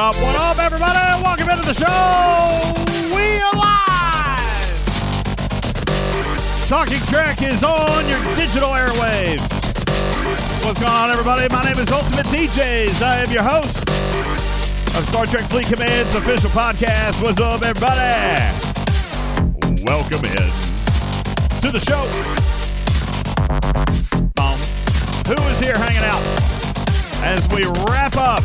What up, everybody? Welcome into the show. We are live. Talking Trek is on your digital airwaves. What's going on, everybody? My name is Ultimate DJs. I am your host of Star Trek Fleet Command's official podcast. What's up, everybody? Welcome in to the show. Who is here hanging out as we wrap up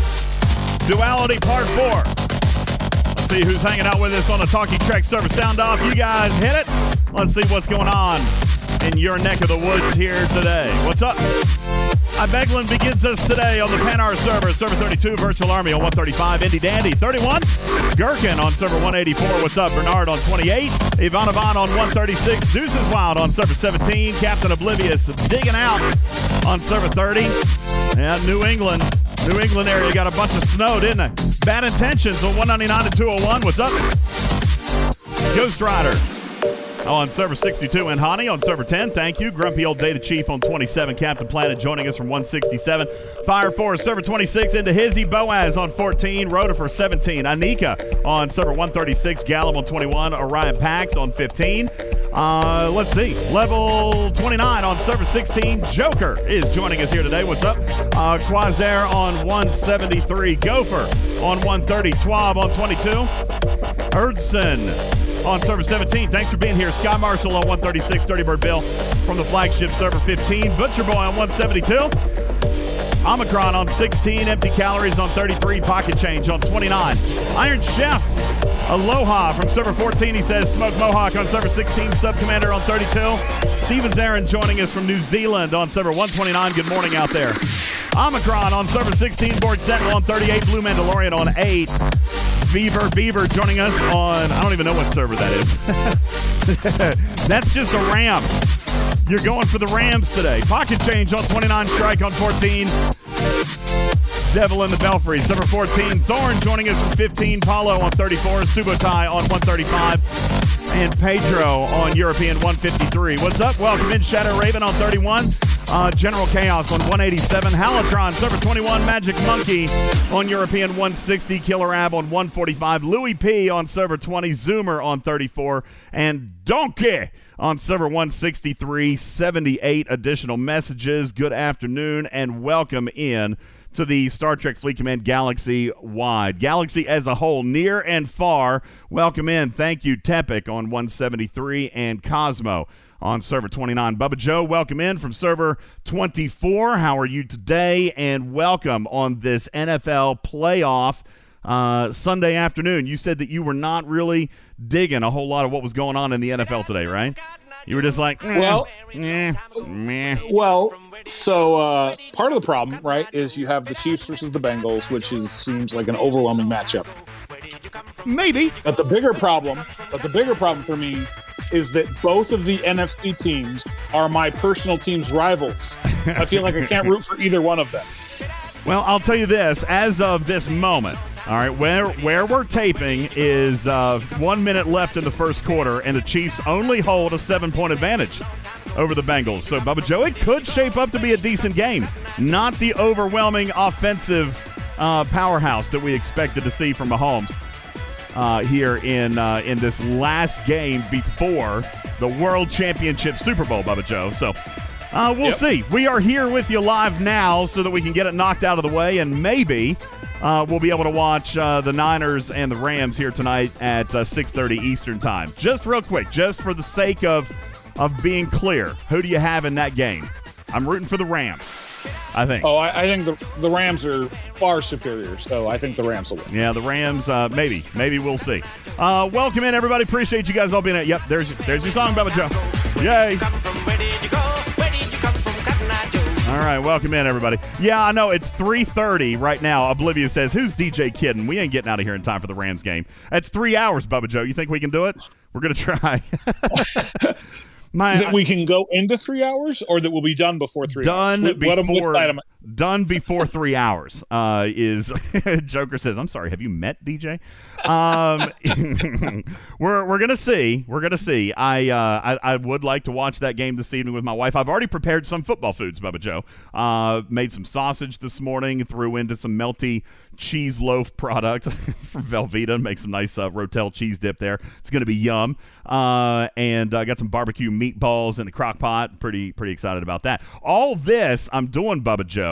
Duality Part 4? Let's see who's hanging out with us on the Talking Trek server sound off. You guys hit it. Let's see what's going on in your neck of the woods here today. What's up? Ibeglin begins us today on the Panar server. Server 32, Virtual Army on 135. Indy Dandy, 31. Gherkin on server 184. What's up? Bernard on 28. Yvonne Yvonne on 136. Deuces Wild on server 17. Captain Oblivious digging out on server 30. And New England area got a bunch of snow, didn't they? Bad Intentions on 199 and 201. What's up? Ghost Rider on server 62, and Hani on server 10. Thank you. Grumpy Old Data Chief on 27. Captain Planet joining us from 167. Fire Force, server 26. Into Hizzy. Boaz on 14. Rhoda for 17. Anika on server 136. Gallum on 21. Orion Pax on 15. Let's see. Level 29 on server 16. Joker is joining us here today. What's up? Quasair on 173. Gopher on 130. Twab on 22. Erdson on server 17. Thanks for being here. Sky Marshall on 136. Dirty Bird Bill from the flagship server 15. Butcher Boy on 172. Omicron on 16. Empty Calories on 33. Pocket Change on 29. Iron Chef Aloha from server 14. He says Smoke Mohawk on server 16. Sub Commander on 32. Stevens Aaron joining us from New Zealand on server 129. Good morning out there. Omicron on server 16. Borg Sentinel on 38. Blue Mandalorian on 8. Beaver joining us on, I don't even know what server that is. That's just a Ram. You're going for the Rams today. Pocket Change on 29. Strike on 14. Devil in the Belfry, server 14. Thorn joining us from 15. Paulo on 34. Subotai on 135. And Pedro on European 153. What's up? Welcome in. Shadow Raven on 31. General Chaos on 187. Halatron, server 21. Magic Monkey on European 160. Killer Ab on 145. Louis P on server 20. Zoomer on 34. And Donkey on server 163. 78 additional messages. Good afternoon and welcome in to the Star Trek Fleet Command galaxy-wide. Galaxy as a whole, near and far. Welcome in. Thank you, Tepic on 173 and Cosmo on server 29. Bubba Joe, welcome in from server 24. How are you today? And welcome on this NFL playoff Sunday afternoon. You said that you were not really digging a whole lot of what was going on in the NFL today, right? You were just like, So part of the problem, right, is you have the Chiefs versus the Bengals, which seems like an overwhelming matchup. Maybe. But the bigger problem for me is that both of the NFC teams are my personal team's rivals. I feel like I can't root for either one of them. Well, I'll tell you this, as of this moment, all right, where we're taping is 1 minute left in the first quarter, and the Chiefs only hold a 7-point advantage over the Bengals. So, Bubba Joe, it could shape up to be a decent game. Not the overwhelming offensive powerhouse that we expected to see from Mahomes here in this last game before the World Championship Super Bowl, Bubba Joe. So, we'll see. We are here with you live now so that we can get it knocked out of the way, and maybe we'll be able to watch the Niners and the Rams here tonight at 6:30 Eastern time. Just real quick, just for the sake of being clear, who do you have in that game? I'm rooting for the Rams, I think. Oh, I think the Rams are far superior, so I think the Rams will win. Yeah, the Rams, maybe we'll see. Welcome in, everybody. Appreciate you guys all being here. Yep, there's your song, Bubba Joe. Yay. All right, welcome in, everybody. Yeah, I know it's 3:30 right now. Oblivious says, who's DJ kidding? We ain't getting out of here in time for the Rams game. That's 3 hours, Bubba Joe. You think we can do it? We're going to try. That we can go into 3 hours or that we'll be done before 3 hours? Done before Done before 3 hours, is Joker says, I'm sorry, have you met DJ? We're going to see. We're going to see. I would like to watch that game this evening with my wife. I've already prepared some football foods, Bubba Joe. Made some sausage this morning, threw into some melty cheese loaf product from Velveeta, make some nice Rotel cheese dip there. It's going to be yum. And I got some barbecue meatballs in the crock pot. Pretty excited about that. All this I'm doing, Bubba Joe,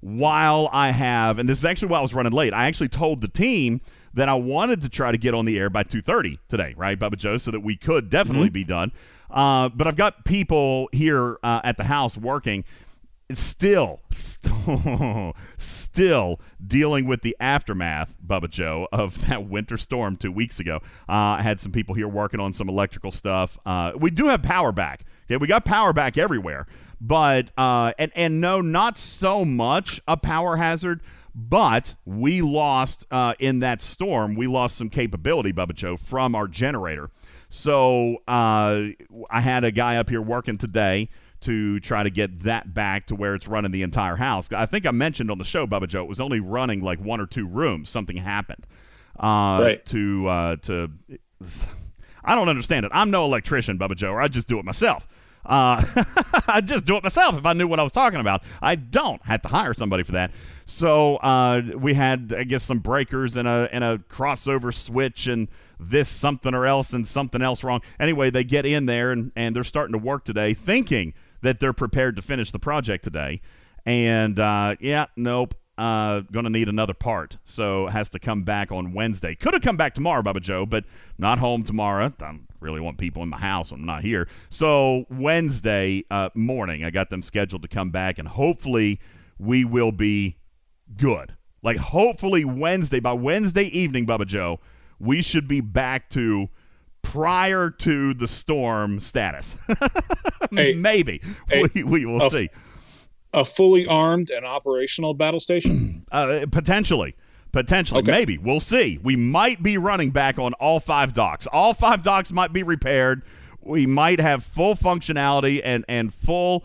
while I have, and this is actually why I was running late, I actually told the team that I wanted to try to get on the air by 2:30 today, right, Bubba Joe, so that we could definitely be done. But I've got people here at the house working, still dealing with the aftermath, Bubba Joe, of that winter storm 2 weeks ago. I had some people here working on some electrical stuff. We do have power back. Okay, we got power back everywhere. But, and no, not so much a power hazard, but we lost, in that storm, we lost some capability, Bubba Joe, from our generator. So I had a guy up here working today to try to get that back to where it's running the entire house. I think I mentioned on the show, Bubba Joe, it was only running like one or two rooms. Something happened right. To I don't understand it. I'm no electrician, Bubba Joe, or I just do it myself. I'd just do it myself if I knew what I was talking about. I don't have to hire somebody for that. So we had, I guess, some breakers and a crossover switch and this something or else and something else wrong. Anyway, they get in there and they're starting to work today thinking that they're prepared to finish the project today. And, yeah, nope. Going to need another part, so has to come back on Wednesday. Could have come back tomorrow, Bubba Joe, but not home tomorrow. I really want people in my house when I'm not here. So Wednesday morning, I got them scheduled to come back, and hopefully we will be good. Like, hopefully Wednesday, by Wednesday evening, Bubba Joe, we should be back to prior to the storm status. Hey, maybe. Hey, we will see. A fully armed and operational battle station? Potentially. Okay. Maybe. We'll see. We might be running back on all five docks. All five docks might be repaired. We might have full functionality and full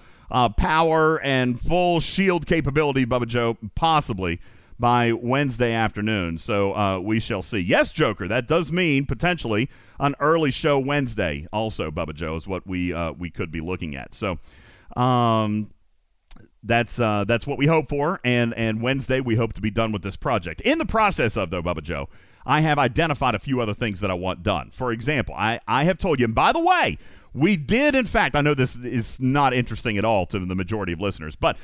power and full shield capability, Bubba Joe, possibly by Wednesday afternoon. So we shall see. Yes, Joker, that does mean potentially an early show Wednesday also, Bubba Joe, is what we could be looking at. So that's what we hope for, and Wednesday we hope to be done with this project. In the process of, though, Bubba Joe, I have identified a few other things that I want done. For example, I have told you, and by the way, we did, in fact, I know this is not interesting at all to the majority of listeners, but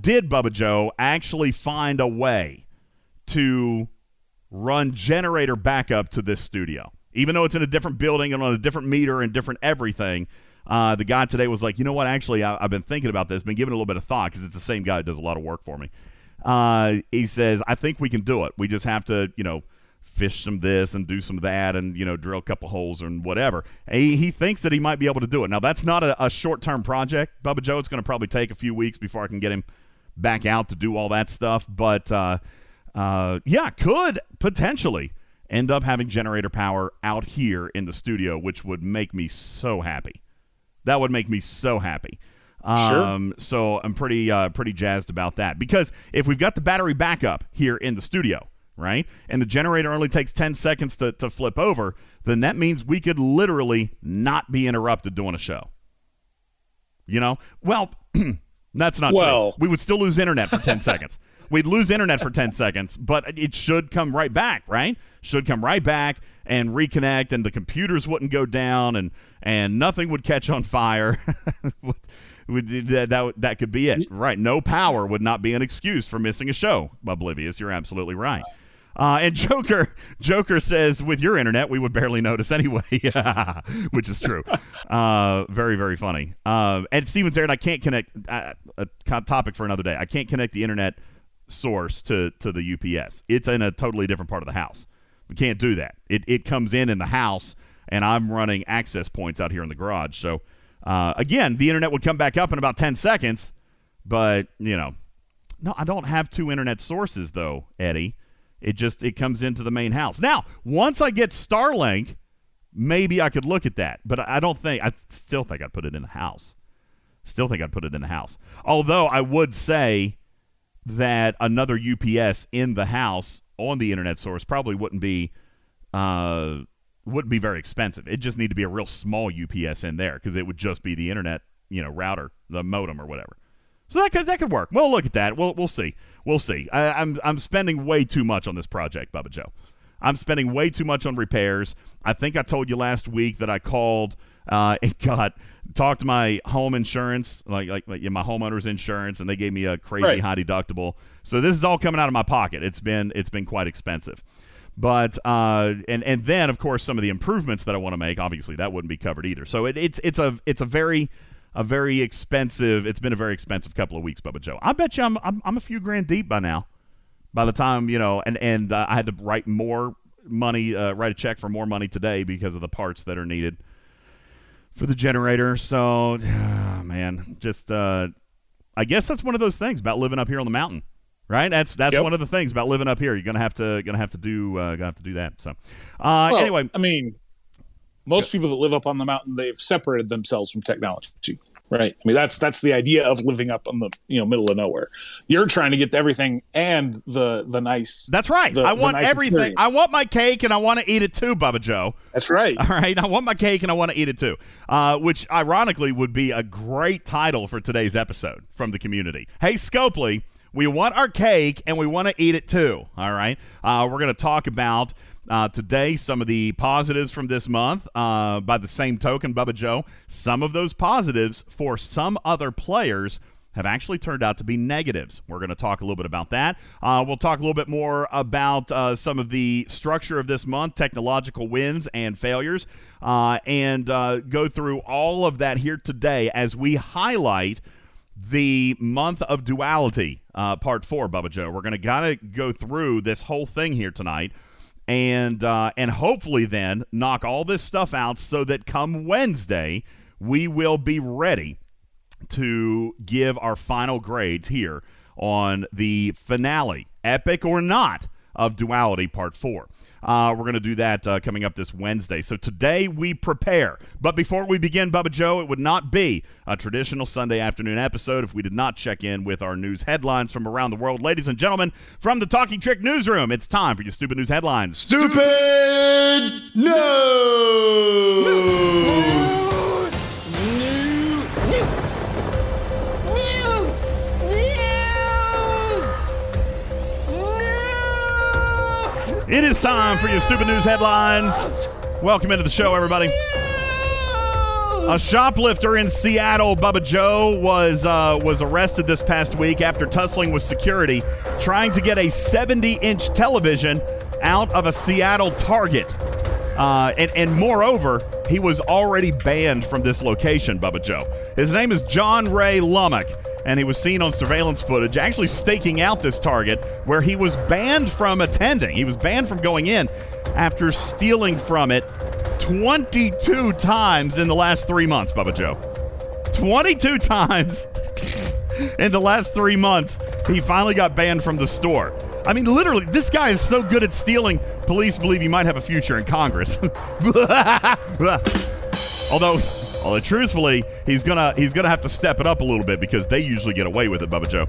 did Bubba Joe actually find a way to run generator backup to this studio? Even though it's in a different building and on a different meter and different everything, the guy today was like, you know what, actually, I've been thinking about this, been giving it a little bit of thought, because it's the same guy who does a lot of work for me. He says, I think we can do it. We just have to, fish some this and do some that and, drill a couple holes and whatever. He thinks that he might be able to do it. Now, that's not a short-term project, Bubba Joe. It's going to probably take a few weeks before I can get him back out to do all that stuff. But, yeah, could potentially end up having generator power out here in the studio, which would make me so happy. That would make me so happy. Sure. So I'm pretty jazzed about that. Because if we've got the battery backup here in the studio, right, and the generator only takes 10 seconds to flip over, then that means we could literally not be interrupted doing a show. Well, that's not true. We would still lose internet for 10 seconds. We'd lose internet for 10 seconds, but it should come right back, right? Should come right back and reconnect, and the computers wouldn't go down, and nothing would catch on fire. That could be it, right? No power would not be an excuse for missing a show, Oblivious. You're absolutely right. And Joker says, with your internet, we would barely notice anyway, which is true. Very, very funny. And Steven's there, and I can't connect a topic for another day. I can't connect the internet source to the UPS. It's in a totally different part of the house. We can't do that. It comes in the house, and I'm running access points out here in the garage. So, again, the internet would come back up in about 10 seconds, but, No, I don't have two internet sources, though, Eddie. It comes into the main house. Now, once I get Starlink, maybe I could look at that, but I still think I'd put it in the house. Although I would say that another UPS in the house on the internet source probably wouldn't be very expensive. It just need to be a real small UPS in there because it would just be the internet, router, the modem or whatever. So that could work. We'll look at that. We'll see. I'm spending way too much on this project, Bubba Joe. I'm spending way too much on repairs. I think I told you last week that I called and talked to my home insurance, like my homeowner's insurance, and they gave me a crazy high deductible. So this is all coming out of my pocket. It's been quite expensive. But and then of course some of the improvements that I want to make, obviously that wouldn't be covered either. So it's been a very expensive couple of weeks, Bubba Joe. I bet you I'm a few grand deep by now. By the time I had to write a check for more money today because of the parts that are needed for the generator. So man, just I guess that's one of those things about living up here on the mountain. Right, that's one of the things about living up here. You're gonna have to do that. So, anyway, I mean, most people that live up on the mountain, they've separated themselves from technology, right? I mean, that's the idea of living up on the middle of nowhere. You're trying to get to everything and the nice. That's right. I want everything. Experience. I want my cake and I want to eat it too, Bubba Joe. That's right. All right, I want my cake and I want to eat it too. Which ironically would be a great title for today's episode from the community. Hey, Scopely. We want our cake, and we want to eat it too, all right? We're going to talk about today some of the positives from this month. By the same token, Bubba Joe, some of those positives for some other players have actually turned out to be negatives. We're going to talk a little bit about that. We'll talk a little bit more about some of the structure of this month, technological wins and failures, and go through all of that here today as we highlight the month of duality, part 4, Bubba Joe. We're going to kind of go through this whole thing here tonight and hopefully then knock all this stuff out so that come Wednesday we will be ready to give our final grades here on the finale, epic or not, of Duality Part 4. We're going to do that coming up this Wednesday. So today we prepare. But before we begin, Bubba Joe, it would not be a traditional Sunday afternoon episode if we did not check in with our news headlines from around the world. Ladies and gentlemen, from the Talking Trek newsroom, it's time for your Stupid News Headlines. Stupid News! It is time for your Stupid News Headlines. Welcome into the show, everybody. A shoplifter in Seattle, Bubba Joe, was arrested this past week after tussling with security, trying to get a 70-inch television out of a Seattle Target. And moreover, he was already banned from this location, Bubba Joe. His name is John Ray Lummock, and he was seen on surveillance footage actually staking out this Target where he was banned from attending. He was banned from going in after stealing from it 22 times in the last 3 months, Bubba Joe. 22 times in the last 3 months, he finally got banned from the store. I mean, literally, this guy is so good at stealing, police believe he might have a future in Congress. Although, truthfully, he's gonna have to step it up a little bit because they usually get away with it, Bubba Joe.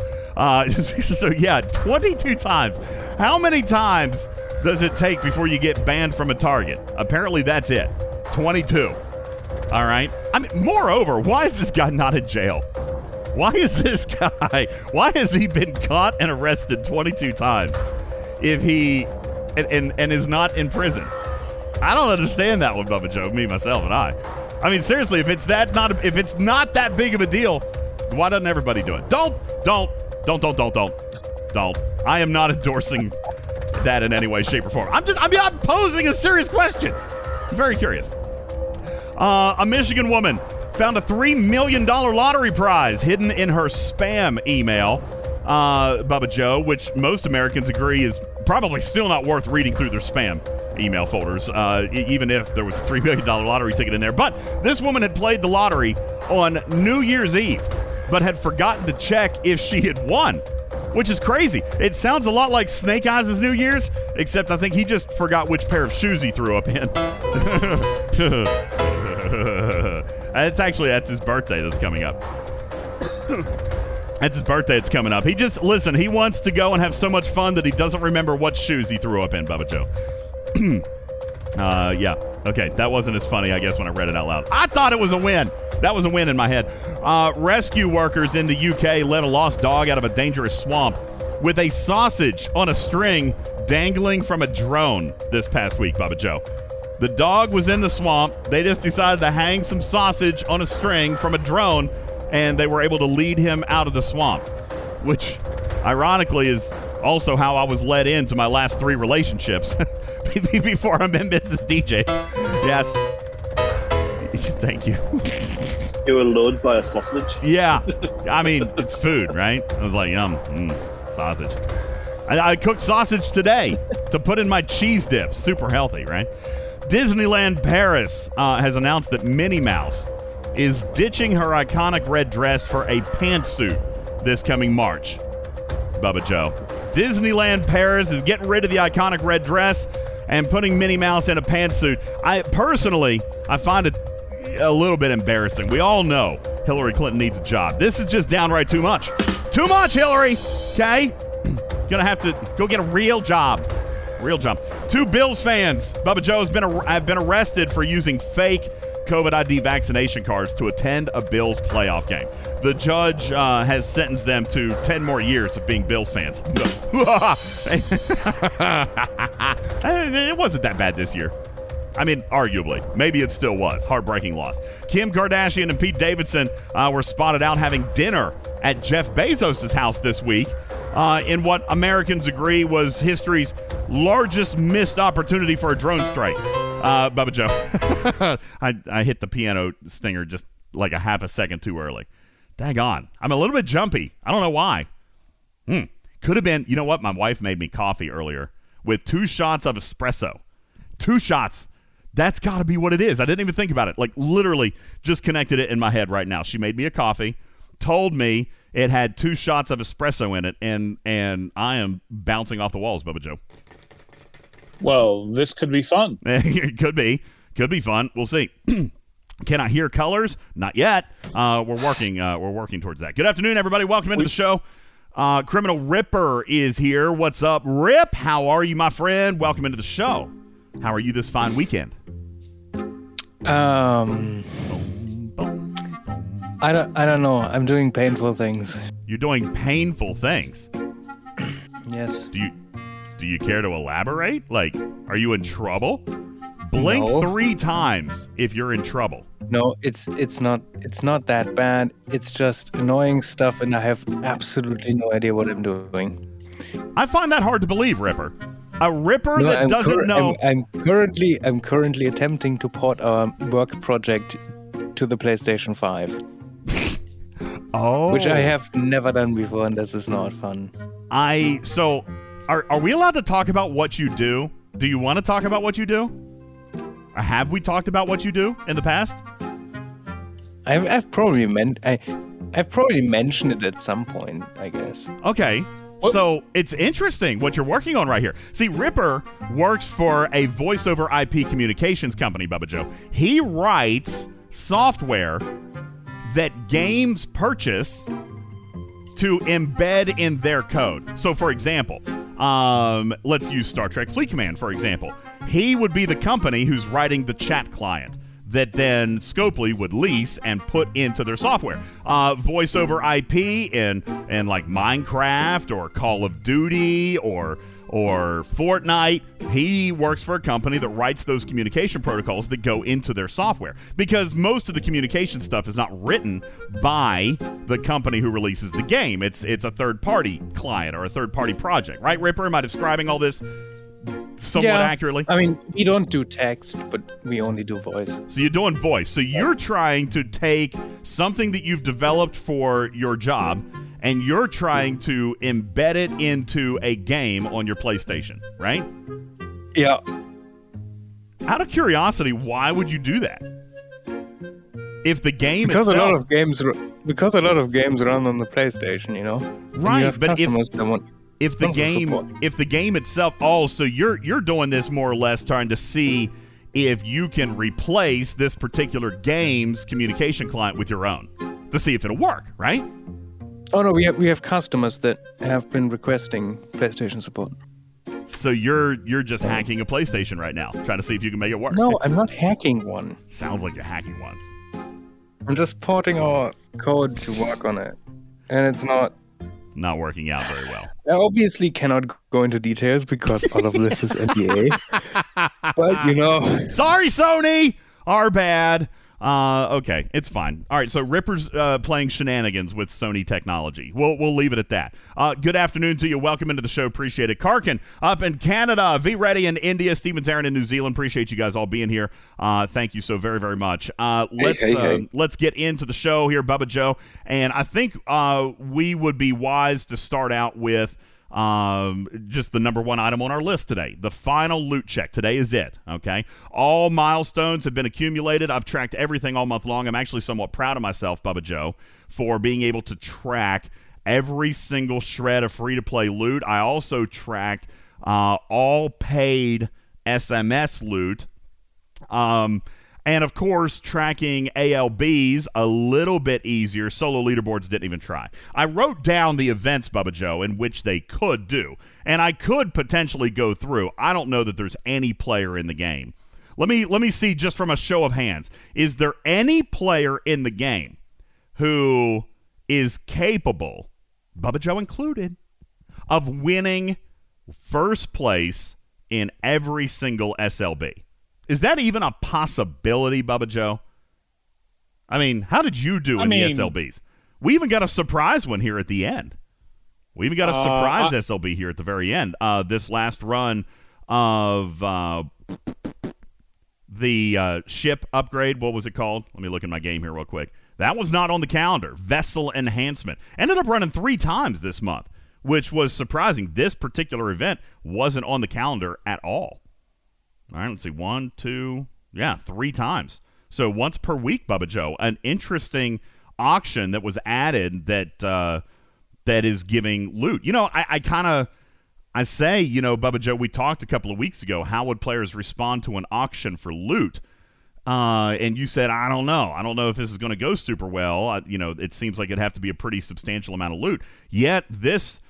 So yeah, 22 times. How many times does it take before you get banned from a Target? Apparently, that's it. 22. All right. I mean, moreover, why is this guy not in jail? Why has he been caught and arrested 22 times if he and is not in prison? I don't understand that one, Bubba Joe. Me, myself, and I. I mean, seriously, if it's not that big of a deal, why doesn't everybody do it? Don't. I am not endorsing that in any way, shape, or form. I'm posing a serious question. I'm very curious. A Michigan woman found a $3 million lottery prize hidden in her spam email, Bubba Joe, which most Americans agree is probably still not worth reading through their spam email folders, even if there was a $3 million lottery ticket in there. But this woman had played the lottery on New Year's Eve, but had forgotten to check if she had won, which is crazy. It sounds a lot like Snake Eyes' New Year's, except I think he just forgot which pair of shoes he threw up in. That's his birthday that's coming up. That's his birthday. It's coming up. He just, listen, he wants to go and have so much fun that he doesn't remember what shoes he threw up in, Bubba Joe. Yeah. Okay, that wasn't as funny, I guess, when I read it out loud. I thought it was a win. That was a win in my head. Rescue workers in the UK led a lost dog out of a dangerous swamp with a sausage on a string dangling from a drone this past week, Bubba Joe. The dog was in the swamp. They just decided to hang some sausage on a string from a drone, and they were able to lead him out of the swamp, which ironically is also how I was led into my last three relationships. Before I'm in Mrs. DJ. Yes. Thank you. You were lured by a sausage? Yeah. I mean, it's food, right? I was like, yum. Sausage. I cooked sausage today to put in my cheese dip. Super healthy, right? Disneyland Paris has announced that Minnie Mouse is ditching her iconic red dress for a pantsuit this coming March. Bubba Joe. Disneyland Paris is getting rid of the iconic red dress and putting Minnie Mouse in a pantsuit. I personally find it a little bit embarrassing. We all know Hillary Clinton needs a job. This is just downright too much. Too much, Hillary! Okay? Gonna have to go get a real job. Real job. Two Bills fans. Bubba Joe have been arrested for using fake COVID ID vaccination cards to attend a Bills playoff game. The judge has sentenced them to 10 more years of being Bills fans. It wasn't that bad this year. I mean, arguably. Maybe it still was. Heartbreaking loss. Kim Kardashian and Pete Davidson were spotted out having dinner at Jeff Bezos' house this week in what Americans agree was history's largest missed opportunity for a drone strike. Bubba Joe. I hit the piano stinger just like a half a second too early. Dang on. I'm a little bit jumpy. I don't know why. Could have been, you know what? My wife made me coffee earlier with 2 shots of espresso. 2 shots. That's got to be what it is. I didn't even think about it. Like literally just connected it in my head right now. She made me a coffee, told me it had 2 shots of espresso in it, and I am bouncing off the walls, Bubba Joe. Well, this could be fun. It could be. Could be fun. We'll see. Can I hear colors? Not yet. We're working towards that. Good afternoon, everybody. Welcome into the show. Criminal Ripper is here. What's up, Rip? How are you, my friend? Welcome into the show. How are you this fine weekend? I don't know. I'm doing painful things. You're doing painful things? Yes. Do you care to elaborate? Like, are you in trouble? Blink 3 times if you're in trouble. No, it's not that bad. It's just annoying stuff, and I have absolutely no idea what I'm doing. I find that hard to believe, Ripper. A Ripper that doesn't know. I'm currently attempting to port our work project to the PlayStation 5. Oh. Which I have never done before, and this is not fun. Are we allowed to talk about what you do? Do you want to talk about what you do? Or have we talked about what you do in the past? I've probably mentioned it at some point, I guess. Okay. What? So it's interesting what you're working on right here. See, Ripper works for a voice over IP communications company, Bubba Joe. He writes software that games purchase to embed in their code. So, for example, let's use Star Trek Fleet Command, for example. He would be the company who's writing the chat client that then Scopely would lease and put into their software. Voice over IP in like Minecraft or Call of Duty or Fortnite. He works for a company that writes those communication protocols that go into their software, because most of the communication stuff is not written by the company who releases the game. It's a third-party client or a third-party project, right, Ripper? Am I describing all this somewhat accurately? I mean, we don't do text, but we only do voice. So you're doing voice. So you're trying to take something that you've developed for your job, and you're trying to embed it into a game on your PlayStation, right? Yeah. Out of curiosity, why would you do that? If the game because a lot of games run on the PlayStation, you know. Right, but if the game itself. Oh, so you're doing this more or less trying to see if you can replace this particular game's communication client with your own to see if it'll work, right? Oh no, we have customers that have been requesting PlayStation support. So you're just hacking a PlayStation right now, trying to see if you can make it work. No, I'm not hacking one. Sounds like you're hacking one. I'm just porting our code to work on it, and it's not working out very well. I obviously cannot go into details because all of this is NDA. But you know, sorry, Sony, our bad. Okay, it's fine. All right, so Ripper's playing shenanigans with Sony technology. We'll leave it at that. Good afternoon to you. Welcome into the show. Appreciate it. Karkin up in Canada, V Reddy in India, Stevens Aaron in New Zealand. Appreciate you guys all being here. Thank you so very, very much. Let's get into the show here, Bubba Joe. And I think we would be wise to start out with just the number one item on our list today, the final loot check. Today is it, okay? All milestones have been accumulated. I've tracked everything all month long. I'm actually somewhat proud of myself, Bubba Joe, for being able to track every single shred of free-to-play loot. I also tracked all paid SMS loot. And, of course, tracking ALBs a little bit easier. Solo leaderboards didn't even try. I wrote down the events, Bubba Joe, in which they could do. And I could potentially go through. I don't know that there's any player in the game. Let me see just from a show of hands. Is there any player in the game who is capable, Bubba Joe included, of winning first place in every single SLB? Is that even a possibility, Bubba Joe? I mean, how did you do the SLBs? We even got a surprise one here at the end. We even got a surprise SLB here at the very end. This last run of the ship upgrade, what was it called? Let me look in my game here real quick. That was not on the calendar. Vessel Enhancement. Ended up running 3 times this month, which was surprising. This particular event wasn't on the calendar at all. All right, let's see. 3 times. So once per week, Bubba Joe. An interesting auction that was added that is giving loot. You know, I say, Bubba Joe, we talked a couple of weeks ago, how would players respond to an auction for loot? And you said, I don't know. I don't know if this is going to go super well. It seems like it'd have to be a pretty substantial amount of loot. Yet this,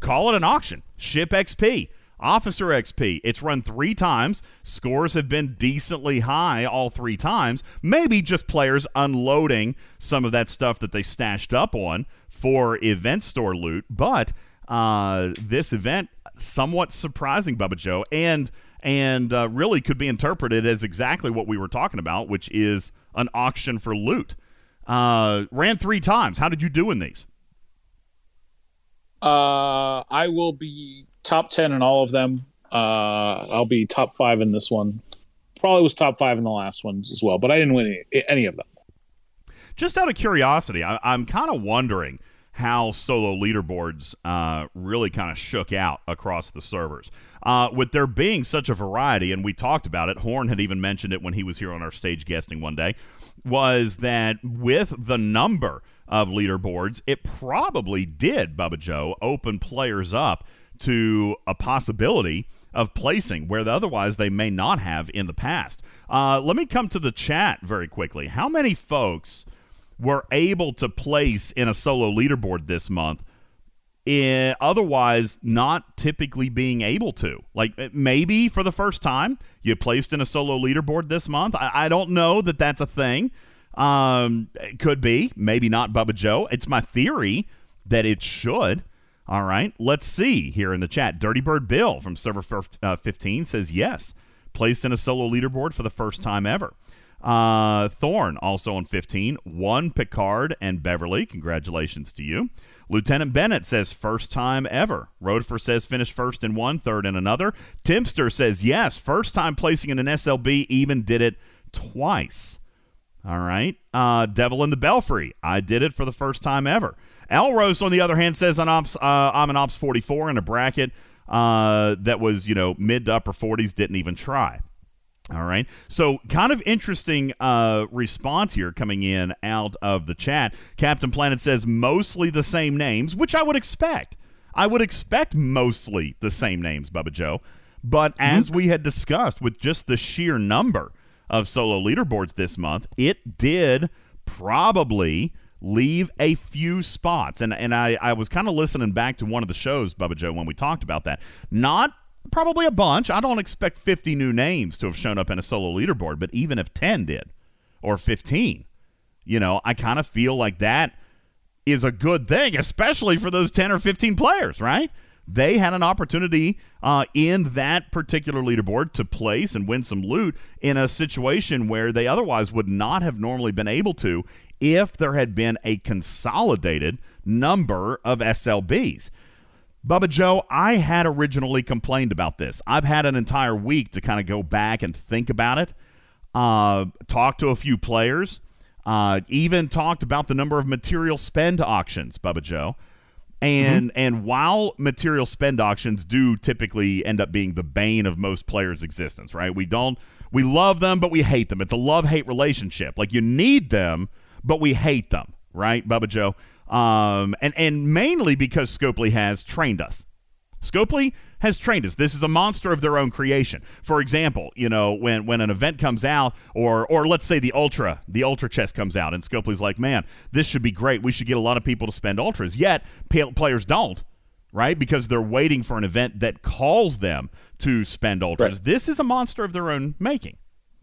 call it an auction, ship XP. Officer XP, it's run 3 times. Scores have been decently high all 3 times. Maybe just players unloading some of that stuff that they stashed up on for event store loot. But this event, somewhat surprising, Bubba Joe, and really could be interpreted as exactly what we were talking about, which is an auction for loot. Ran 3 times. How did you do in these? I will be top 10 in all of them. I'll be top 5 in this one. Probably was top 5 in the last one as well, but I didn't win any of them. Just out of curiosity, I'm kind of wondering how solo leaderboards really kind of shook out across the servers. With there being such a variety, and we talked about it, Horn had even mentioned it when he was here on our stage guesting one day, was that with the number of leaderboards, it probably did, Bubba Joe, open players up to a possibility of placing where otherwise they may not have in the past. Let me come to the chat very quickly. How many folks were able to place in a solo leaderboard this month, otherwise not typically being able to? Like, maybe for the first time you placed in a solo leaderboard this month. I don't know that that's a thing. It could be. Maybe not, Bubba Joe. It's my theory that it should. All right, let's see here in the chat. Dirty Bird Bill from Server 15 says yes. Placed in a solo leaderboard for the first time ever. Thorn, also on 15, won Picard and Beverly. Congratulations to you. Lieutenant Bennett says first time ever. Roadfer says finished first in one, third in another. Timster says yes. First time placing in an SLB, even did it twice. All right. Devil in the Belfry, I did it for the first time ever. Elros, on the other hand, says I'm an Ops 44 in a bracket that was, mid to upper 40s, didn't even try. All right. So kind of interesting response here coming in out of the chat. Captain Planet says mostly the same names, which I would expect. I would expect mostly the same names, Bubba Joe. But as we had discussed, with just the sheer number of solo leaderboards this month, it did probably leave a few spots. And I was kind of listening back to one of the shows, Bubba Joe, when we talked about that. Not probably a bunch. I don't expect 50 new names to have shown up in a solo leaderboard, but even if 10 did or 15, you know, I kind of feel like that is a good thing, especially for those 10 or 15 players, right? They had an opportunity in that particular leaderboard to place and win some loot in a situation where they otherwise would not have normally been able to if there had been a consolidated number of SLBs. Bubba Joe, I had originally complained about this. I've had an entire week to kind of go back and think about it, talk to a few players, even talked about the number of material spend auctions, Bubba Joe. And while material spend auctions do typically end up being the bane of most players' existence, right? We love them, but we hate them. It's a love-hate relationship. Like, you need them, but we hate them, right, Bubba Joe? And mainly because Scopely has trained us. Scopely has trained us. This is a monster of their own creation. For example, you know, when an event comes out, or let's say the Ultra Chest comes out, and Scopely's like, man, this should be great. We should get a lot of people to spend Ultras. Yet, players don't, right? Because they're waiting for an event that calls them to spend Ultras. Right. This is a monster of their own making,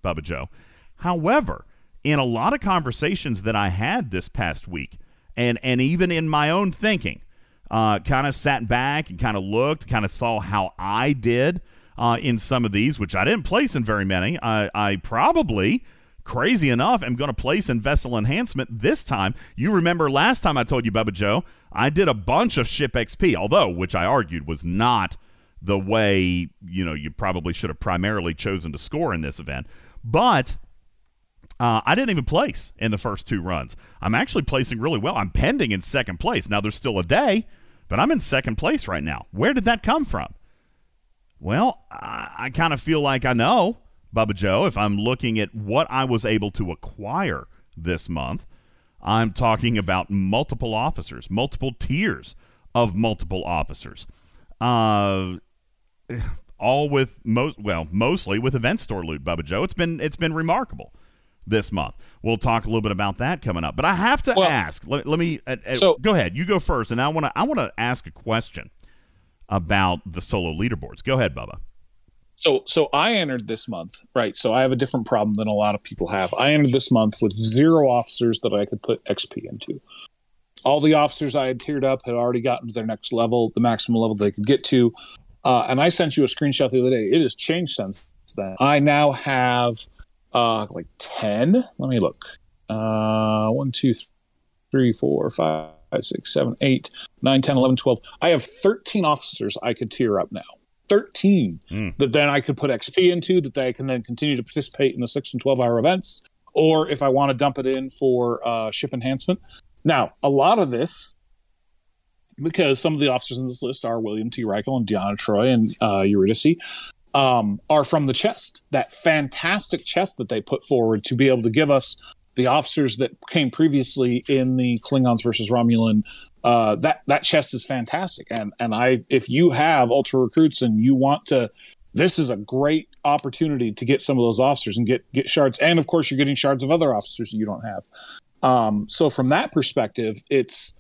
Bubba Joe. However, in a lot of conversations that I had this past week, and even in my own thinking, kind of sat back and kind of looked, kind of saw how I did in some of these, which I didn't place in very many. I probably, crazy enough, am going to place in Vessel Enhancement this time. You remember last time I told you, Bubba Joe, I did a bunch of ship XP, although, which I argued was not the way, you know, you probably should have primarily chosen to score in this event. But I didn't even place in the first two runs. I'm actually placing really well. I'm pending in second place. Now, there's still a day, but I'm in second place right now. Where did that come from? Well, I kind of feel like I know, Bubba Joe, if I'm looking at what I was able to acquire this month, I'm talking about multiple officers, multiple tiers of multiple officers, all with mostly with event store loot, Bubba Joe. It's been remarkable this month. We'll talk a little bit about that coming up. But I have to ask. Let me go ahead. You go first, and I want to ask a question about the solo leaderboards. Go ahead, Bubba. So I entered this month, right? So I have a different problem than a lot of people have. I entered this month with zero officers that I could put XP into. All the officers I had tiered up had already gotten to their next level, the maximum level they could get to. And I sent you a screenshot the other day. It has changed since then. I now have like 10. Let me look. 1, 2, 3, 4, 5, 6, 7, 8, 9, 10, 11, 12. I have 13 officers I could tier up now. 13 that then I could put XP into, that I can then continue to participate in the 6 and 12-hour events, or if I want to dump it in for ship enhancement. Now, a lot of this, because some of the officers in this list are William T. Reichel and Deanna Troy and Eurydice, are from the chest, that fantastic chest that they put forward to be able to give us the officers that came previously in the Klingons versus Romulan. That chest is fantastic, and I if you have Ultra Recruits and you want to, this is a great opportunity to get some of those officers and get shards, and of course you're getting shards of other officers that you don't have. So from that perspective, it's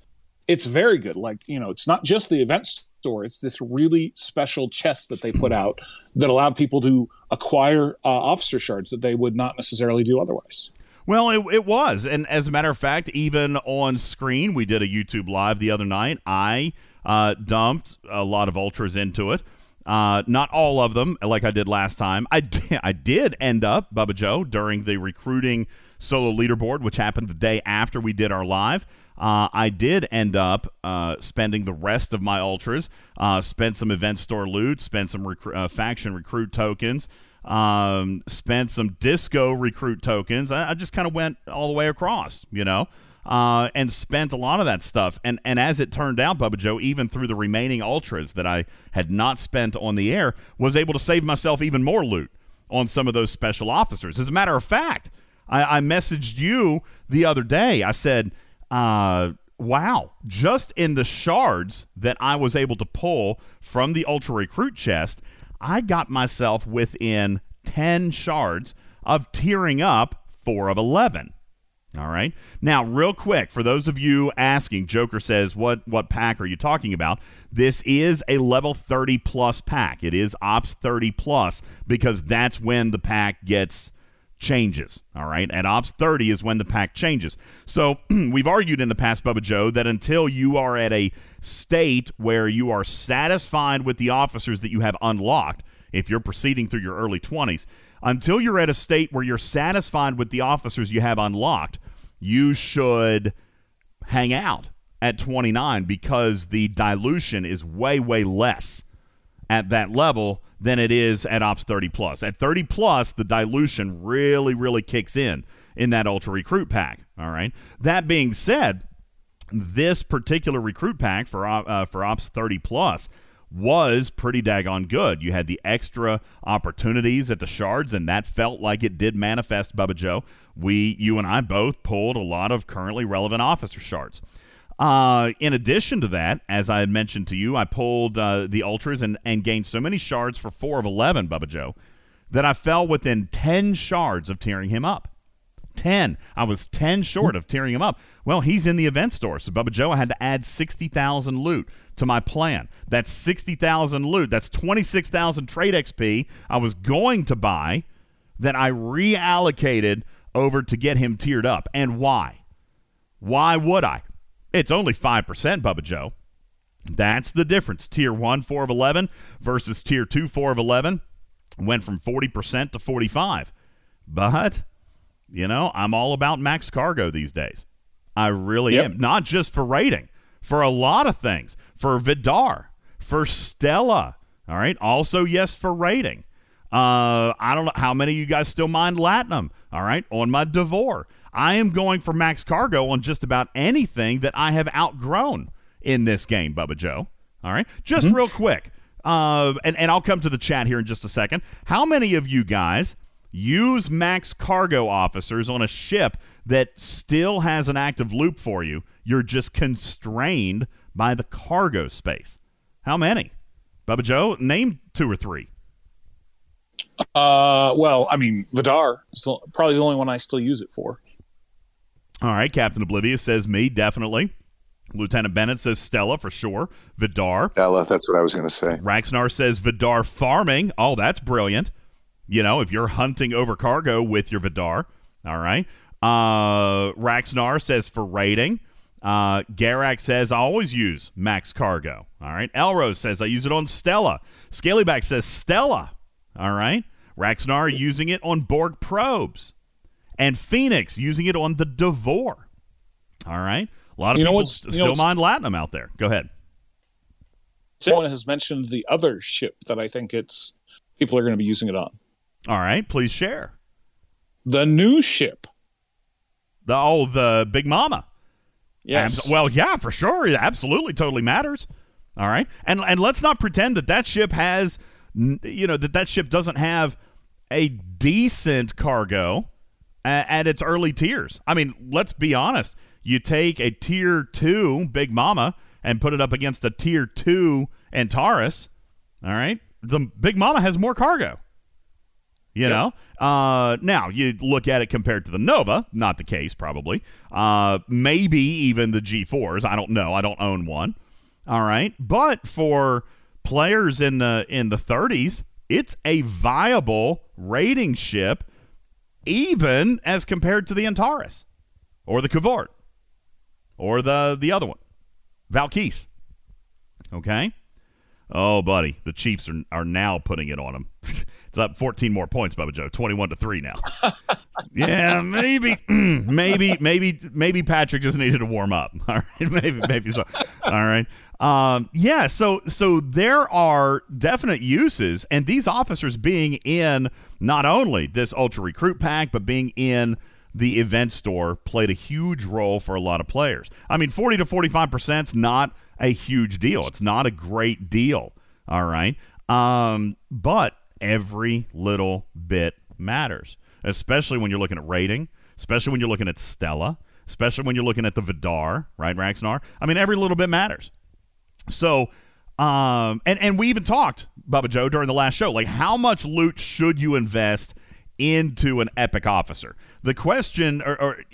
very good. Like, you know, it's not just the events. It's this really special chest that they put out that allowed people to acquire officer shards that they would not necessarily do otherwise. Well, it was. And as a matter of fact, even on screen, we did a YouTube Live the other night. I dumped a lot of Ultras into it. Not all of them, like I did last time. I did end up, Bubba Joe, during the recruiting solo leaderboard, which happened the day after we did our live. I did end up spending the rest of my Ultras, spent some event store loot, spent some faction recruit tokens, spent some disco recruit tokens. I just kind of went all the way across, you know, and spent a lot of that stuff. And as it turned out, Bubba Joe, even through the remaining Ultras that I had not spent on the air, was able to save myself even more loot on some of those special officers. As a matter of fact, I messaged you the other day. I said, wow, just in the shards that I was able to pull from the Ultra Recruit chest, I got myself within 10 shards of tearing up 4 of 11. All right. Now, real quick, for those of you asking, Joker says, what pack are you talking about? This is a level 30-plus pack. It is Ops 30-plus because that's when the pack changes. All right. At Ops 30 is when the pack changes. So we've argued in the past, Bubba Joe, that until you are at a state where you are satisfied with the officers that you have unlocked, if you're proceeding through your early 20s, until you're at a state where you're satisfied with the officers you have unlocked, you should hang out at 29 because the dilution is way, way less at that level than it is at Ops 30+. At 30+, the dilution really, really kicks in that Ultra Recruit pack, all right? That being said, this particular Recruit pack for Ops 30+, was pretty daggone good. You had the extra opportunities at the shards, and that felt like it did manifest, Bubba Joe. You and I both pulled a lot of currently relevant officer shards. In addition to that, as I had mentioned to you, I pulled the ultras and gained so many shards for 4 of 11, Bubba Joe, that I fell within 10 shards of tearing him up. 10. I was 10 short of tearing him up. Well, he's in the event store. So, Bubba Joe, I had to add 60,000 loot to my plan. That's 60,000 loot. That's 26,000 trade XP I was going to buy that I reallocated over to get him tiered up. And why? Why would I? It's only 5%, Bubba Joe. That's the difference. Tier 1, 4 of 11 versus Tier 2, 4 of 11 went from 40% to 45. But... you know, I'm all about max cargo these days. I really am. Not just for raiding, for a lot of things. For Vidar, for Stella, all right? Also, yes, for raiding. I don't know how many of you guys still mind Latinum, all right, on my Devore. I am going for max cargo on just about anything that I have outgrown in this game, Bubba Joe, all right? Just real quick, and I'll come to the chat here in just a second. How many of you guys... use max cargo officers on a ship that still has an active loop for you? You're just constrained by the cargo space. How many? Bubba Joe, name 2 or 3. Well, I mean, Vidar is probably the only one I still use it for. All right, Captain Oblivious says me, definitely. Lieutenant Bennett says Stella for sure. Vidar. Stella, that's what I was going to say. Raxnar says Vidar farming. Oh, that's brilliant. You know, if you're hunting over cargo with your Vidar, all right. Raxnar says for raiding. Garak says I always use max cargo, all right. Elrose says I use it on Stella. Scalyback says Stella, all right. Raxnar using it on Borg probes. And Phoenix using it on the Devore, all right. A lot of people still mind Latinum out there. Go ahead. Someone has mentioned the other ship that I think it's people are going to be using it on. All right, please share. The new ship. The Big Mama. Yes. Well, yeah, for sure. It absolutely totally matters. All right. And let's not pretend that ship has, you know, that ship doesn't have a decent cargo at its early tiers. I mean, let's be honest. You take a Tier 2 Big Mama and put it up against a Tier 2 Antares, all right? The Big Mama has more cargo. You know, now you look at it compared to the Nova, not the case, probably. Maybe even the G4s. I don't know. I don't own one. All right. But for players in the 30s, it's a viable raiding ship, even as compared to the Antares or the Cavort or the other one, Valkyse. Okay. Oh, buddy, the Chiefs are now putting it on them. It's up 14 more points, Bubba Joe, 21-3 now. Yeah, maybe Patrick just needed to warm up. All right, maybe so. All right, yeah. So there are definite uses, and these officers being in not only this Ultra Recruit pack, but being in the event store played a huge role for a lot of players. I mean, 40% to 45% is not a huge deal. It's not a great deal. All right, but every little bit matters, especially when you're looking at rating, especially when you're looking at Stella, especially when you're looking at the Vidar, right, Raxnar? I mean, every little bit matters. So, and we even talked, Bubba Joe, during the last show, like how much loot should you invest into an epic officer. The question,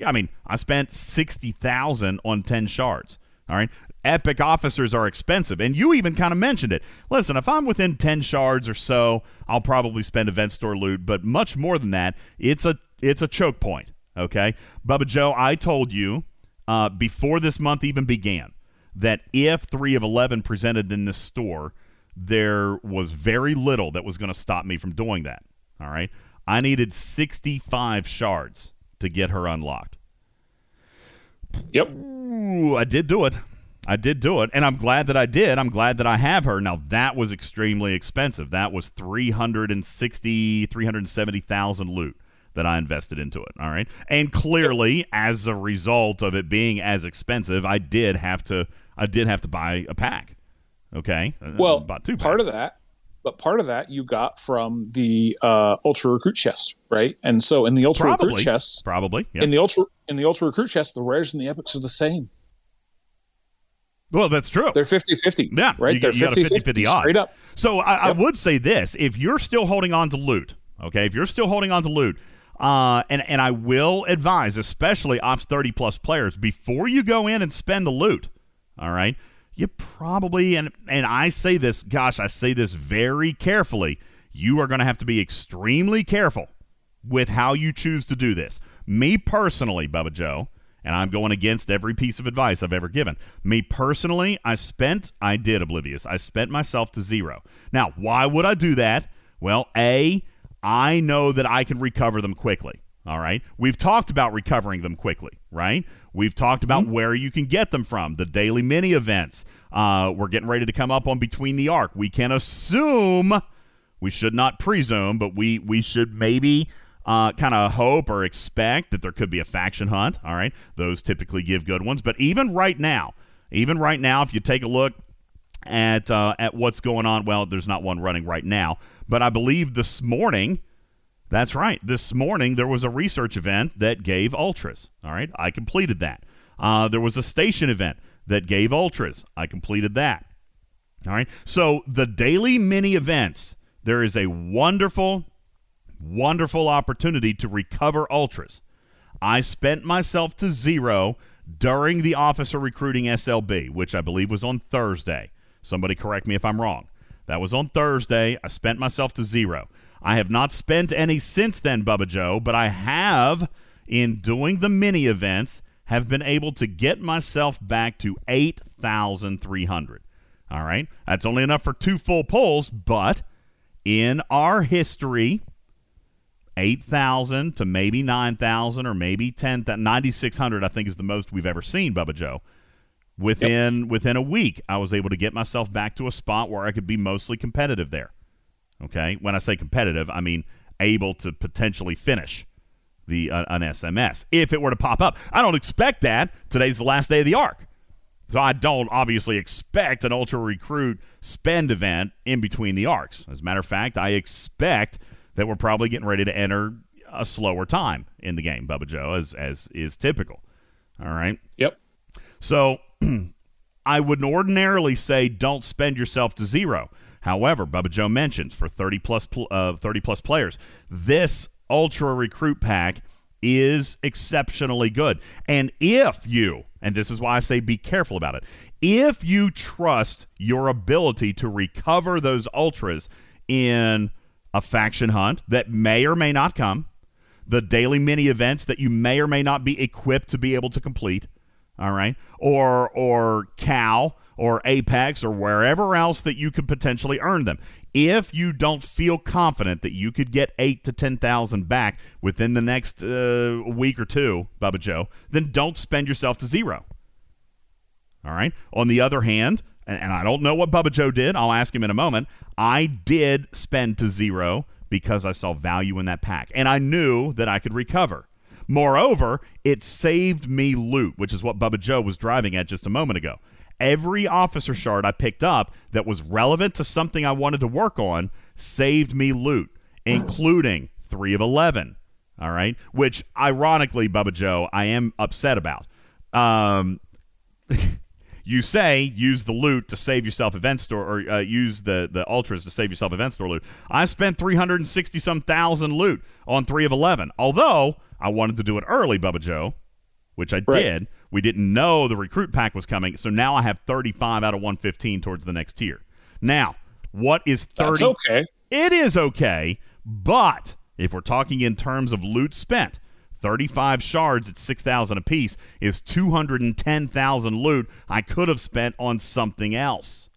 I mean, I spent $60,000 on 10 shards. All right. Epic officers are expensive, and you even kind of mentioned it. Listen, if I'm within 10 shards or so, I'll probably spend event store loot, but much more than that, it's a choke point, okay? Bubba Joe, I told you before this month even began that if 3 of 11 presented in this store, there was very little that was going to stop me from doing that, all right? I needed 65 shards to get her unlocked. Yep. Ooh, I did do it, and I'm glad that I did. I'm glad that I have her. Now, that was extremely expensive. That was $370,000 loot that I invested into it, all right? And clearly, as a result of it being as expensive, I did have to buy a pack, okay? Well, part of that you got from the Ultra Recruit Chest, right? And so in the Ultra Recruit Chest... Probably, yeah. In the Ultra Recruit Chest, the rares and the epics are the same. Well, that's true. They're 50-50. Yeah, right? They're 50-50 odd. Straight up. So I would say this. If you're still holding on to loot, okay, and I will advise, especially Ops 30-plus players, before you go in and spend the loot, all right, you probably, and I say this very carefully, you are going to have to be extremely careful with how you choose to do this. Me personally, Bubba Joe, and I'm going against every piece of advice I've ever given. Me personally, I did Oblivious. I spent myself to 0. Now, why would I do that? Well, A, I know that I can recover them quickly, all right? We've talked about recovering them quickly, right? We've talked about where you can get them from, the daily mini events. We're getting ready to come up on Between the Arc. We can assume, we should not presume, but we should maybe... kind of hope or expect that there could be a faction hunt, all right? Those typically give good ones. But even right now, if you take a look at what's going on, well, there's not one running right now. But I believe this morning, there was a research event that gave Ultras, all right? I completed that. There was a station event that gave Ultras. I completed that, all right? So the daily mini events, there is a wonderful opportunity to recover Ultras. I spent myself to 0 during the officer recruiting SLB, which I believe was on Thursday. Somebody correct me if I'm wrong. That was on Thursday. I spent myself to 0. I have not spent any since then, Bubba Joe, but I have, in doing the mini events, have been able to get myself back to 8,300. All right? That's only enough for 2 full pulls, but in our history... 8,000 to maybe 9,000 or maybe 10,000. 9,600, I think, is the most we've ever seen, Bubba Joe. Within a week, I was able to get myself back to a spot where I could be mostly competitive there. Okay? When I say competitive, I mean able to potentially finish the an SMS, if it were to pop up. I don't expect that. Today's the last day of the arc. So I don't obviously expect an Ultra Recruit spend event in between the arcs. As a matter of fact, I expect... that we're probably getting ready to enter a slower time in the game, Bubba Joe, as is typical. All right? Yep. So I would ordinarily say don't spend yourself to 0. However, Bubba Joe mentions for 30-plus players, this Ultra Recruit Pack is exceptionally good. And if you, and this is why I say be careful about it, if you trust your ability to recover those Ultras in... a faction hunt that may or may not come, the daily mini events that you may or may not be equipped to be able to complete, all right, or Cal or Apex or wherever else that you could potentially earn them. If you don't feel confident that you could get 8,000 to 10,000 back within the next week or two, Bubba Joe, then don't spend yourself to 0. All right. On the other hand, and I don't know what Bubba Joe did. I'll ask him in a moment. I did spend to 0 because I saw value in that pack, and I knew that I could recover. Moreover, it saved me loot, which is what Bubba Joe was driving at just a moment ago. Every officer shard I picked up that was relevant to something I wanted to work on saved me loot, including 3 of 11, all right? Which, ironically, Bubba Joe, I am upset about. You say use the loot to save yourself event store, or use the ultras to save yourself event store loot. I spent 360,000 loot on 3 of 11. Although I wanted to do it early, Bubba Joe, which I did. We didn't know the recruit pack was coming, so now I have 35 out of 115 towards the next tier. Now, what is 30? That's okay. It is okay, but if we're talking in terms of loot spent, 35 shards at 6,000 apiece is 210,000 loot I could have spent on something else.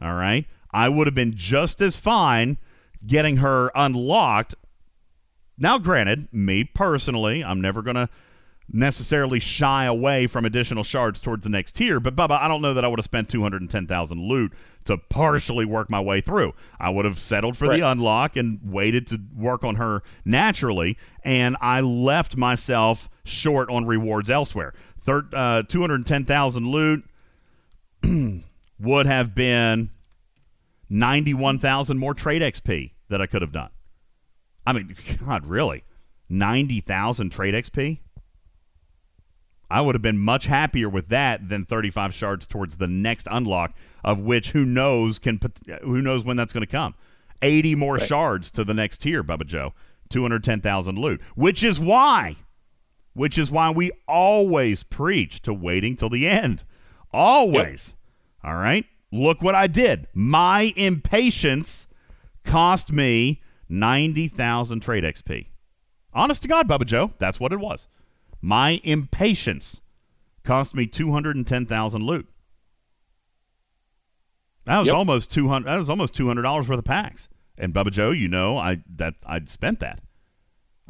All right? I would have been just as fine getting her unlocked. Now, granted, me personally, I'm never going to necessarily shy away from additional shards towards the next tier, but Bubba, I don't know that I would have spent 210,000 loot to partially work my way through. I would have settled for the unlock and waited to work on her naturally, and I left myself short on rewards elsewhere. 210,000 loot would have been 91,000 more trade XP that I could have done. I mean, God, really? 90,000 trade XP? I would have been much happier with that than 35 shards towards the next unlock, of which who knows when that's going to come. 80 more shards to the next tier, Bubba Joe. 210,000 loot, which is why we always preach to waiting till the end. Always. Yep. All right? Look what I did. My impatience cost me 90,000 trade XP. Honest to God, Bubba Joe, that's what it was. My impatience cost me 210,000 loot. That was almost $200. That was almost $200 worth of packs. And Bubba Joe, you know, I'd spent that.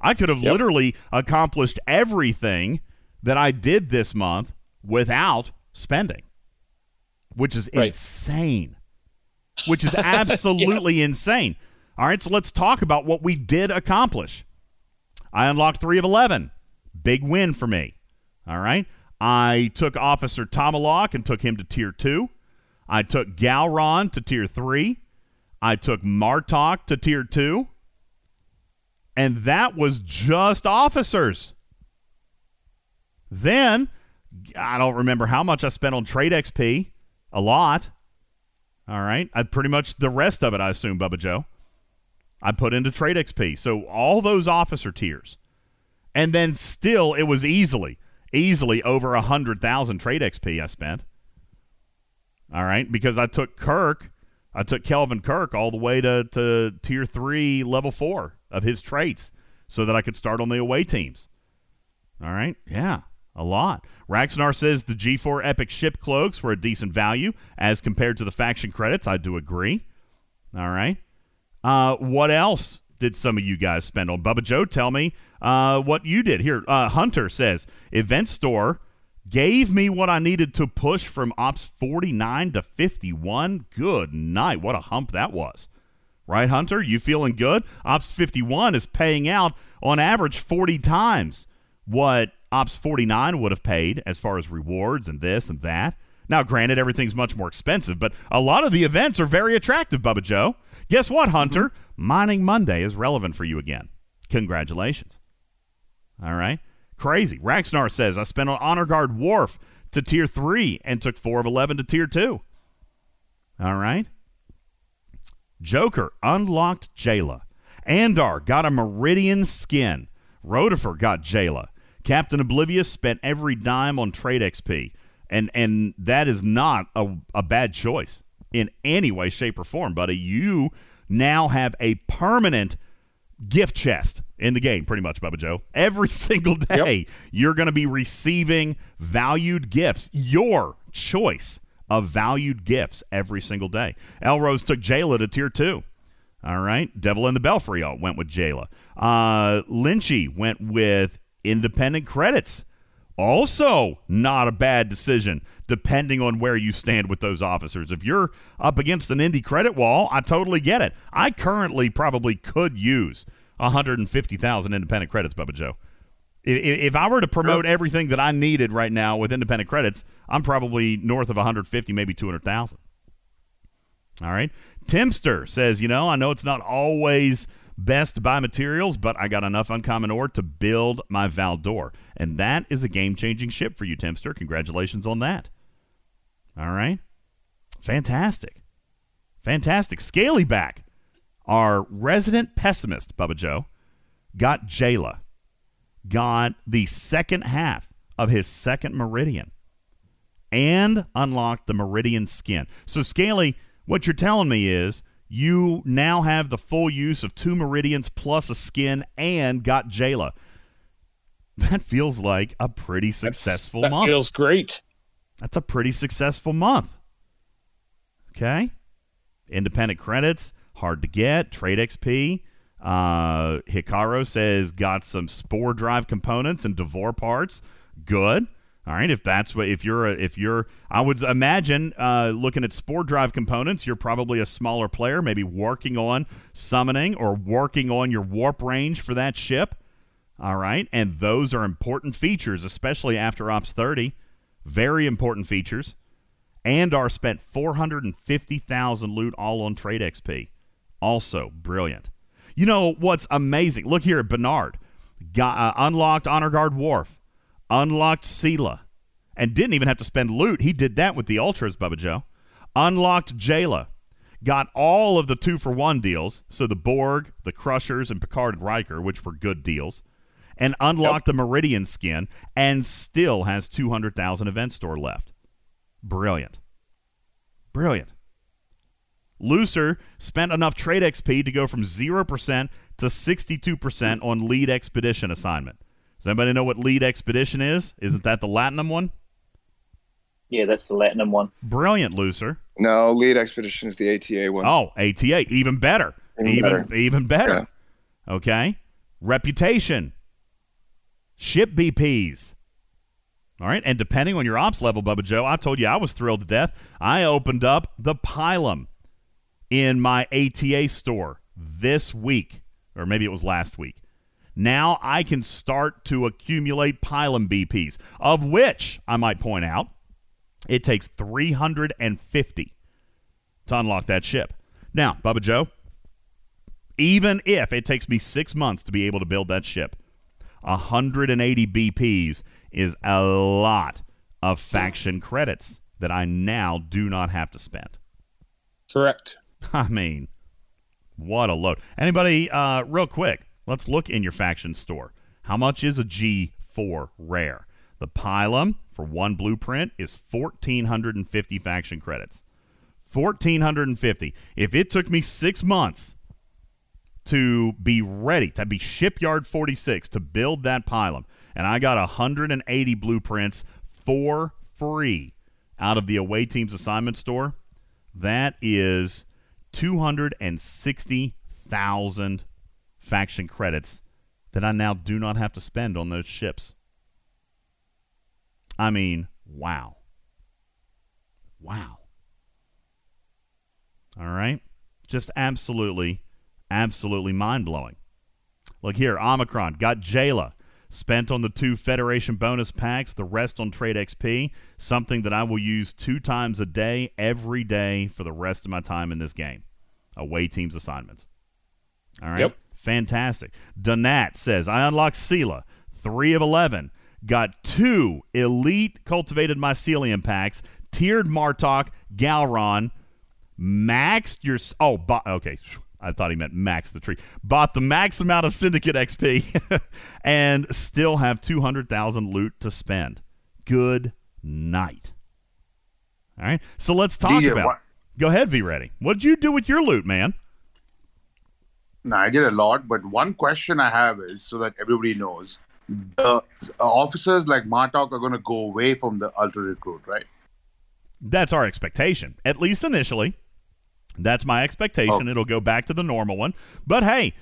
I could have literally accomplished everything that I did this month without spending, which is insane. Which is absolutely insane. All right, so let's talk about what we did accomplish. I unlocked 3 of 11. Big win for me. All right. I took Officer Tomalak and took him to Tier 2. I took Galron to Tier 3. I took Martok to Tier 2. And that was just officers. Then, I don't remember how much I spent on trade XP. A lot. All right. I pretty much the rest of it, I assume, Bubba Joe, I put into trade XP. So all those officer tiers. And then still, it was easily over 100,000 trade XP I spent. All right, because I took Kelvin Kirk all the way to Tier 3, Level 4 of his traits so that I could start on the away teams. All right, yeah, a lot. Raxnar says the G4 Epic Ship Cloaks were a decent value as compared to the faction credits. I do agree. All right. What else did some of you guys spend on? Bubba Joe, tell me what you did here. Hunter says, event store gave me what I needed to push from Ops 49 to 51. Good night. What a hump that was. Right, Hunter? You feeling good? Ops 51 is paying out on average 40 times what Ops 49 would have paid as far as rewards and this and that. Now, granted, everything's much more expensive, but a lot of the events are very attractive, Bubba Joe. Guess what, Hunter? Mm-hmm. Mining Monday is relevant for you again. Congratulations. All right. Crazy. Raxnar says, I spent on Honor Guard Wharf to Tier 3 and took 4 of 11 to Tier 2. All right. Joker unlocked Jayla. Andar got a Meridian skin. Rotifer got Jayla. Captain Oblivious spent every dime on trade XP. And that is not a bad choice in any way, shape, or form, buddy. You now have a permanent gift chest in the game, pretty much, Bubba Joe. Every single day, you're going to be receiving valued gifts, your choice of valued gifts every single day. Elrose took Jayla to Tier 2. All right. Devil in the Belfry went with Jayla. Lynchy went with independent credits. Also, not a bad decision, depending on where you stand with those officers. If you're up against an indie credit wall, I totally get it. I currently probably could use 150,000 independent credits, Bubba Joe. If I were to promote everything that I needed right now with independent credits, I'm probably north of 150, maybe 200,000. All right. Timster says, you know, I know it's not always best to buy materials, but I got enough uncommon ore to build my Valdor. And that is a game-changing ship for you, Timster. Congratulations on that. All right? Fantastic. Fantastic. Scalyback, our resident pessimist, Bubba Joe, got Jayla. Got the second half of his second Meridian. And unlocked the Meridian skin. So, Scaly, what you're telling me is you now have the full use of two Meridians plus a skin and got Jayla. That feels like a pretty successful month. That feels great. That's a pretty successful month. Okay. Independent credits, hard to get. Trade XP. Hikaru says got some Spore Drive components and Devore parts. Good. All right, if that's what, if you're, I would imagine looking at Spore Drive components, you're probably a smaller player, maybe working on summoning or working on your warp range for that ship. All right, and those are important features, especially after Ops 30, very important features, and are spent 450,000 loot all on trade XP. Also brilliant. You know what's amazing? Look here at Bernard, unlocked Honor Guard Wharf. Unlocked Sela, and didn't even have to spend loot. He did that with the Ultras, Bubba Joe. Unlocked Jayla. Got all of the 2-for-1 deals, so the Borg, the Crushers, and Picard and Riker, which were good deals, and unlocked the Meridian skin, and still has 200,000 event store left. Brilliant. Brilliant. Lucer spent enough trade XP to go from 0% to 62% on lead expedition assignment. Does anybody know what lead expedition is? Isn't that the Latinum one? Yeah, that's the Latinum one. Brilliant, Lucer. No, lead expedition is the ATA one. Oh, ATA. Even better. Even better. Yeah. Okay. Reputation. Ship BPs. All right. And depending on your ops level, Bubba Joe, I told you I was thrilled to death. I opened up the Pylum in my ATA store this week, or maybe it was last week. Now I can start to accumulate Pylum BPs, of which, I might point out, it takes 350 to unlock that ship. Now, Bubba Joe, even if it takes me 6 months to be able to build that ship, 180 BPs is a lot of faction credits that I now do not have to spend. Correct. I mean, what a load. Anybody, real quick, let's look in your faction store. How much is a G4 rare? The Pylum for one blueprint is 1,450 faction credits. 1,450. If it took me 6 months to be ready, to be Shipyard 46, to build that Pylum, and I got 180 blueprints for free out of the Away Team's assignment store, that is 260,000 faction credits that I now do not have to spend on those ships. I mean, wow. Wow. All right. Just absolutely, absolutely mind-blowing. Look here, Omicron got Jayla. Spent on the 2 Federation bonus packs, the rest on trade XP, something that I will use 2 times a day, every day for the rest of my time in this game. Away team's assignments. All right. Yep. Fantastic. Donat says, I unlocked Sela, 3 of 11. Got 2 elite cultivated mycelium packs, tiered Martok, Galron, maxed your... Oh, okay. I thought he meant max the tree. Bought the max amount of syndicate XP and still have 200,000 loot to spend. Good night. All right. So let's talk about... Go ahead, V-Ready. What did you do with your loot, man? No, I did a lot, but one question I have is, so that everybody knows, the officers like Martok are going to go away from the Ultra Recruit, right? That's our expectation, at least initially. That's my expectation. Oh. It'll go back to the normal one. But, hey,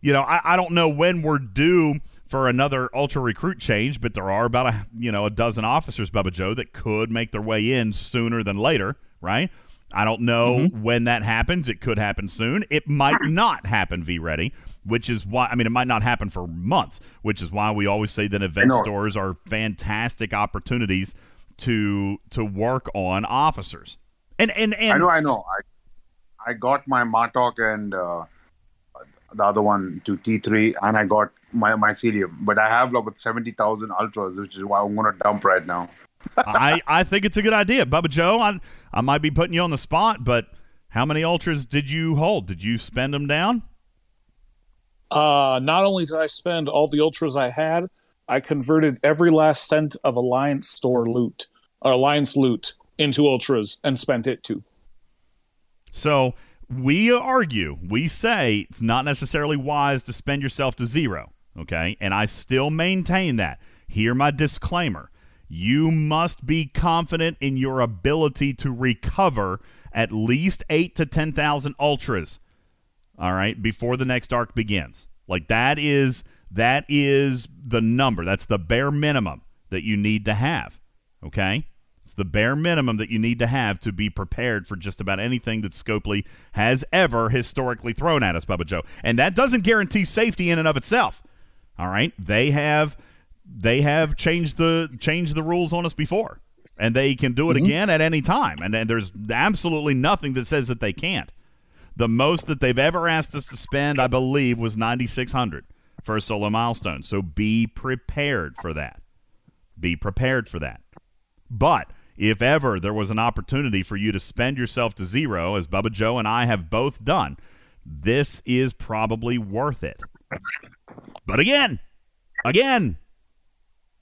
you know, I don't know when we're due for another Ultra Recruit change, but there are about a dozen officers, Bubba Joe, that could make their way in sooner than later, right? I don't know when that happens. It could happen soon. It might not happen, V-Ready, which is why, I mean, it might not happen for months, which is why we always say that event stores are fantastic opportunities to work on officers. And I know. I got my Martok and the other one to T3, and I got my mycelium. But I have about 70,000 Ultras, which is why I'm going to dump right now. I think it's a good idea. Bubba Joe, I might be putting you on the spot, but how many Ultras did you hold? Did you spend them down? Not only did I spend all the Ultras I had, I converted every last cent of Alliance store loot, or Alliance loot, into Ultras and spent it too. So we argue, we say it's not necessarily wise to spend yourself to zero, okay? And I still maintain that. Hear my disclaimer. You must be confident in your ability to recover at least 8 to 10,000 Ultras, all right, before the next arc begins. Like, that is the number. That's the bare minimum that you need to have, okay? It's the bare minimum that you need to have to be prepared for just about anything that Scopely has ever historically thrown at us, Bubba Joe. And that doesn't guarantee safety in and of itself, all right? They have changed the rules on us before, and they can do it again at any time, and there's absolutely nothing that says that they can't. The most that they've ever asked us to spend, I believe, was 9,600 for a solo milestone, so be prepared for that. Be prepared for that. But if ever there was an opportunity for you to spend yourself to zero, as Bubba Joe and I have both done, this is probably worth it. But again,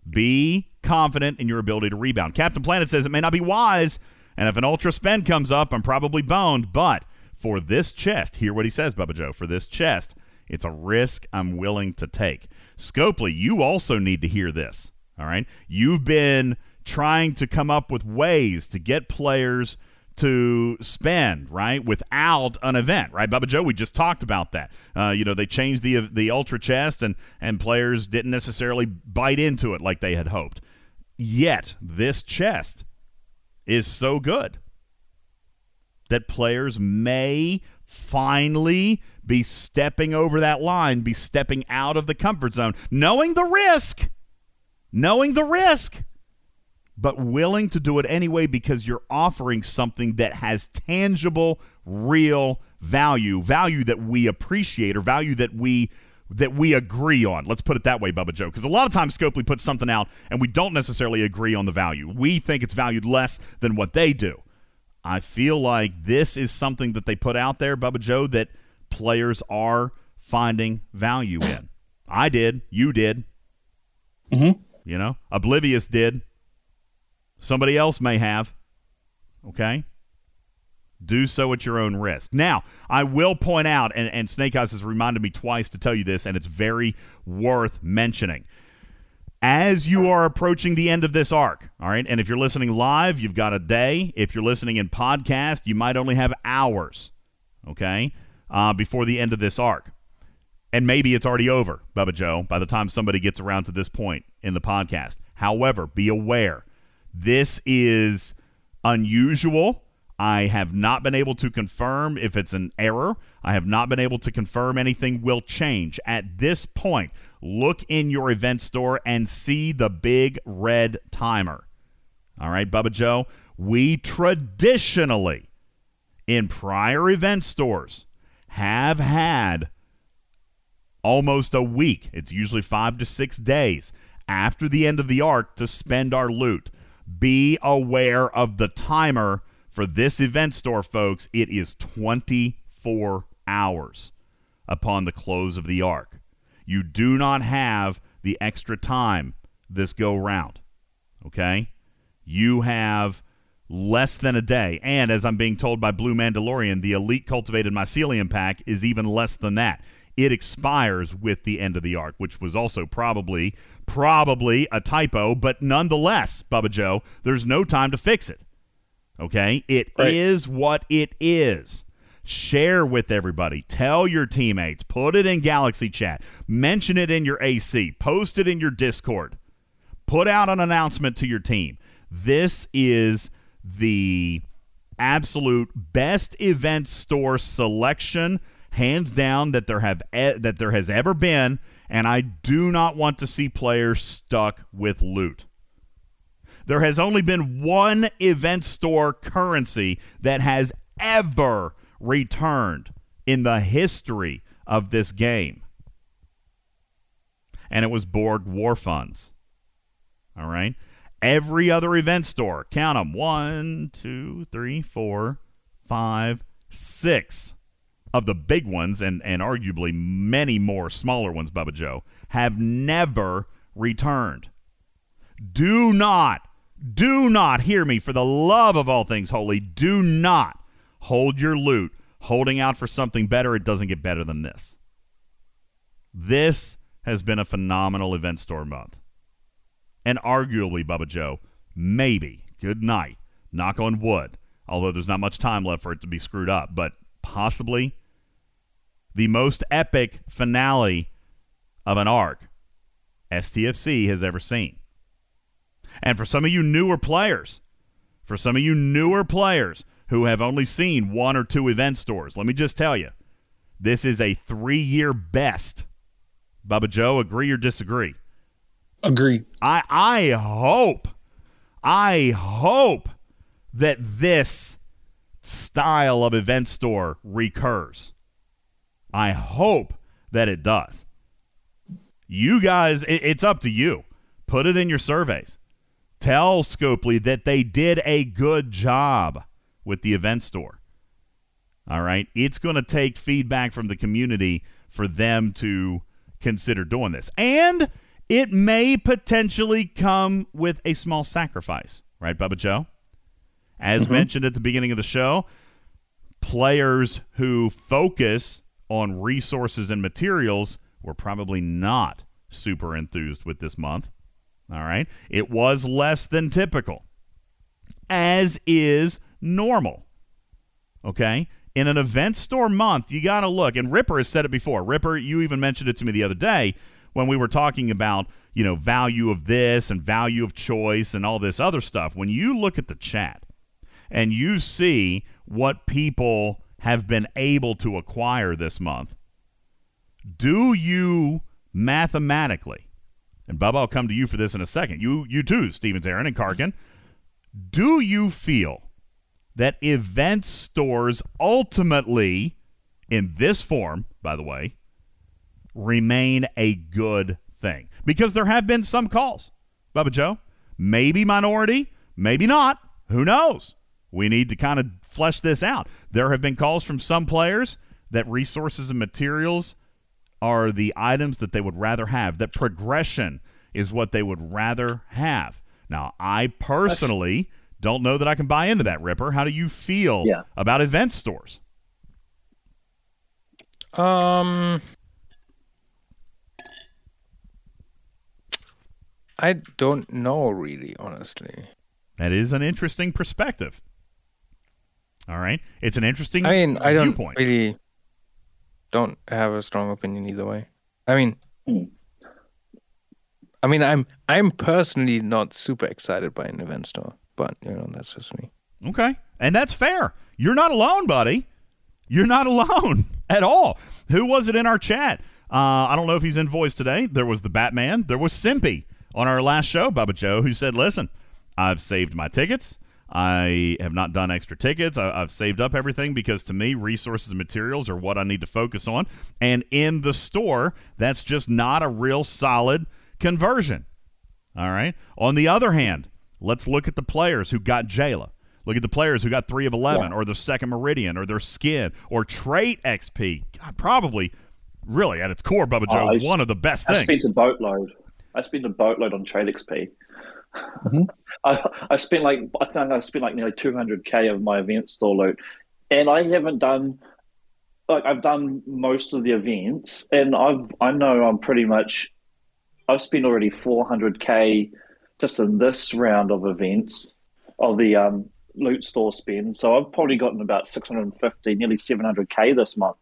be confident in your ability to rebound. Captain Planet says it may not be wise, and if an ultra spend comes up, I'm probably boned, but for this chest, hear what he says, Bubba Joe, for this chest, it's a risk I'm willing to take. Scopely, you also need to hear this, all right? You've been trying to come up with ways to get players to spend, right, without an event, right? Bubba Joe, we just talked about that. They changed the Ultra Chest, and players didn't necessarily bite into it like they had hoped. Yet, this chest is so good that players may finally be stepping over that line, be stepping out of the comfort zone, knowing the risk, but willing to do it anyway because you're offering something that has tangible, real value that we appreciate, or value that we agree on. Let's put it that way, Bubba Joe, because a lot of times Scopely puts something out and we don't necessarily agree on the value. We think it's valued less than what they do. I feel like this is something that they put out there, Bubba Joe, that players are finding value in. I did. You did. Mm-hmm. You know, Oblivious did. Somebody else may have, okay? Do so at your own risk. Now, I will point out, and Snake Eyes has reminded me twice to tell you this, and it's very worth mentioning. As you are approaching the end of this arc, all right, and if you're listening live, you've got a day. If you're listening in podcast, you might only have hours, okay, before the end of this arc. And maybe it's already over, Bubba Joe, by the time somebody gets around to this point in the podcast. However, be aware. This is unusual. I have not been able to confirm if it's an error. I have not been able to confirm anything will change. At this point, look in your event store and see the big red timer. All right, Bubba Joe, we traditionally, in prior event stores, have had almost a week. It's usually 5 to 6 days after the end of the arc to spend our loot. Be aware of the timer for this event store, folks. It is 24 hours upon the close of the arc. You do not have the extra time this go round, okay? You have less than a day. And as I'm being told by Blue Mandalorian, the Elite Cultivated Mycelium Pack is even less than that. It expires with the end of the arc, which was also probably a typo, but nonetheless, Bubba Joe, there's no time to fix it, okay? It is what it is. Share with everybody. Tell your teammates. Put it in Galaxy Chat. Mention it in your AC. Post it in your Discord. Put out an announcement to your team. This is the absolute best event store selection, hands down, that there has ever been, and I do not want to see players stuck with loot. There has only been one event store currency that has ever returned in the history of this game, and it was Borg War Funds. All right? Every other event store, count them, 6 of the big ones, and arguably many more smaller ones, Bubba Joe, have never returned. Do not, hear me, for the love of all things holy, do not hold your loot holding out for something better. It doesn't get better than this. This has been a phenomenal event store month. And arguably, Bubba Joe, maybe, good night, knock on wood, although there's not much time left for it to be screwed up, but possibly the most epic finale of an arc STFC has ever seen. And for some of you newer players, who have only seen one or two event stores, let me just tell you, this is a 3-year best. Bubba Joe, agree or disagree? Agree. I hope that this style of event store recurs. I hope that it does. You guys, it's up to you. Put it in your surveys. Tell Scopely that they did a good job with the event store. All right? It's going to take feedback from the community for them to consider doing this. And it may potentially come with a small sacrifice. Right, Bubba Joe? As mentioned at the beginning of the show, players who focus on resources and materials were probably not super enthused with this month. All right? It was less than typical, as is normal. Okay? In an event store month, you got to look, and Ripper has said it before. Ripper, you even mentioned it to me the other day, when we were talking about, you know, value of this and value of choice and all this other stuff. When you look at the chat and you see what people have been able to acquire this month, do you mathematically, and Bubba, I'll come to you for this in a second, you too, Stevens, Aaron, and Karkin, do you feel that event stores ultimately, in this form, by the way, remain a good thing? Because there have been some calls, Bubba Joe, maybe minority, maybe not, who knows? We need to kind of flesh this out. There have been calls from some players that resources and materials are the items that they would rather have, that progression is what they would rather have. Now, I personally don't know that I can buy into that, Ripper. How do you feel about event stores? I don't know, really, honestly. That is an interesting perspective. All right. It's an interesting viewpoint. I mean, I really don't have a strong opinion either way. I mean, I'm personally not super excited by an event store, but, you know, that's just me. Okay. And that's fair. You're not alone, buddy. You're not alone at all. Who was it in our chat? I don't know if he's in voice today. There was the Batman. There was Simpy on our last show, Bubba Joe, who said, listen, I've saved my tickets. I have not done extra tickets. I've saved up everything because, to me, resources and materials are what I need to focus on. And in the store, that's just not a real solid conversion. All right? On the other hand, let's look at the players who got Jayla. Look at the players who got 3 of 11 or their second Meridian or their skin or trait XP. God, probably really, at its core, Bubba Joe, one of the best things. I spent a boatload on trade XP. Mm-hmm. I spent nearly 200K of my event store loot, and I haven't done, like, I've done most of the events, and I've spent already 400K just in this round of events of the loot store spend. So I've probably gotten about 650, nearly 700K this month.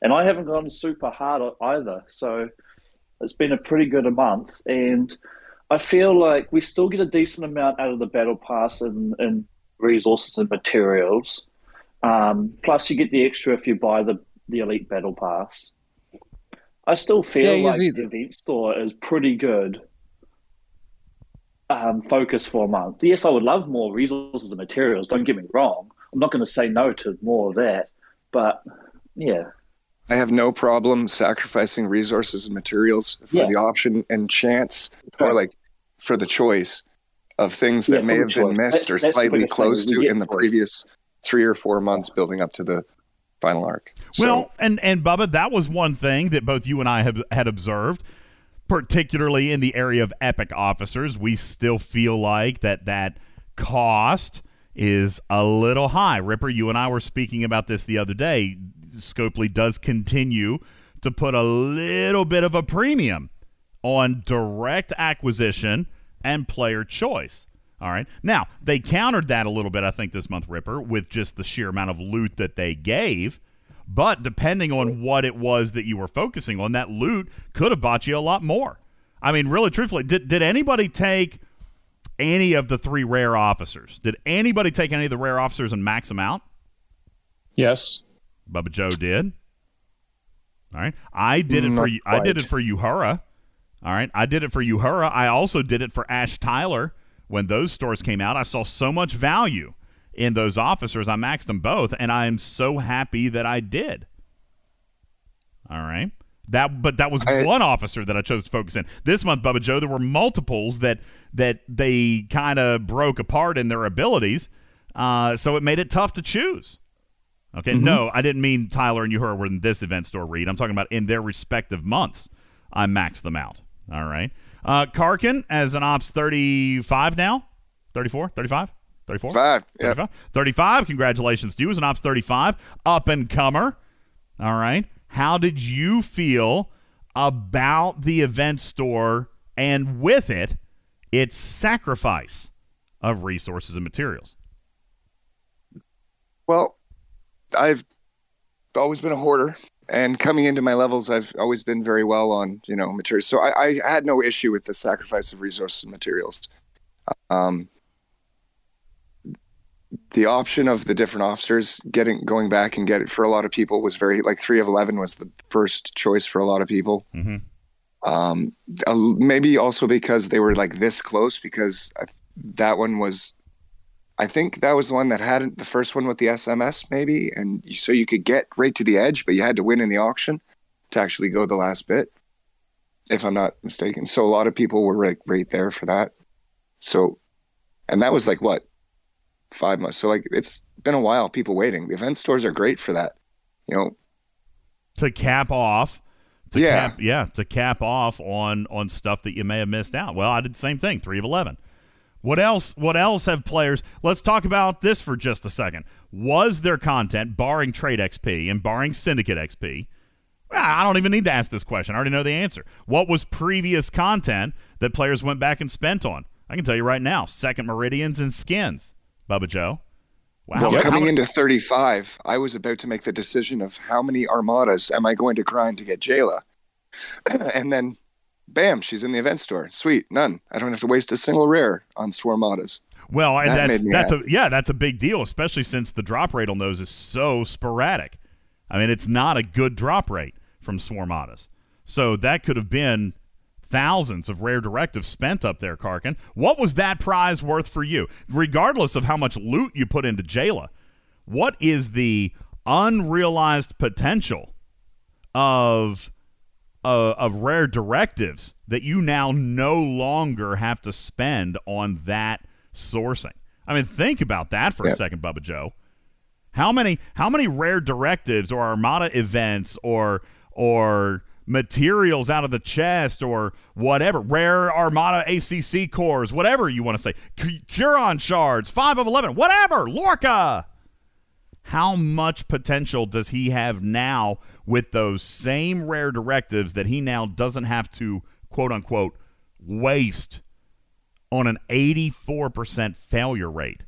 And I haven't gone super hard either, so it's been a pretty good month, and I feel like we still get a decent amount out of the battle pass and resources and materials. Plus, you get the extra if you buy the elite battle pass. I still feel like the event store is pretty good focus for a month. Yes, I would love more resources and materials, don't get me wrong. I'm not going to say no to more of that, but yeah. I have no problem sacrificing resources and materials for the option and chance, or like for the choice. of things that may have been missed or slightly close to in the previous 3 or 4 months building up to the final arc. Well, and Bubba, that was one thing that both you and I had observed, particularly in the area of epic officers. We still feel like that cost is a little high. Ripper, you and I were speaking about this the other day. Scopely does continue to put a little bit of a premium on direct acquisition and player choice. All right. Now, they countered that a little bit, I think, this month, Ripper, with just the sheer amount of loot that they gave. But depending on what it was that you were focusing on, that loot could have bought you a lot more. I mean, really, truthfully, did anybody take any of the three rare officers? Did anybody take any of the rare officers and max them out? Yes. Bubba Joe did. All right. I did it for you. I did it for Uhura. All right. I did it for Uhura. I also did it for Ash Tyler. When those stores came out, I saw so much value in those officers. I maxed them both, and I am so happy that I did. All right. But that was one officer that I chose to focus in. This month, Bubba Joe, there were multiples that they kind of broke apart in their abilities, so it made it tough to choose. Okay, No, I didn't mean Tyler and Uhura were in this event store, Reed. I'm talking about in their respective months, I maxed them out. All right. Karkin as an Ops 35 now? 34? 35? 34? 35. Yep. 35. Congratulations to you as an Ops 35. Up and comer. All right. How did you feel about the event store and with it, its sacrifice of resources and materials? Well, I've always been a hoarder, and coming into my levels, I've always been very well on, materials. So I had no issue with the sacrifice of resources and materials. The option of the different officers going back and get it for a lot of people was very, like 3 of 11 was the first choice for a lot of people. Mm-hmm. Maybe also because they were like this close, because that one was, I think that was the one that had the first one with the SMS maybe. And so you could get right to the edge, but you had to win in the auction to actually go the last bit, if I'm not mistaken. So a lot of people were like right there for that. So, and that was like, what? 5 months. So like, it's been a while, people waiting. The event stores are great for that, to cap off. To cap off on stuff that you may have missed out. Well, I did the same thing, 3 of 11. What else have players? Let's talk about this for just a second. Was there content, barring trade XP and barring syndicate XP? I don't even need to ask this question. I already know the answer. What was previous content that players went back and spent on? I can tell you right now, second Meridians and skins. Bubba Joe. Wow. Well, coming into 35, I was about to make the decision of how many armadas am I going to grind to get Jayla? And then, bam, she's in the event store. Sweet, none. I don't have to waste a single rare on swarmadas. Well, that's a big deal, especially since the drop rate on those is so sporadic. I mean, it's not a good drop rate from swarmadas. So that could have been thousands of rare directives spent up there, Karkin. What was that prize worth for you? Regardless of how much loot you put into Jayla, what is the unrealized potential of rare directives that you now no longer have to spend on that sourcing? I mean, think about that for a second, Bubba Joe. How many rare directives or Armada events or materials out of the chest or whatever, rare Armada ACC cores, whatever you want to say, Curon shards, 5 of 11, whatever, Lorca. How much potential does he have now with those same rare directives that he now doesn't have to, quote-unquote, waste on an 84% failure rate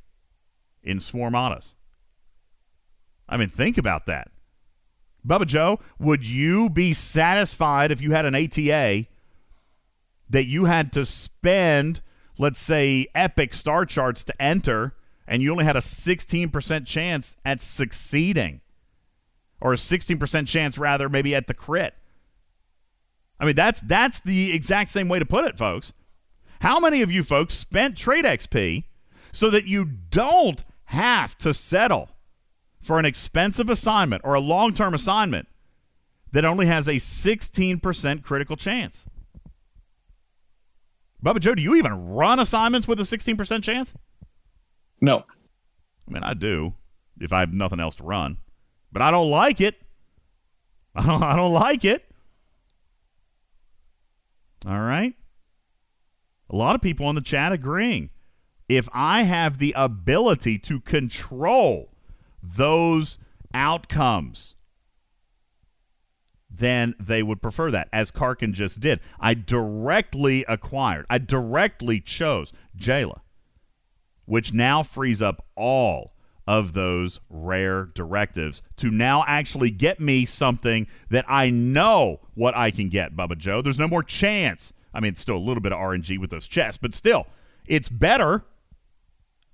in Swarmadas? I mean, think about that. Bubba Joe, would you be satisfied if you had an ATA that you had to spend, let's say, epic star charts to enter, and you only had a 16% chance at succeeding? Or a 16% chance, rather, maybe at the crit? I mean, that's the exact same way to put it, folks. How many of you folks spent trade XP so that you don't have to settle for an expensive assignment or a long-term assignment that only has a 16% critical chance? Bubba Joe, do you even run assignments with a 16% chance? No. I mean, I do if I have nothing else to run. But I don't like it. I don't like it. All right. A lot of people in the chat agreeing. If I have the ability to control those outcomes, then they would prefer that, as Karkin just did. I directly chose Jayla, which now frees up all of those rare directives to now actually get me something that I know what I can get, Bubba Joe. There's no more chance. I mean, it's still a little bit of RNG with those chests, but still, it's better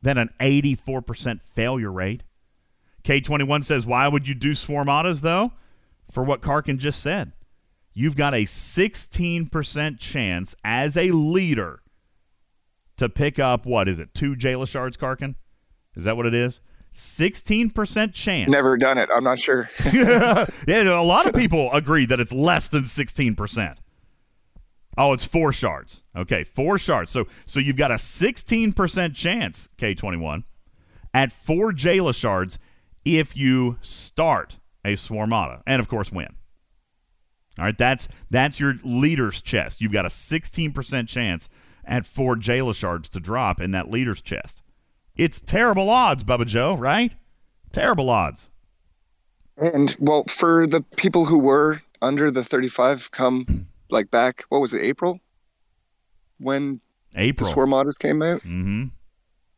than an 84% failure rate. K21 says, why would you do Swarmadas, though? For what Karkin just said. You've got a 16% chance as a leader to pick up, what is it, 2 Jayla shards, Karkin? Is that what it is? 16% chance. Never done it. I'm not sure. Yeah, a lot of people agree that it's less than 16%. Oh, it's 4 shards. Okay, 4 shards. So you've got a 16% chance, K21, at 4 Jayla shards if you start a Swarmada, and, of course, win. All right, that's your leader's chest. You've got a 16% chance at 4 Jayla shards to drop in that leader's chest. It's terrible odds, Bubba Joe, right? Terrible odds. And, well, for the people who were under the 35 come, like, back, what was it, April? When the Swarmadas came out? Mm-hmm.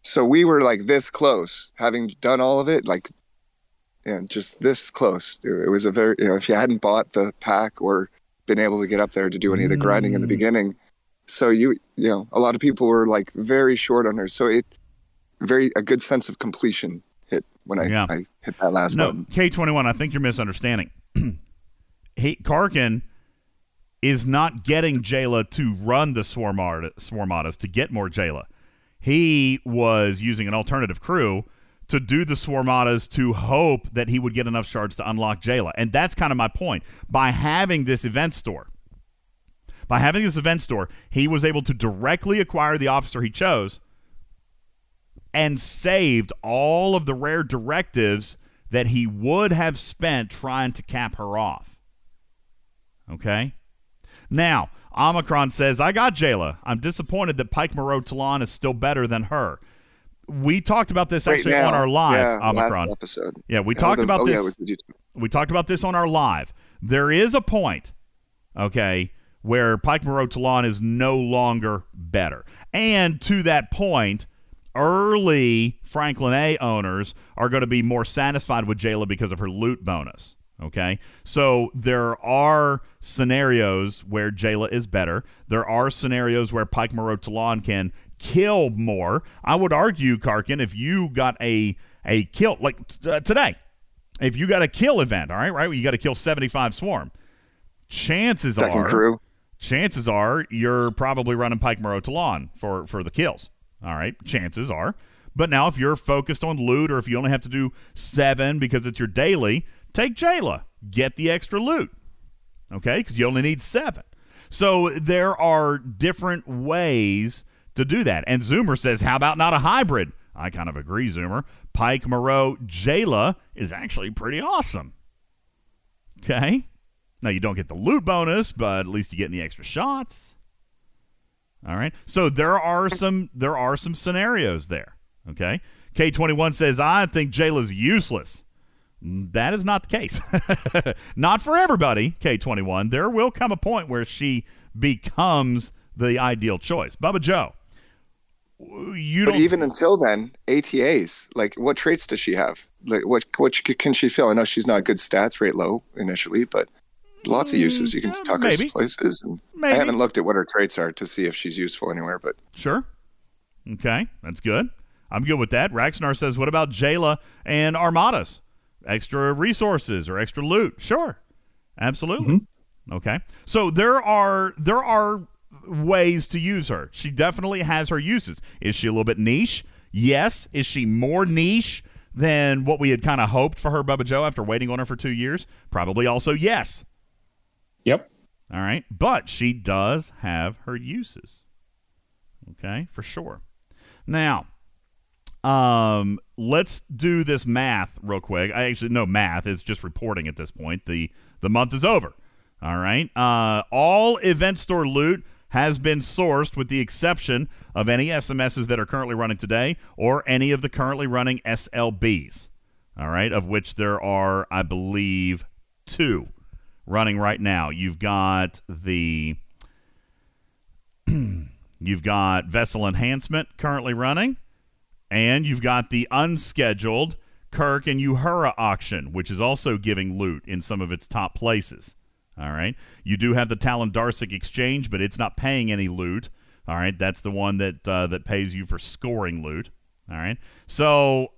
So we were, like, this close, having done all of it, like, and just this close. It was a very, if you hadn't bought the pack or been able to get up there to do any of the grinding in the beginning. So a lot of people were like very short on her. So a good sense of completion hit when I hit that last button. K21, I think you're misunderstanding. Karkin is not getting Jayla to run the Swarmadas to get more Jayla. He was using an alternative crew to do the Swarmadas to hope that he would get enough shards to unlock Jayla. And that's kind of my point. By having this event store, he was able to directly acquire the officer he chose and saved all of the rare directives that he would have spent trying to cap her off. Okay? Now, Omicron says, I got Jayla. I'm disappointed that Pike Moreau Talon is still better than her. We talked about this on our live, Omicron. Last episode. Yeah, we talked about this. We talked about this on our live. There is a point, okay, where Pike Moreau Talon is no longer better. And to that point, early Franklin A owners are going to be more satisfied with Jayla because of her loot bonus. Okay, so there are scenarios where Jayla is better. There are scenarios where Pike Moreau Talon can kill more. I would argue, Karkin, if you got a kill, like today, if you got a kill event, all right, you got to kill 75 Swarm, chances are you're probably running Pike Moreau Talon for the kills, all right, chances are. But now if you're focused on loot, or if you only have to do 7 because it's your daily, take Jayla, get the extra loot, okay, because you only need 7. So there are different ways to do that. And Zoomer says, how about not a hybrid? I kind of agree, Zoomer. Pike Moreau Jayla is actually pretty awesome. Okay? Now, you don't get the loot bonus, but at least you get the extra shots. All right? So there are some scenarios there. Okay? K21 says, I think Jayla's useless. That is not the case. Not for everybody, K21. There will come a point where she becomes the ideal choice. Bubba Joe, But even until then, ATAs, like, what traits does she have? Like, what can she fill? I know she's not good stats, rate low initially, but lots of uses. You can tuck her to places. And I haven't looked at what her traits are to see if she's useful anywhere, but. Sure. Okay, that's good. I'm good with that. Raxnar says, what about Jayla and Armadas? Extra resources or extra loot? Sure. Absolutely. Mm-hmm. Okay. So there are ways to use her. She definitely has her uses. Is she a little bit niche? Yes. Is she more niche than what we had kind of hoped for her, Bubba Joe, after waiting on her for 2 years? Probably also yes. Yep. All right. But she does have her uses. Okay, for sure. Now, let's do this math real quick. I actually, no math, it's just reporting at this point. The month is over. All right. All event store loot has been sourced with the exception of any SMSs that are currently running today or any of the currently running SLBs. All right, of which there are, I believe, 2 running right now. You've got the you've got Vessel Enhancement currently running, and you've got the unscheduled Kirk and Uhura auction, which is also giving loot in some of its top places. All right, you do have the Talon Darsic exchange, but it's not paying any loot. All right, that's the one that that pays you for scoring loot. All right, so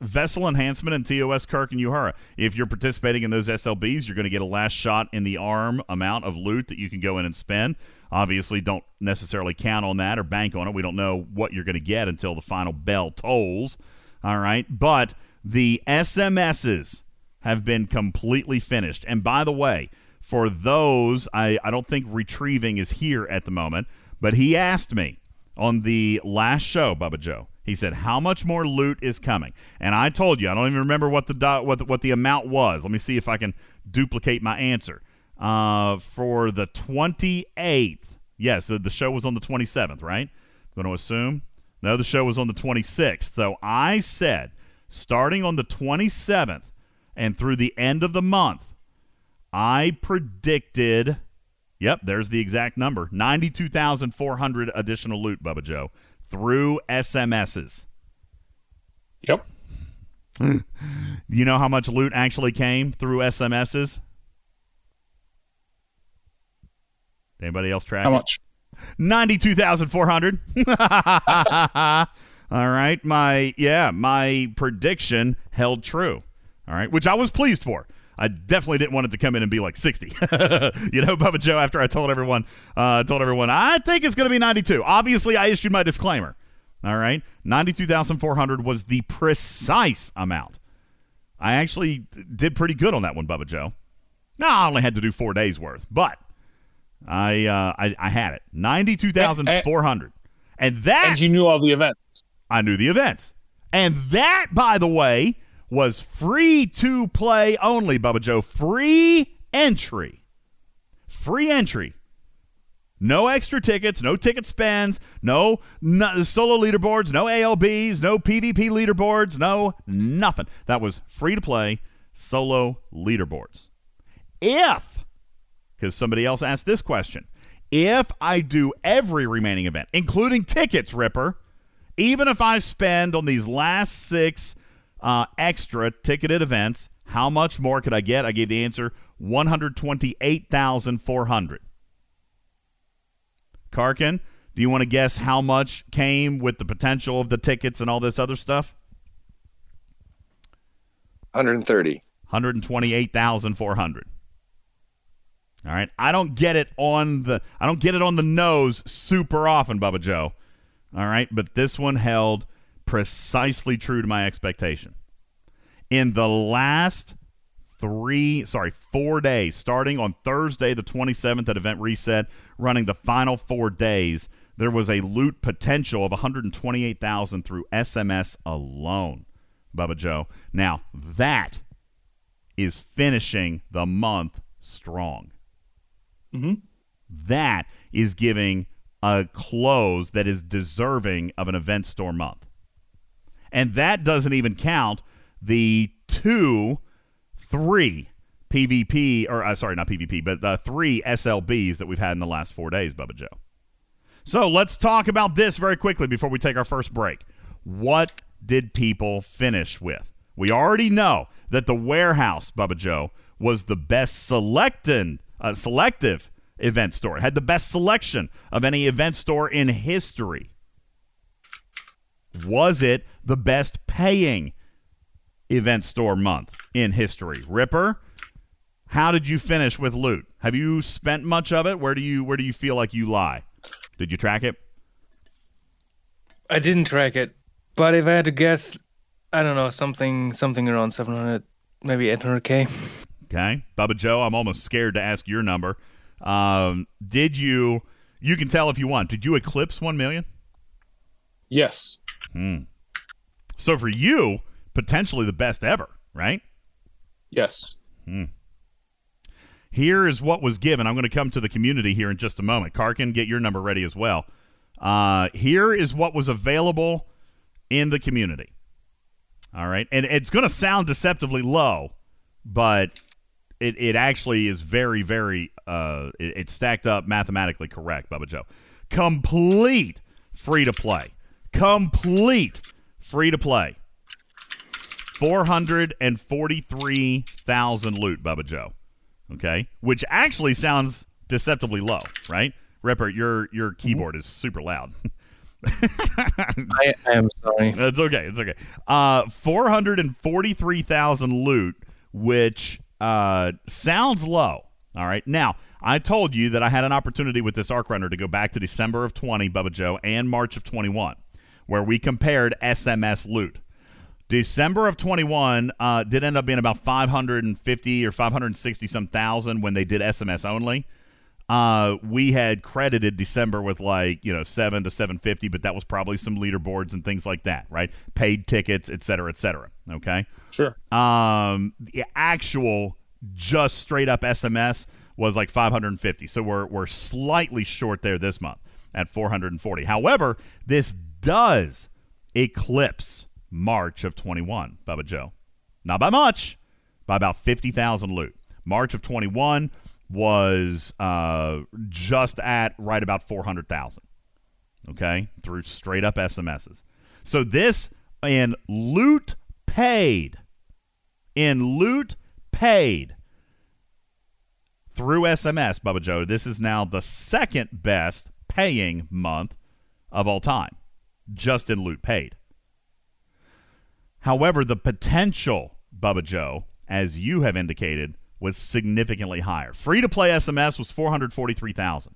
Vessel Enhancement and TOS Kirk and Uhura. If you're participating in those SLBs, you're going to get a last shot in the arm amount of loot that you can go in and spend. Obviously, don't necessarily count on that or bank on it. We don't know what you're going to get until the final bell tolls. All right, but the SMSs have been completely finished. And by the way, for those, I don't think retrieving is here at the moment, but he asked me on the last show, Bubba Joe, he said, how much more loot is coming? And I told you, I don't even remember what the amount was. Let me see if I can duplicate my answer. For the 28th, yes, the show was on the 27th, right? I'm going to assume. No, the show was on the 26th. So I said, starting on the 27th and through the end of the month, I predicted, yep, there's the exact number, 92,400 additional loot, Bubba Joe, through SMSs. Yep. You know how much loot actually came through SMSs? Anybody else track? How much? 92,400. All right, my prediction held true. All right, which I was pleased for. I definitely didn't want it to come in and be like 60. You know, Bubba Joe, after I told everyone, I think it's going to be 92. Obviously, I issued my disclaimer. All right, 92,400 was the precise amount. I actually did pretty good on that one, Bubba Joe. No, I only had to do 4 days worth, but I had it. 92,400. And you knew all the events. I knew the events. And that, by the way, was free to play only, Bubba Joe. Free entry. Free entry. No extra tickets, no ticket spends, no solo leaderboards, no ALBs, no PvP leaderboards, no nothing. That was free to play solo leaderboards. Because somebody else asked this question, if I do every remaining event, including tickets, Ripper, even if I spend on these last 6 extra ticketed events, how much more could I get? I gave the answer 128,400. Karkin, do you want to guess how much came with the potential of the tickets and all this other stuff? 130. 128,400. All right, I don't get it on the nose super often, Bubba Joe. All right, but this one held precisely true to my expectation. In the last 4 days, starting on Thursday the 27th at Event Reset, running the final 4 days, there was a loot potential of 128,000 through SMS alone, Bubba Joe. Now, that is finishing the month strong. Mm-hmm. That is giving a close that is deserving of an event store month. And that doesn't even count the 3 PvP, or not PvP, but the 3 SLBs that we've had in the last 4 days, Bubba Joe. So let's talk about this very quickly before we take our first break. What did people finish with? We already know that the warehouse, Bubba Joe, was the best selective event store. It had the best selection of any event store in history. Was it the best paying event store month in history? Ripper, how did you finish with loot? Have you spent much of it? Where do you feel like you lie? Did you track it? I didn't track it, but if I had to guess, I don't know, something around 700, maybe 800K. Okay. Bubba Joe, I'm almost scared to ask your number. Did you – You can tell if you want. Did you eclipse 1 million? Yes. So for you, potentially the best ever, right? Yes. Here is what was given. I'm going to come to the community here in just a moment. Karkin, get your number ready as well. Here is what was available in the community. All right. And it's going to sound deceptively low, but it actually is very, very, it's stacked up mathematically correct, Bubba Joe. Complete free-to-play. Complete free-to-play. 443,000 loot, Bubba Joe. Okay? Which actually sounds deceptively low, right? Ripper, your keyboard is super loud. I am sorry. That's okay. It's okay. 443,000 loot, which sounds low. All right. Now, I told you that I had an opportunity with this Arc Runner to go back to December of 20, Bubba Joe, and March of 21, where we compared SMS loot. December of 21 did end up being about 550 or 560 some thousand when they did SMS only. We had credited December with 7 to 750, but that was probably some leaderboards and things like that, right? Paid tickets, et cetera, okay? Sure. The actual just straight up SMS was 550. So we're slightly short there this month at 440. However, this does eclipse March of 21, Bubba Joe. Not by much, by about 50,000 loot. March of 21 was just at right about 400,000, okay, through straight-up SMSs. So this, in loot paid through SMS, Bubba Joe, this is now the second best paying month of all time, just in loot paid. However, the potential, Bubba Joe, as you have indicated, was significantly higher. Free-to-play SMS was 443,000.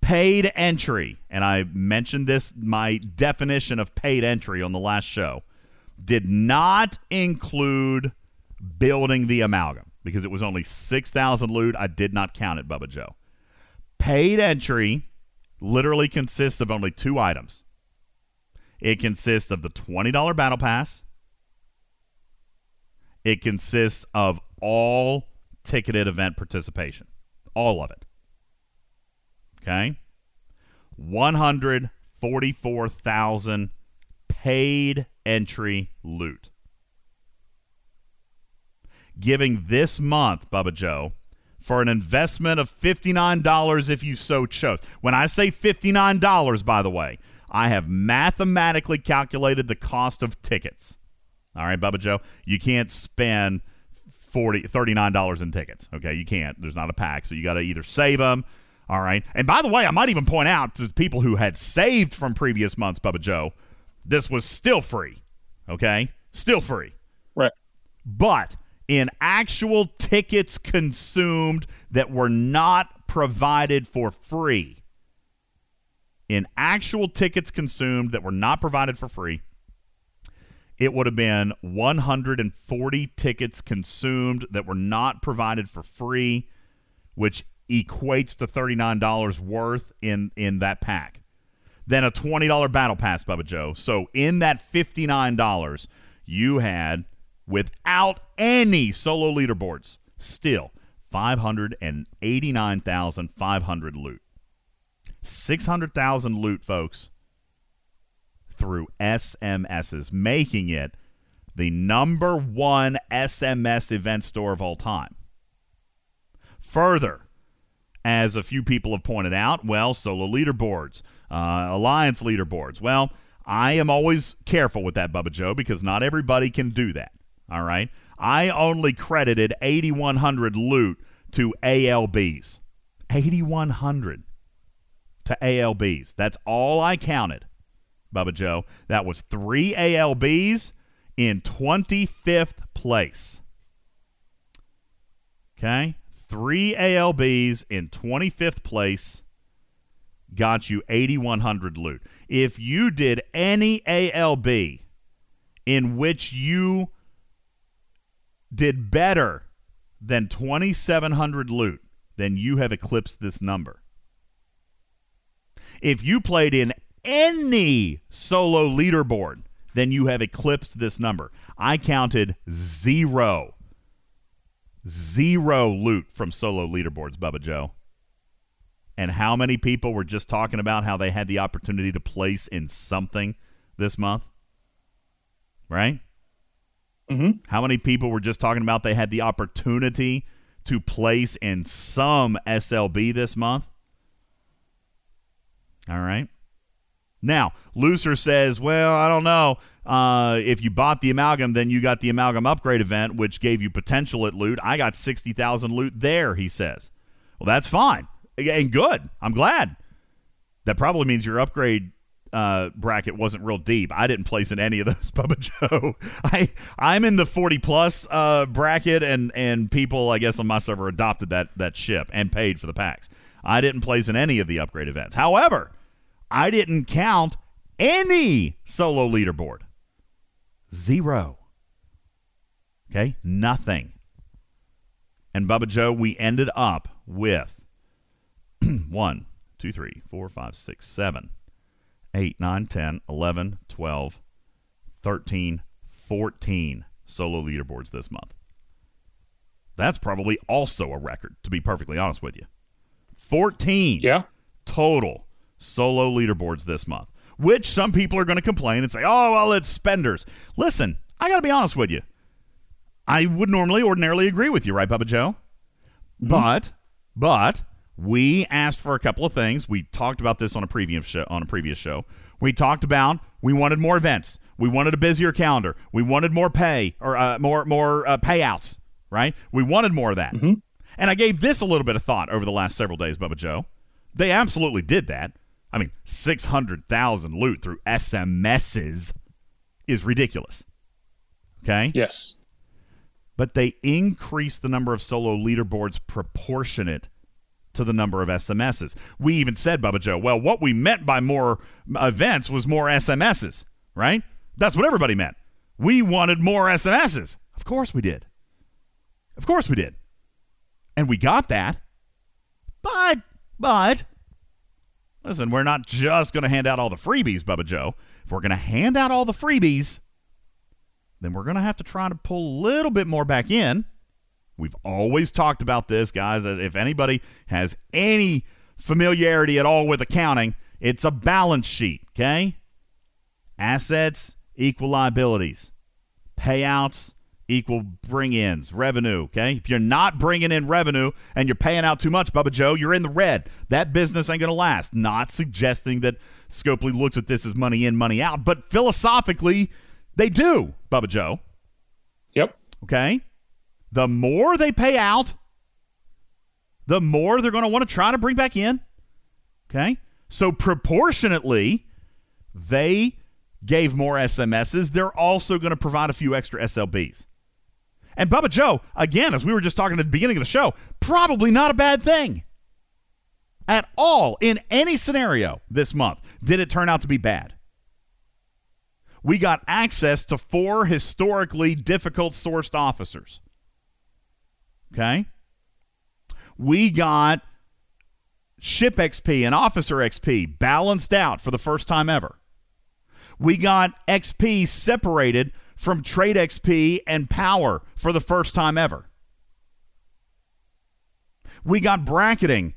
Paid entry, and I mentioned this, my definition of paid entry on the last show, did not include building the amalgam because it was only 6,000 loot. I did not count it, Bubba Joe. Paid entry literally consists of only two items. It consists of the $20 battle pass. It consists of all ticketed event participation. All of it. Okay? 144,000 paid entry loot. Giving this month, Bubba Joe, for an investment of $59 if you so chose. When I say $59, by the way, I have mathematically calculated the cost of tickets. All right, Bubba Joe, you can't spend $39 in tickets. Okay, you can't. There's not a pack, so you got to either save them. All right. And by the way, I might even point out to people who had saved from previous months, Bubba Joe, this was still free. Okay? Still free. Right. But in actual tickets consumed that were not provided for free, it would have been 140 tickets consumed that were not provided for free, which equates to $39 worth in that pack. Then a $20 battle pass, Bubba Joe. So in that $59, you had, without any solo leaderboards, still 589,500 loot. 600,000 loot, folks, through SMSs, making it the number one SMS event store of all time. Further, as a few people have pointed out, well, solo leaderboards, alliance leaderboards. Well, I am always careful with that, Bubba Joe, because not everybody can do that, all right? I only credited 8,100 loot to ALBs. 8,100 to ALBs. That's all I counted, Bubba Joe. That was 3 ALBs in 25th place. Okay? 3 ALBs in 25th place got you 8,100 loot. If you did any ALB in which you did better than 2,700 loot, then you have eclipsed this number. If you played in any solo leaderboard, then you have eclipsed this number. I counted zero. Zero loot from solo leaderboards, Bubba Joe. And how many people were just talking about how they had the opportunity to place in something this month? Right? Mm-hmm. How many people were just talking about they had the opportunity to place in some SLB this month? All right. Now, Looser says, well, I don't know. If you bought the Amalgam, then you got the Amalgam upgrade event, which gave you potential at loot. I got 60,000 loot there, he says. Well, that's fine. And good. I'm glad. That probably means your upgrade bracket wasn't real deep. I didn't place in any of those, Bubba Joe. I'm in the 40-plus bracket, and people, I guess, on my server adopted that ship and paid for the packs. I didn't place in any of the upgrade events. However, I didn't count any solo leaderboard. Zero. Okay? Nothing. And, Bubba Joe, we ended up with 1, 2, 3, 4, 5, 6, 7, 8, 9, 10, 11, 12, 13, 14 solo leaderboards this month. That's probably also a record, to be perfectly honest with you. 14 total solo leaderboards this month, which some people are going to complain and say, oh, well, it's spenders. Listen, I got to be honest with you. I would ordinarily agree with you, right, Bubba Joe? Mm-hmm. But we asked for a couple of things. We talked about this on a previous show. We talked about we wanted more events. We wanted a busier calendar. We wanted more pay or more payouts, right? We wanted more of that. Mm-hmm. And I gave this a little bit of thought over the last several days, Bubba Joe. They absolutely did that. I mean, 600,000 loot through SMSs is ridiculous. Okay? Yes. But they increased the number of solo leaderboards proportionate to the number of SMSs. We even said, Bubba Joe, well, what we meant by more events was more SMSs, right? That's what everybody meant. We wanted more SMSs. Of course we did. And we got that. But, listen, we're not just going to hand out all the freebies, Bubba Joe. If we're going to hand out all the freebies, then we're going to have to try to pull a little bit more back in. We've always talked about this, guys. If anybody has any familiarity at all with accounting, it's a balance sheet, okay? Assets equal liabilities. Payouts equal bring-ins. Revenue, okay? If you're not bringing in revenue and you're paying out too much, Bubba Joe, you're in the red. That business ain't going to last. Not suggesting that Scopely looks at this as money in, money out, but philosophically, they do, Bubba Joe. Yep. Okay? The more they pay out, the more they're going to want to try to bring back in. Okay? So proportionately, they gave more SMSs. They're also going to provide a few extra SLBs. And Bubba Joe, again, as we were just talking at the beginning of the show, probably not a bad thing at all in any scenario this month. Did it turn out to be bad? We got access to 4 historically difficult-sourced officers. Okay? We got ship XP and officer XP balanced out for the first time ever. We got XP separated from trade XP and power for the first time ever. We got bracketing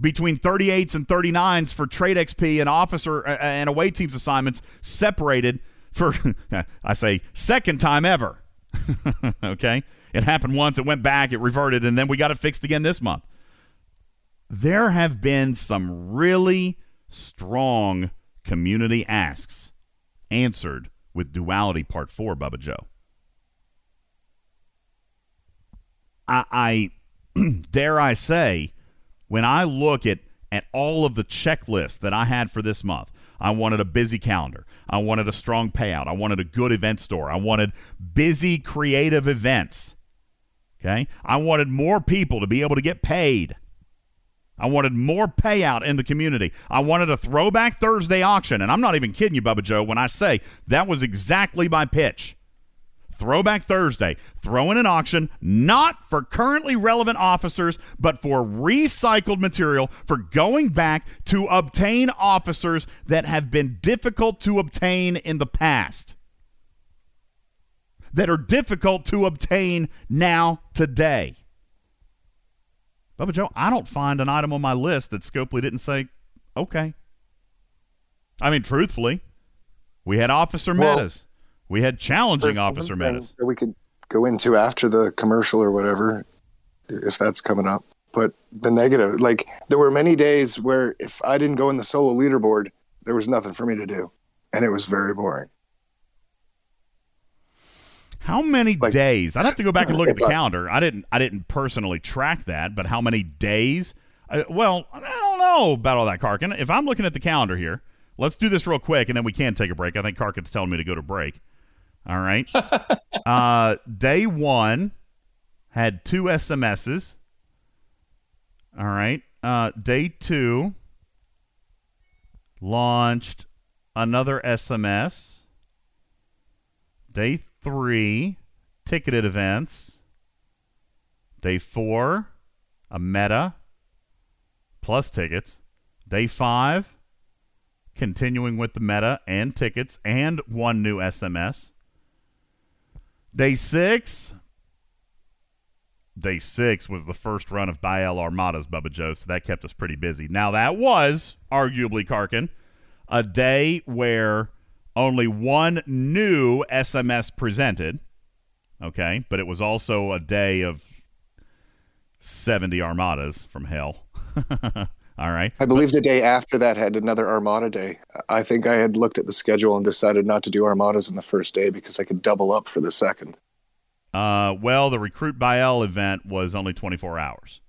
between 38s and 39s for trade XP and officer and away teams assignments separated for, I say, second time ever. Okay? It happened once, it went back, it reverted, and then we got it fixed again this month. There have been some really strong community asks answered with Duality Part 4, Bubba Joe. I dare I say, when I look at all of the checklists that I had for this month, I wanted a busy calendar. I wanted a strong payout. I wanted a good event store. I wanted busy, creative events. Okay? I wanted more people to be able to get paid. I wanted more payout in the community. I wanted a Throwback Thursday auction. And I'm not even kidding you, Bubba Joe, when I say that was exactly my pitch. Throwback Thursday, throwing an auction not for currently relevant officers, but for recycled material for going back to obtain officers that have been difficult to obtain in the past, that are difficult to obtain now today. Bubba Joe, I don't find an item on my list that Scopely didn't say, okay. I mean, truthfully, we had officer metas. We had challenging officer metas. We could go into after the commercial or whatever, if that's coming up. But the negative, like, there were many days where if I didn't go in the solo leaderboard, there was nothing for me to do. And it was very boring. How many days? I'd have to go back and look at the calendar. I didn't personally track that, but how many days? I don't know about all that, Karkin. If I'm looking at the calendar here, let's do this real quick, and then we can take a break. I think Karkin's telling me to go to break. All right. Day one had 2 SMSs. All right. Day two launched another SMS. Day 3, ticketed events. Day 4, a meta plus tickets. Day 5, continuing with the meta and tickets and 1 new SMS. Day 6 was the first run of Bayel Armadas, Bubba Joe, so that kept us pretty busy. Now that was, arguably, Karkin, a day where only 1 new SMS presented, okay? But it was also a day of 70 Armadas from hell. All right. I believe the day after that had another Armada day. I think I had looked at the schedule and decided not to do Armadas on the first day because I could double up for the second. The Recruit Bayel event was only 24 hours.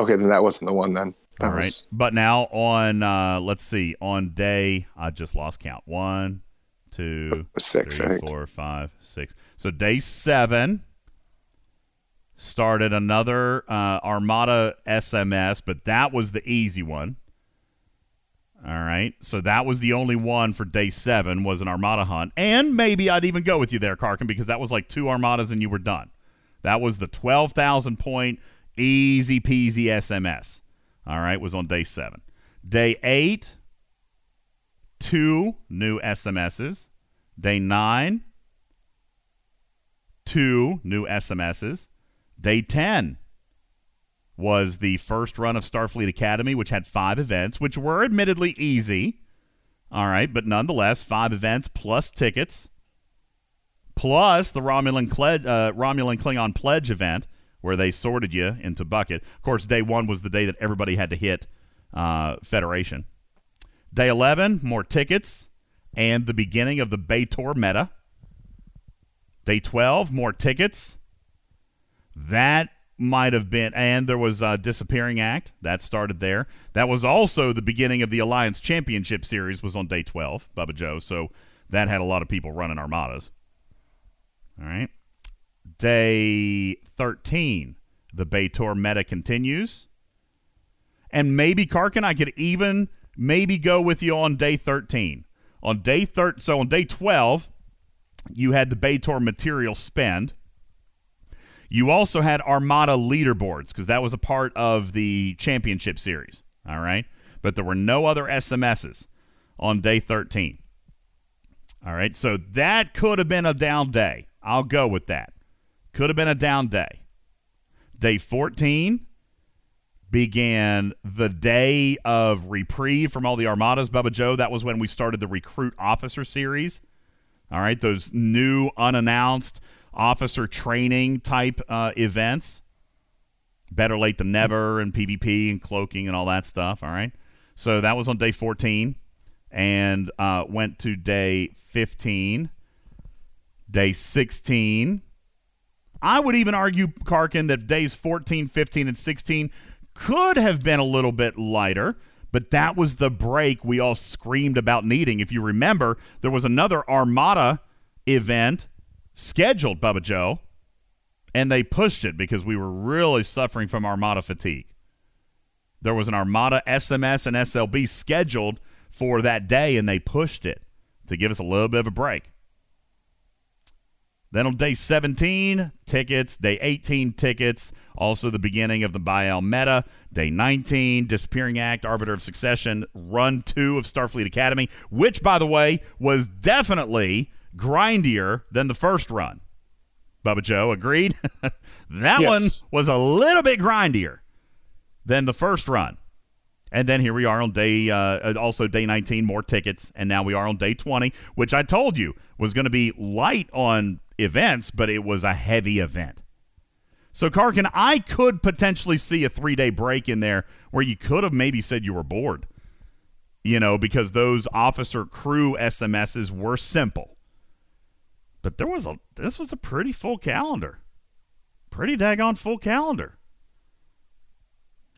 Okay, then that wasn't the one then. That all right. But now on, on day, I just lost count. 1, 2, 3, 4, 5, 6. So day 7 started another Armada SMS, but that was the easy one. All right. So that was the only one for day 7 was an Armada hunt. And maybe I'd even go with you there, Karkin, because that was like 2 Armadas and you were done. That was the 12,000 point easy peasy SMS. All right. Was on day 7. Day 8. 2 new SMSs. Day 9, 2 new SMSs. Day 10 was the first run of Starfleet Academy, which had 5 events, which were admittedly easy. All right, but nonetheless, 5 events plus tickets, plus the Romulan Klingon Pledge event, where they sorted you into bucket. Of course, day 1 was the day that everybody had to hit Federation. Day 11, more tickets and the beginning of the Baytor meta. Day 12, more tickets. That might have been, and there was a disappearing act. That started there. That was also the beginning of the Alliance Championship Series was on day 12, Bubba Joe. So that had a lot of people running Armadas. All right. Day 13, the Baytor meta continues. And maybe, Karkin, I could even... maybe go with you on day 13. So on day 12, you had the Baytor material spend. You also had Armada leaderboards because that was a part of the championship series. All right. But there were no other SMSs on day 13. All right. So that could have been a down day. I'll go with that. Could have been a down day. Day 14. Began the day of reprieve from all the Armadas, Bubba Joe. That was when we started the Recruit Officer Series. All right, those new unannounced officer training type events. Better late than never, and PvP and cloaking and all that stuff. All right, so that was on day 14 and went to day 15, day 16. I would even argue, Karkin, that days 14, 15, and 16 could have been a little bit lighter, but that was the break we all screamed about needing. If you remember, there was another Armada event scheduled, Bubba Joe, and they pushed it because we were really suffering from Armada fatigue. There was an Armada SMS and SLB scheduled for that day, and they pushed it to give us a little bit of a break. Then on day 17, tickets. Day 18, tickets. Also the beginning of the Bayel meta. Day 19, Disappearing Act, Arbiter of Succession, Run 2 of Starfleet Academy, which, by the way, was definitely grindier than the first run. Bubba Joe, agreed? That one was a little bit grindier than the first run. And then here we are on day 19, more tickets. And now we are on day 20, which I told you was going to be light on events, but it was a heavy event. So, Karkin, I could potentially see a 3-day break in there where you could have maybe said you were bored, because those officer crew SMSs were simple. But this was a pretty full calendar. Pretty daggone full calendar.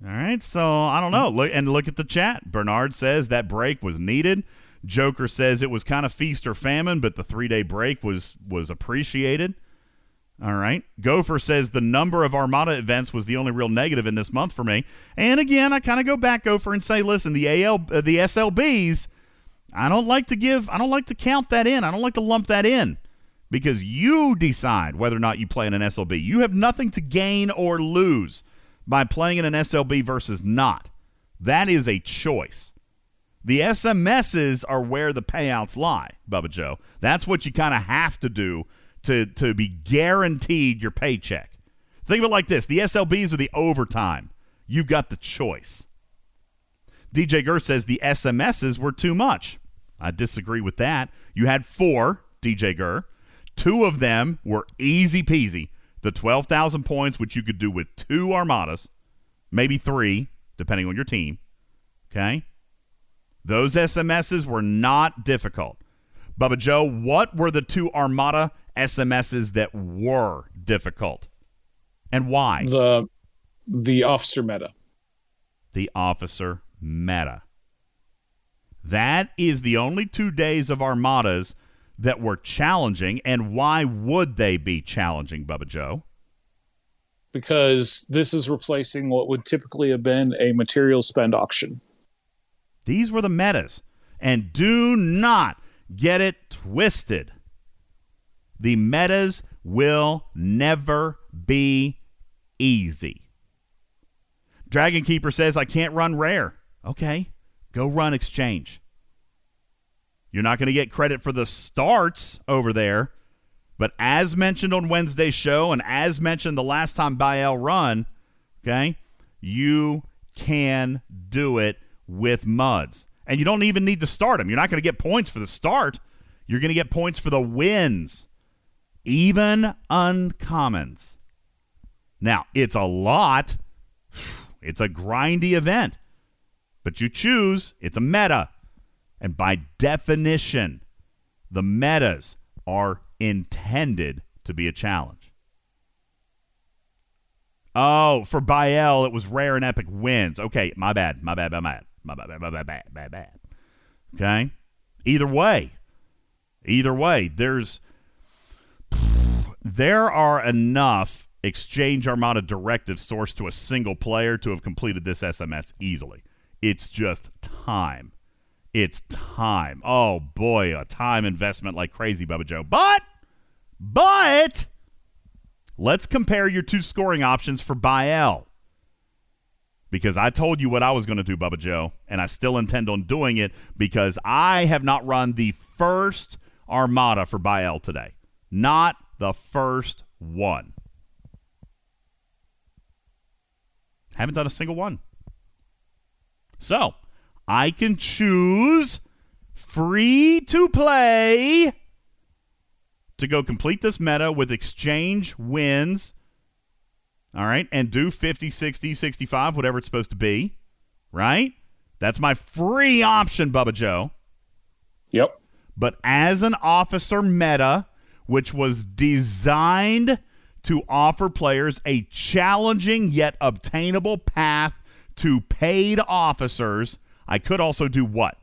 All right, so I don't know. Look at the chat. Bernard says that break was needed. Joker says it was kind of feast or famine, but the 3-day break was appreciated. All right. Gopher says the number of Armada events was the only real negative in this month for me. And again, I kind of go back, Gopher, and say, listen, the SLBs, I don't like to count that in. I don't like to lump that in because you decide whether or not you play in an SLB. You have nothing to gain or lose by playing in an SLB versus not. That is a choice. The SMSs are where the payouts lie, Bubba Joe. That's what you kind of have to do to be guaranteed your paycheck. Think of it like this. The SLBs are the overtime. You've got the choice. DJ Gersh says the SMSs were too much. I disagree with that. You had 4, DJ Gersh. 2 of them were easy peasy. The 12,000 points, which you could do with 2 Armadas, maybe 3, depending on your team. Okay? Those SMSs were not difficult. Bubba Joe, what were the 2 Armada SMSs that were difficult? And why? The officer meta. The officer meta. That is the only 2 days of Armadas that were challenging, and why would they be challenging, Bubba Joe? Because this is replacing what would typically have been a material spend auction. These were the metas, and do not get it twisted. The metas will never be easy. Dragon Keeper says, I can't run rare. Okay, go run exchange. You're not going to get credit for the starts over there, but as mentioned on Wednesday's show and as mentioned the last time Bayel run, okay, you can do it with MUDs. And you don't even need to start them. You're not going to get points for the start. You're going to get points for the wins, even uncommons. Now, it's a lot. It's a grindy event, but you choose. It's a meta. And by definition, the metas are intended to be a challenge. Oh, for Bayel, it was rare and epic wins. Okay, my bad. Okay? Either way, there are enough Exchange Armada directives sourced to a single player to have completed this SMS easily. It's just time. It's time. Oh, boy, a time investment like crazy, Bubba Joe. But, let's compare your 2 scoring options for Bayel. Because I told you what I was going to do, Bubba Joe, and I still intend on doing it because I have not run the first Armada for Bayel today. Not the first one. Haven't done a single one. So, I can choose free to play to go complete this meta with exchange wins, all right, and do 50, 60, 65, whatever it's supposed to be, right? That's my free option, Bubba Joe. Yep. But as an officer meta, which was designed to offer players a challenging yet obtainable path to paid officers, I could also do what?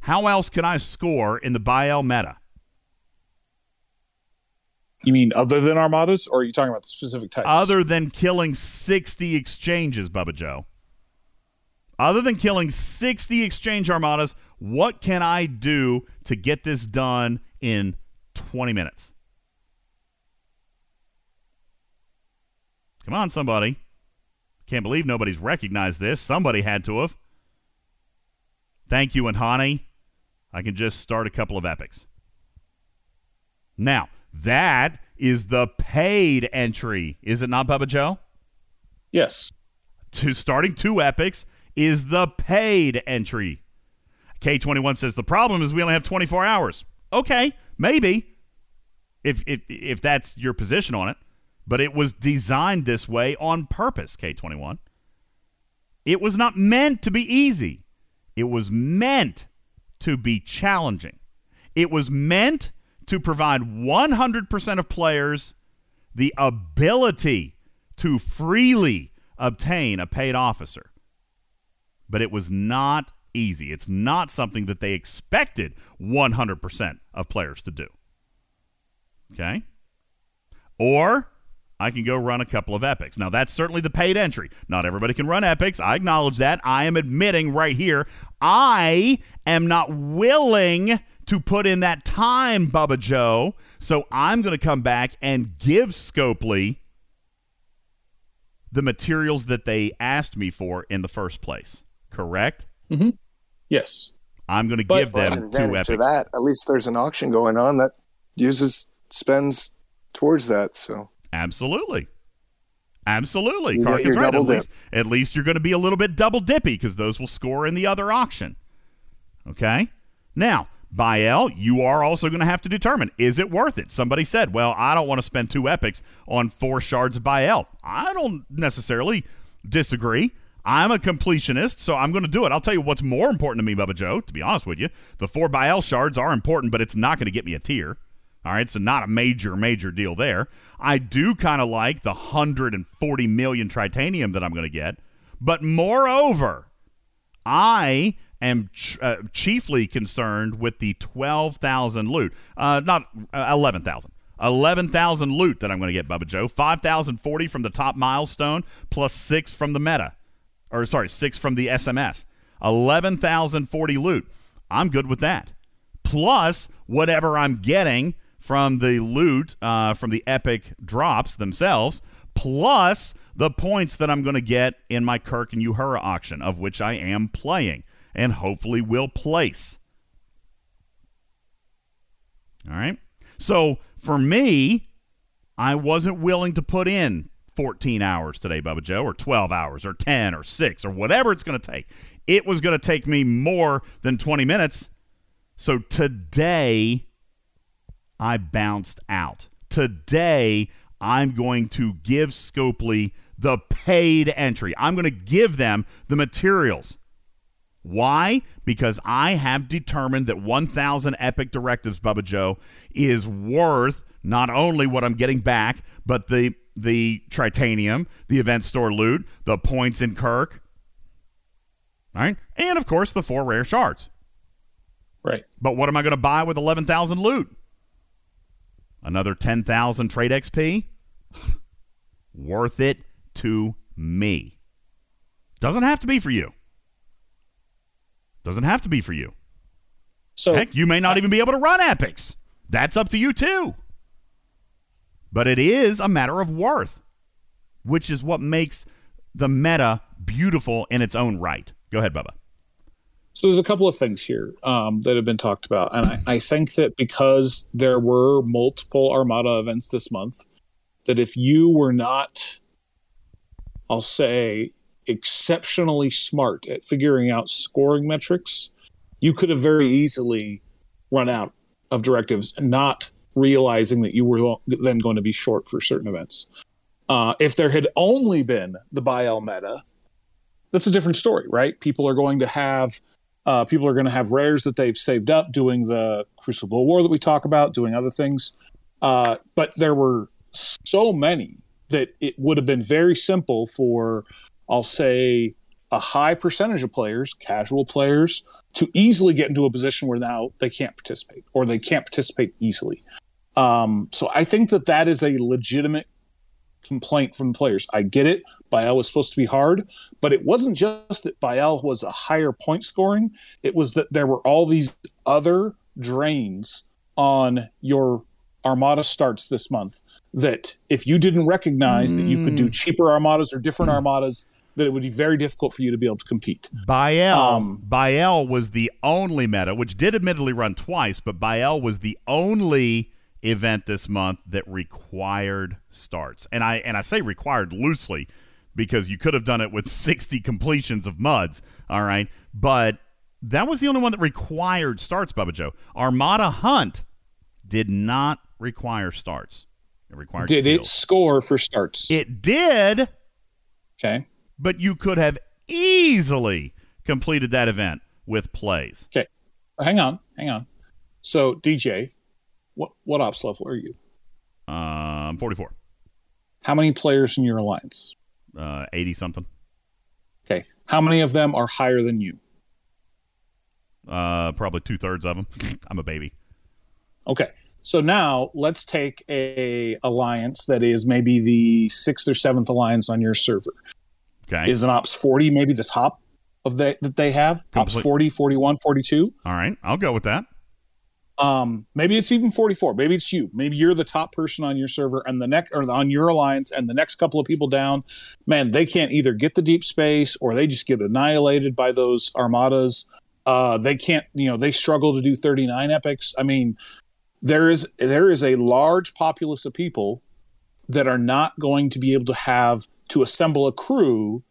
How else can I score in the Bayel meta? You mean other than Armadas, or are you talking about the specific types? Other than killing 60 exchanges, Bubba Joe. Other than killing 60 exchange Armadas, What can I do to get this done in 20 minutes? Come on, somebody. Can't believe nobody's recognized this. Somebody had to have. Thank you, and honey, I can just start a couple of epics. Now, that is the paid entry. Is it not, Bubba Joe? Yes. To starting two epics is the paid entry. K21 says, the problem is we only have 24 hours. Okay, maybe, if that's your position on it. But it was designed this way on purpose, K21. It was not meant to be easy. It was meant to be challenging. It was meant to provide 100% of players the ability to freely obtain a paid officer. But it was not easy. It's not something that they expected 100% of players to do. Okay? Or I can go run a couple of epics. Now, that's certainly the paid entry. Not everybody can run epics. I acknowledge that. I am admitting right here, I am not willing to put in that time, Bubba Joe. So I'm going to come back and give Scopely the materials that they asked me for in the first place. Correct? Mm-hmm. Yes. I'm going to give them two epics. To that, at least there's an auction going on that uses spends towards that, so... Absolutely. Karkin's right. At least you're going to be a little bit double dippy because those will score in the other auction. Okay? Now, Bayel, you are also going to have to determine, is it worth it? Somebody said, well, I don't want to spend two epics on 4 shards of Bayel. I don't necessarily disagree. I'm a completionist, so I'm going to do it. I'll tell you what's more important to me, Bubba Joe, to be honest with you. The 4 Bayel shards are important, but it's not going to get me a tier. All right, so not a major, major deal there. I do kind of like the 140 million Tritanium that I'm going to get. But moreover, I am chiefly concerned with the 12,000 loot. 11,000. 11,000 loot that I'm going to get, Bubba Joe. 5,040 from the top milestone plus 6 from the meta. 6 from the SMS. 11,040 loot. I'm good with that. Plus whatever I'm getting from the loot, from the epic drops themselves, plus the points that I'm going to get in my Kirk and Uhura auction, of which I am playing and hopefully will place. All right. So for me, I wasn't willing to put in 14 hours today, Bubba Joe, or 12 hours, or 10, or 6, or whatever it's going to take. It was going to take me more than 20 minutes. So today, I bounced out. Today, I'm going to give Scopely the paid entry. I'm going to give them the materials. Why? Because I have determined that 1,000 epic directives, Bubba Joe, is worth not only what I'm getting back, but the Tritanium, the event store loot, the points in Kirk, all right? And, of course, the 4 rare shards. Right. But what am I going to buy with 11,000 loot? Another 10,000 trade XP? Worth it to me. Doesn't have to be for you. So, heck, you may not even be able to run epics. That's up to you too. But it is a matter of worth, which is what makes the meta beautiful in its own right. Go ahead, Bubba. So there's a couple of things here that have been talked about. And I think that because there were multiple Armada events this month, that if you were not, I'll say, exceptionally smart at figuring out scoring metrics, you could have very easily run out of directives, not realizing that you were then going to be short for certain events. If there had only been the Bayel meta, that's a different story, right? People are going to have rares that they've saved up, doing the Crucible War that we talk about, doing other things. But there were so many that it would have been very simple for, I'll say, a high percentage of players, casual players, to easily get into a position where now they can't participate, or they can't participate easily. So I think that is a legitimate complaint from players. I get it. Bayel was supposed to be hard, but it wasn't just that Bayel was a higher point scoring. It was that there were all these other drains on your Armada starts this month that if you didn't recognize that you could do cheaper Armadas or different Armadas, that it would be very difficult for you to be able to compete. Bayel was the only meta, which did admittedly run twice, but Bayel was the only event this month that required starts. And I say required loosely because you could have done it with 60 completions of MUDs, all right? But that was the only one that required starts, Bubba Joe. Armada Hunt did not require starts. It required Did field. It score for starts? It did. Okay. But you could have easily completed that event with plays. Okay. Hang on. So, DJ, what ops level are you? I'm 44. How many players in your alliance? 80-something. Okay. How many of them are higher than you? Probably 2/3 of them. I'm a baby. Okay. So now let's take a alliance that is maybe the 6th or 7th alliance on your server. Okay. Is an Ops 40 maybe the top of that they have? Ops 40, 41, 42? All right. I'll go with that. Maybe it's even 44. Maybe it's you. Maybe you're the top person on your server and the neck or on your alliance, and the next couple of people down, man, they can't either get the deep space or they just get annihilated by those armadas. They can't, they struggle to do 39 epics. I mean, there is a large populace of people that are not going to be able to have to assemble a crew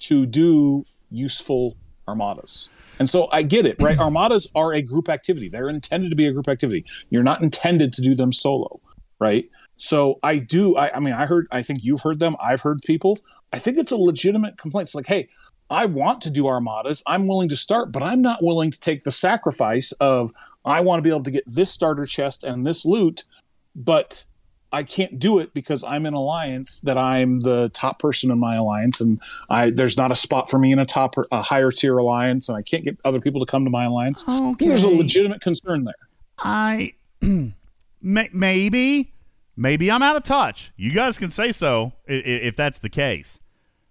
to do useful armadas. And so I get it, right? Armadas are a group activity. They're intended to be a group activity. You're not intended to do them solo, right? So I think you've heard them. I've heard people. I think it's a legitimate complaint. It's like, hey, I want to do armadas. I'm willing to start, but I'm not willing to take the sacrifice of I want to be able to get this starter chest and this loot, but I can't do it because I'm in alliance that I'm the top person in my alliance, and there's not a spot for me in a higher tier alliance, and I can't get other people to come to my alliance. Okay. I think there's a legitimate concern there. Maybe I'm out of touch. You guys can say so if that's the case.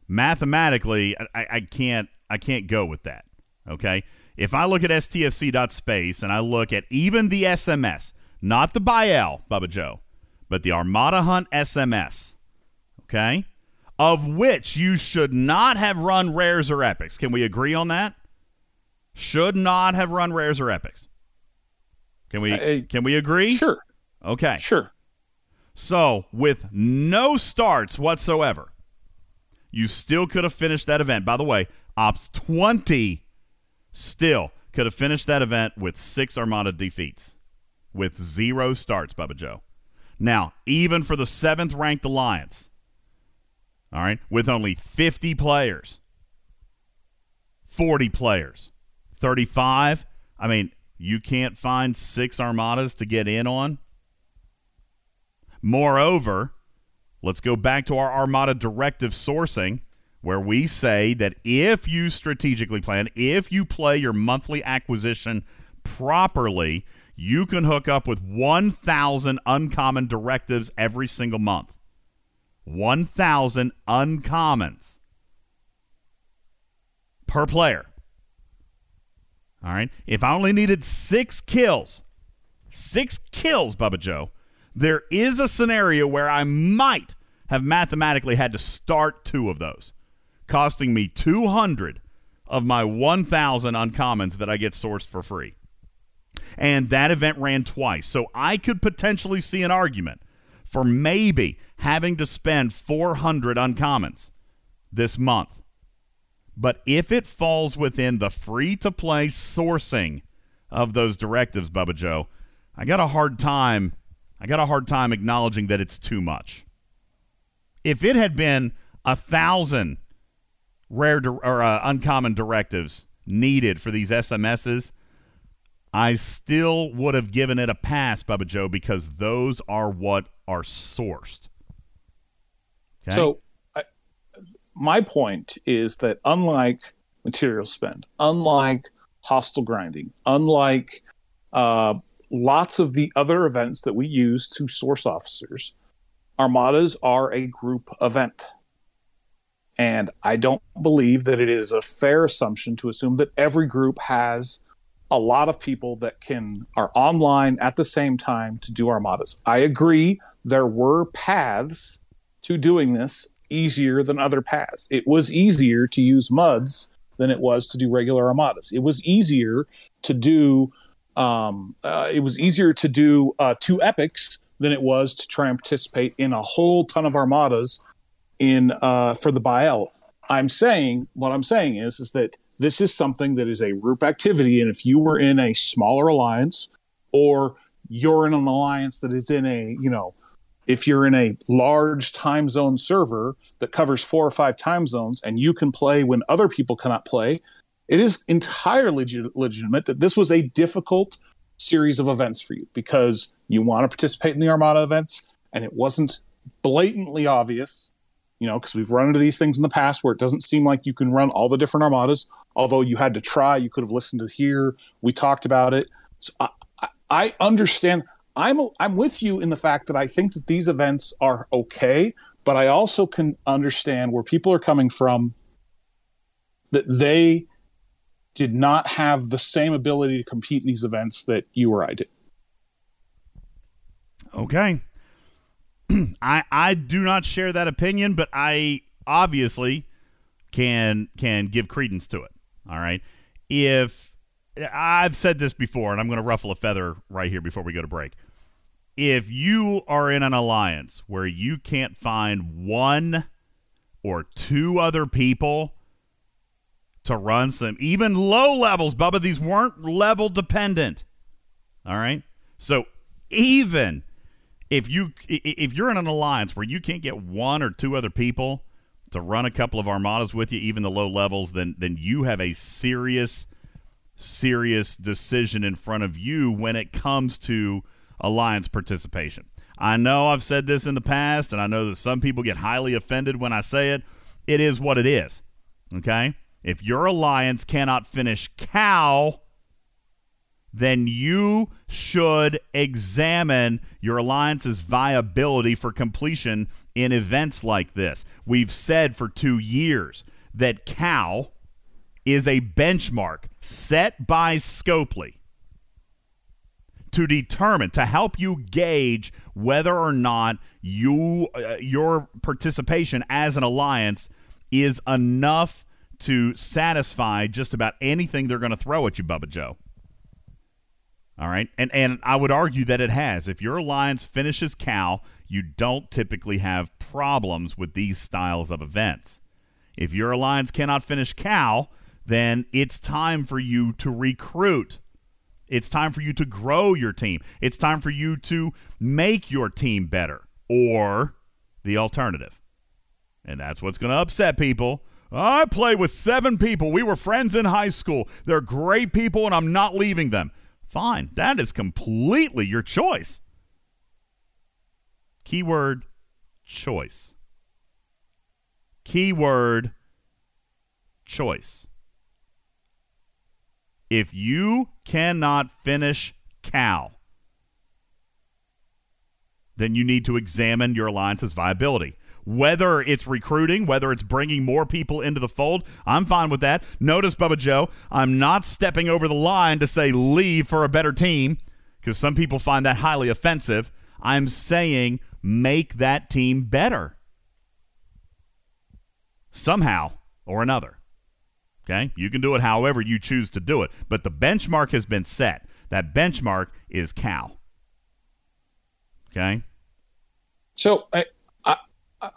Mathematically, I can't go with that. Okay, if I look at stfc.space and I look at even the SMS, not the Bayel, Bubba Joe, but the Armada Hunt SMS, okay, of which you should not have run rares or epics. Can we agree on that? Should not have run rares or epics. Can we agree? Sure. Okay. Sure. So with no starts whatsoever, you still could have finished that event. By the way, Ops 20 still could have finished that event with 6 Armada defeats with 0 starts, Bubba Joe. Now, even for the 7th ranked alliance, all right, with only 50 players, 40 players, 35, I mean, you can't find 6 armadas to get in on. Moreover, let's go back to our Armada directive sourcing, where we say that if you strategically plan, if you play your monthly acquisition properly, you can hook up with 1,000 uncommon directives every single month. 1,000 uncommons per player. All right. If I only needed 6 kills, Bubba Joe, there is a scenario where I might have mathematically had to start 2 of those, costing me 200 of my 1,000 uncommons that I get sourced for free. And that event ran twice. So I could potentially see an argument for maybe having to spend 400 uncommons this month. But if it falls within the free-to-play sourcing of those directives, Bubba Joe, I got a hard time acknowledging that it's too much. If it had been 1,000 uncommon directives needed for these SMSs, I still would have given it a pass, Bubba Joe, because those are what are sourced. Okay? So my point is that unlike material spend, unlike hostile grinding, unlike lots of the other events that we use to source officers, Armadas are a group event. And I don't believe that it is a fair assumption to assume that every group has a lot of people that are online at the same time to do Armadas. I agree there were paths to doing this easier than other paths. It was easier to use MUDs than it was to do regular Armadas. It was easier to do two epics than it was to try and participate in a whole ton of Armadas for the Bayel. What I'm saying is that this is something that is a group activity, and if you were in a smaller alliance, or you're in an alliance that is in a, if you're in a large time zone server that covers 4 or 5 time zones and you can play when other people cannot play, it is entirely legitimate that this was a difficult series of events for you because you want to participate in the Armada events and it wasn't blatantly obvious, because we've run into these things in the past where it doesn't seem like you can run all the different Armadas, although you had to try. You could have listened to here. We talked about it. So I understand. I'm with you in the fact that I think that these events are okay, but I also can understand where people are coming from, that they did not have the same ability to compete in these events that you or I did. Okay. I do not share that opinion, but I obviously can give credence to it. All right. If I've said this before, and I'm going to ruffle a feather right here before we go to break. If you are in an alliance where you can't find 1 or 2 other people to run some, even low levels, Bubba, these weren't level dependent. All right. So even if you're in an alliance where you can't get 1 or 2 other people to run a couple of Armadas with you, even the low levels, then you have a serious decision in front of you when it comes to alliance participation. I know I've said this in the past, and I know that some people get highly offended when I say it. It is what it is, okay? If your alliance cannot finish cow, then you should examine your alliance's viability for completion in events like this. We've said for 2 years that COW is a benchmark set by Scopely to determine, to help you gauge whether or not your participation as an alliance is enough to satisfy just about anything they're going to throw at you, Bubba Joe. All right, and I would argue that it has. If your alliance finishes Cal, you don't typically have problems with these styles of events. If your alliance cannot finish Cal, then it's time for you to recruit. It's time for you to grow your team. It's time for you to make your team better, or the alternative. And that's what's going to upset people. I play with 7 people. We were friends in high school. They're great people, and I'm not leaving them. Fine. That is completely your choice. Keyword, choice. Keyword, choice. If you cannot finish Cal, then you need to examine your alliance's viability. Whether it's recruiting, whether it's bringing more people into the fold, I'm fine with that. Notice, Bubba Joe, I'm not stepping over the line to say leave for a better team, because some people find that highly offensive. I'm saying make that team better somehow or another. Okay? You can do it however you choose to do it, but the benchmark has been set. That benchmark is Cal. Okay? So,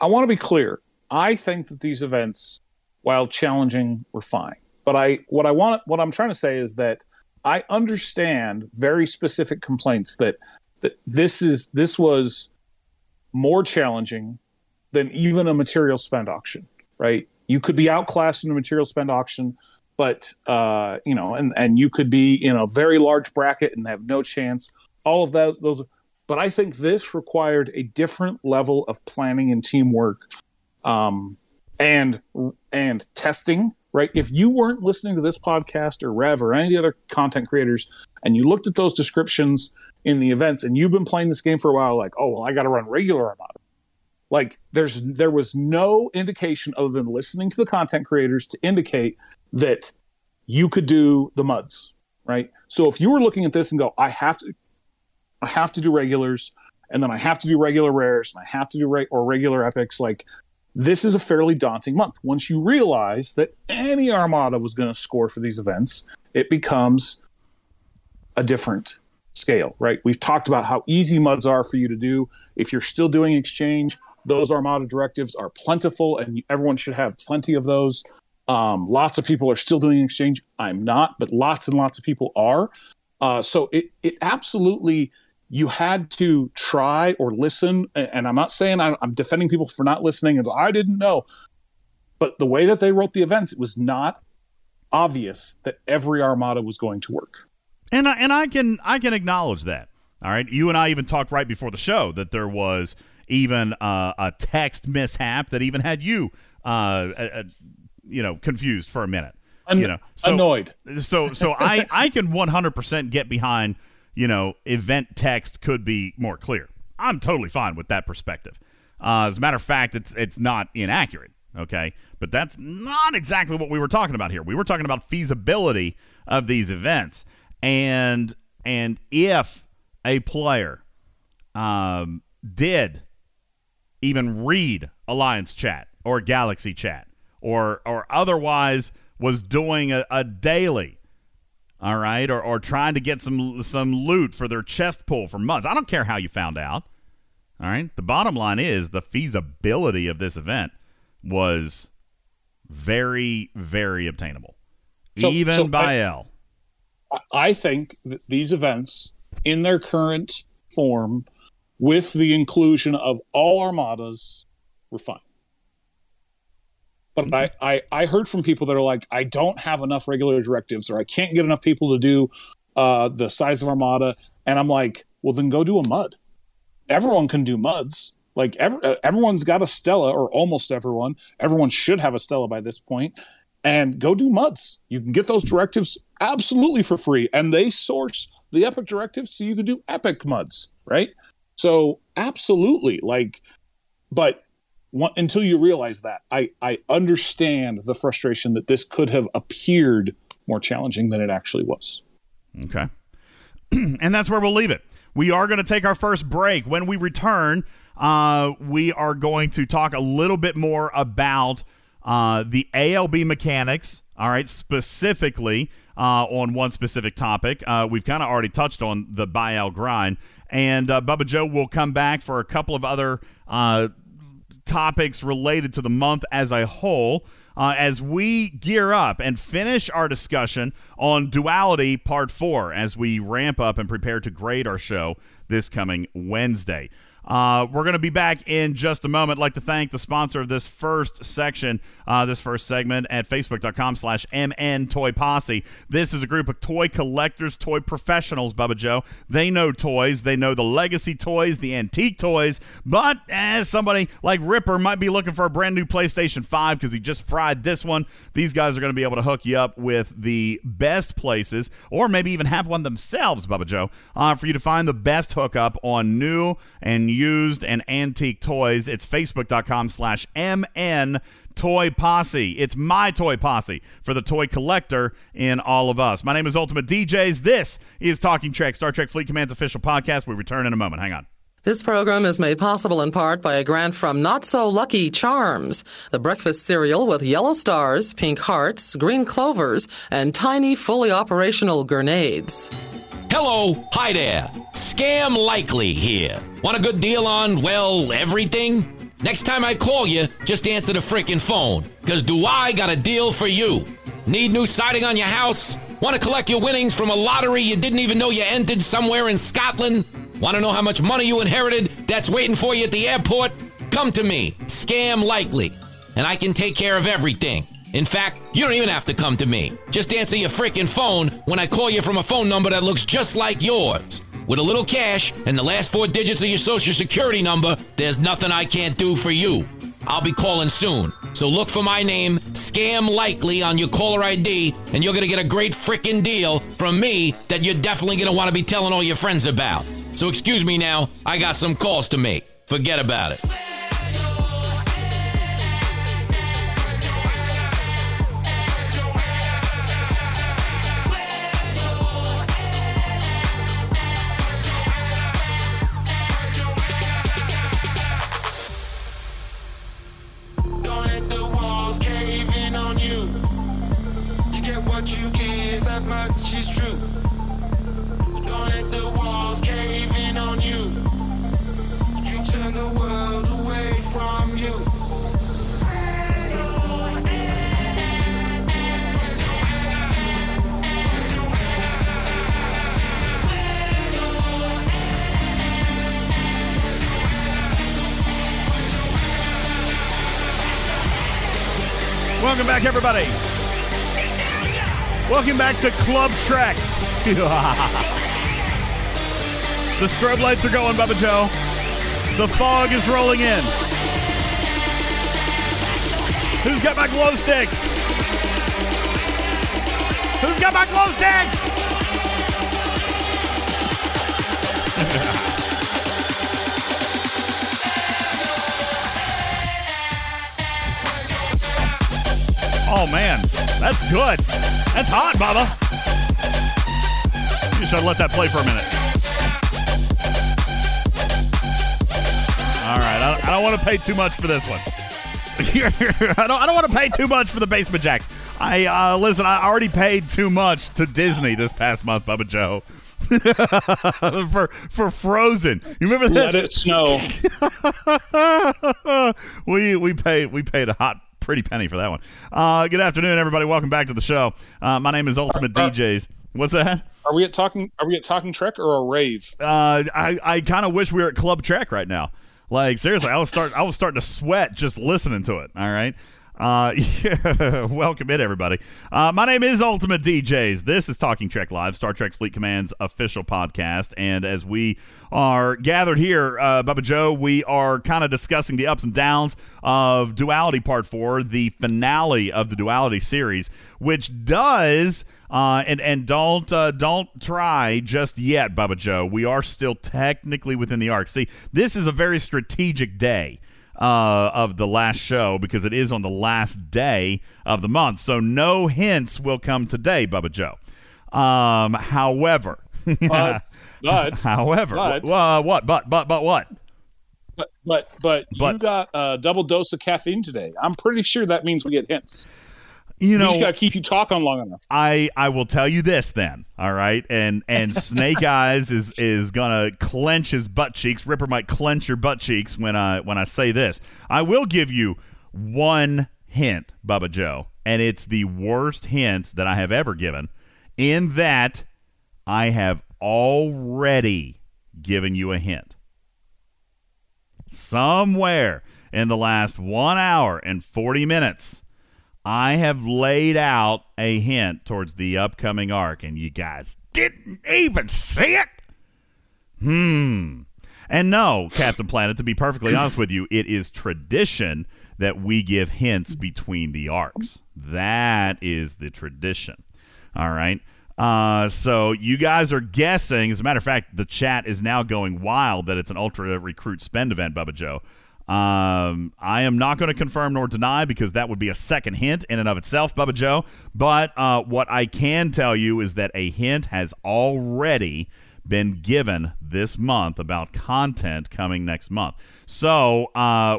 I want to be clear. I think that these events, while challenging, were fine. But what I'm trying to say is that I understand very specific complaints that this was more challenging than even a material spend auction, right? You could be outclassed in a material spend auction, but and you could be in a very large bracket and have no chance. All of those. But I think this required a different level of planning and teamwork, and testing, right? If you weren't listening to this podcast or Rev or any of the other content creators, and you looked at those descriptions in the events and you've been playing this game for a while, like, oh, well, I got to run regular Armada. Like there was no indication other than listening to the content creators to indicate that you could do the MUDs, right? So if you were looking at this and go, I have to do regulars, and then I have to do regular rares, and I have to do regular epics, like this is a fairly daunting month. Once you realize that any Armada was going to score for these events, it becomes a different scale, right? We've talked about how easy MUDs are for you to do. If you're still doing exchange, those Armada directives are plentiful, and everyone should have plenty of those. Lots of people are still doing exchange. I'm not, but lots and lots of people are. So it absolutely, you had to try or listen. And I'm not saying I'm defending people for not listening, and I didn't know. But the way that they wrote the events, it was not obvious that every Armada was going to work. And I can acknowledge that. All right, you and I even talked right before the show that there was even a text mishap that even had you, confused for a minute. Annoyed. So I can 100% get behind. Event text could be more clear. I'm totally fine with that perspective. As a matter of fact, it's not inaccurate. Okay, but that's not exactly what we were talking about here. We were talking about feasibility of these events. And if a player did even read Alliance chat or Galaxy chat or otherwise was doing a daily, all right, or trying to get some loot for their chest pull for months, I don't care how you found out, all right? The bottom line is the feasibility of this event was very, very obtainable, even by L. I think that these events, in their current form, with the inclusion of all Armadas, were fine. But I heard from people that are like, I don't have enough regular directives, or I can't get enough people to do the size of Armada. And I'm like, well, then go do a MUD. Everyone can do MUDs. Like everyone's got a Stella, or almost everyone. Everyone should have a Stella by this point. And go do MUDs. You can get those directives absolutely for free. And they source the epic directives, so you can do epic MUDs, right? So absolutely. Until you realize that, I understand the frustration that this could have appeared more challenging than it actually was. Okay. And that's where we'll leave it. We are going to take our first break. When we return, we are going to talk a little bit more about the ALB mechanics, all right, specifically on one specific topic. We've kind of already touched on the Bayel grind. And Bubba Joe will come back for a couple of other topics related to the month as a whole as we gear up and finish our discussion on Duality Part 4 as we ramp up and prepare to grade our show this coming Wednesday. We're going to be back in just a moment. I'd like to thank the sponsor of this first section, this first segment, at facebook.com/MN Toy Posse. This is a group of toy collectors, toy professionals, Bubba Joe. They know toys. They know the legacy toys, the antique toys. But as somebody like Ripper might be looking for a brand new PlayStation 5 because he just fried this one, these guys are going to be able to hook you up with the best places, or maybe even have one themselves, Bubba Joe, for you to find the best hookup on new and used and antique toys. It's facebook.com/MN Toy Posse. It's my Toy Posse for the toy collector in all of us. My name is Ultimate DJs. This is Talking Trek, Star Trek Fleet Command's official podcast. We return in a moment. Hang on. This program is made possible in part by a grant from Not So Lucky Charms, the breakfast cereal with yellow stars, pink hearts, green clovers, and tiny, fully operational grenades. Hello, hi there. Scam Likely here. Want a good deal on, well, everything? Next time I call you, just answer the frickin' phone, because do I got a deal for you. Need new siding on your house? Want to collect your winnings from a lottery you didn't even know you entered somewhere in Scotland? Want to know how much money you inherited that's waiting for you at the airport? Come to me, Scam Likely, and I can take care of everything. In fact, you don't even have to come to me. Just answer your frickin' phone when I call you from a phone number that looks just like yours. With a little cash and the last 4 digits of your social security number, there's nothing I can't do for you. I'll be calling soon, so look for my name, Scam Likely, on your caller ID, and you're gonna get a great frickin' deal from me that you're definitely gonna wanna be telling all your friends about. So excuse me now, I got some calls to make. Forget about it. Welcome back, everybody. Welcome back to Club Trek. The strobe lights are going, Bubba Joe. The fog is rolling in. Who's got my glow sticks? Who's got my glow sticks? Oh, man, that's good. That's hot, Baba. You should let that play for a minute. All right, I don't want to pay too much for this one. I don't want to pay too much for the basement jacks. Listen, I already paid too much to Disney this past month, Bubba Joe. for Frozen. You remember that? Let it snow. we paid a hot pretty penny for that one. Good afternoon, everybody. Welcome back to the show. My name is Ultimate DJs. What's that? Are we at Talking Trek or a rave? I kind of wish we were at Club Trek right now. Like, seriously, I was starting to sweat just listening to it. All right. Welcome in, everybody. My name is Ultimate DJs. This is Talking Trek Live, Star Trek Fleet Command's official podcast. And as we are gathered here, Bubba Joe, we are kind of discussing the ups and downs of Duality Part 4, the finale of the Duality series, which does... And don't try just yet, Bubba Joe. We are still technically within the arc. See, this is a very strategic day. Of the last show, because it is on the last day of the month, so no hints will come today, Bubba Joe. But you got a double dose of caffeine today. I'm pretty sure that means we get hints. You know, we just gotta keep you talking long enough. I will tell you this then, all right? And Snake Eyes is gonna clench his butt cheeks. Ripper might clench your butt cheeks when I say this. I will give you one hint, Bubba Joe, and it's the worst hint that I have ever given, in that I have already given you a hint. Somewhere in the last 1 hour and 40 minutes, I have laid out a hint towards the upcoming arc, and you guys didn't even see it? And no, Captain Planet, to be perfectly honest with you, it is tradition that we give hints between the arcs. That is the tradition. All right? So you guys are guessing. As a matter of fact, the chat is now going wild that it's an Ultra Recruit Spend event, Bubba Joe. I am not going to confirm nor deny, because that would be a second hint in and of itself, Bubba Joe. But what I can tell you is that a hint has already been given this month about content coming next month. So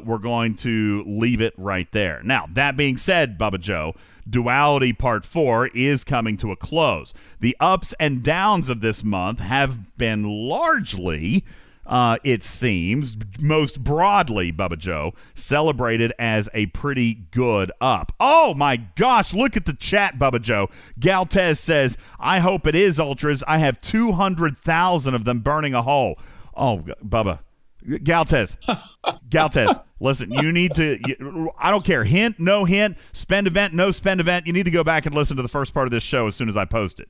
we're going to leave it right there. Now, that being said, Bubba Joe, Duality Part 4 is coming to a close. The ups and downs of this month have been largely... it seems, most broadly, Bubba Joe, celebrated as a pretty good up. Oh, my gosh. Look at the chat, Bubba Joe. Galtez says, I hope it is Ultras. I have 200,000 of them burning a hole. Oh, Bubba. Galtez, listen, you need to, I don't care. Hint, no hint, spend event, no spend event. You need to go back and listen to the first part of this show as soon as I post it.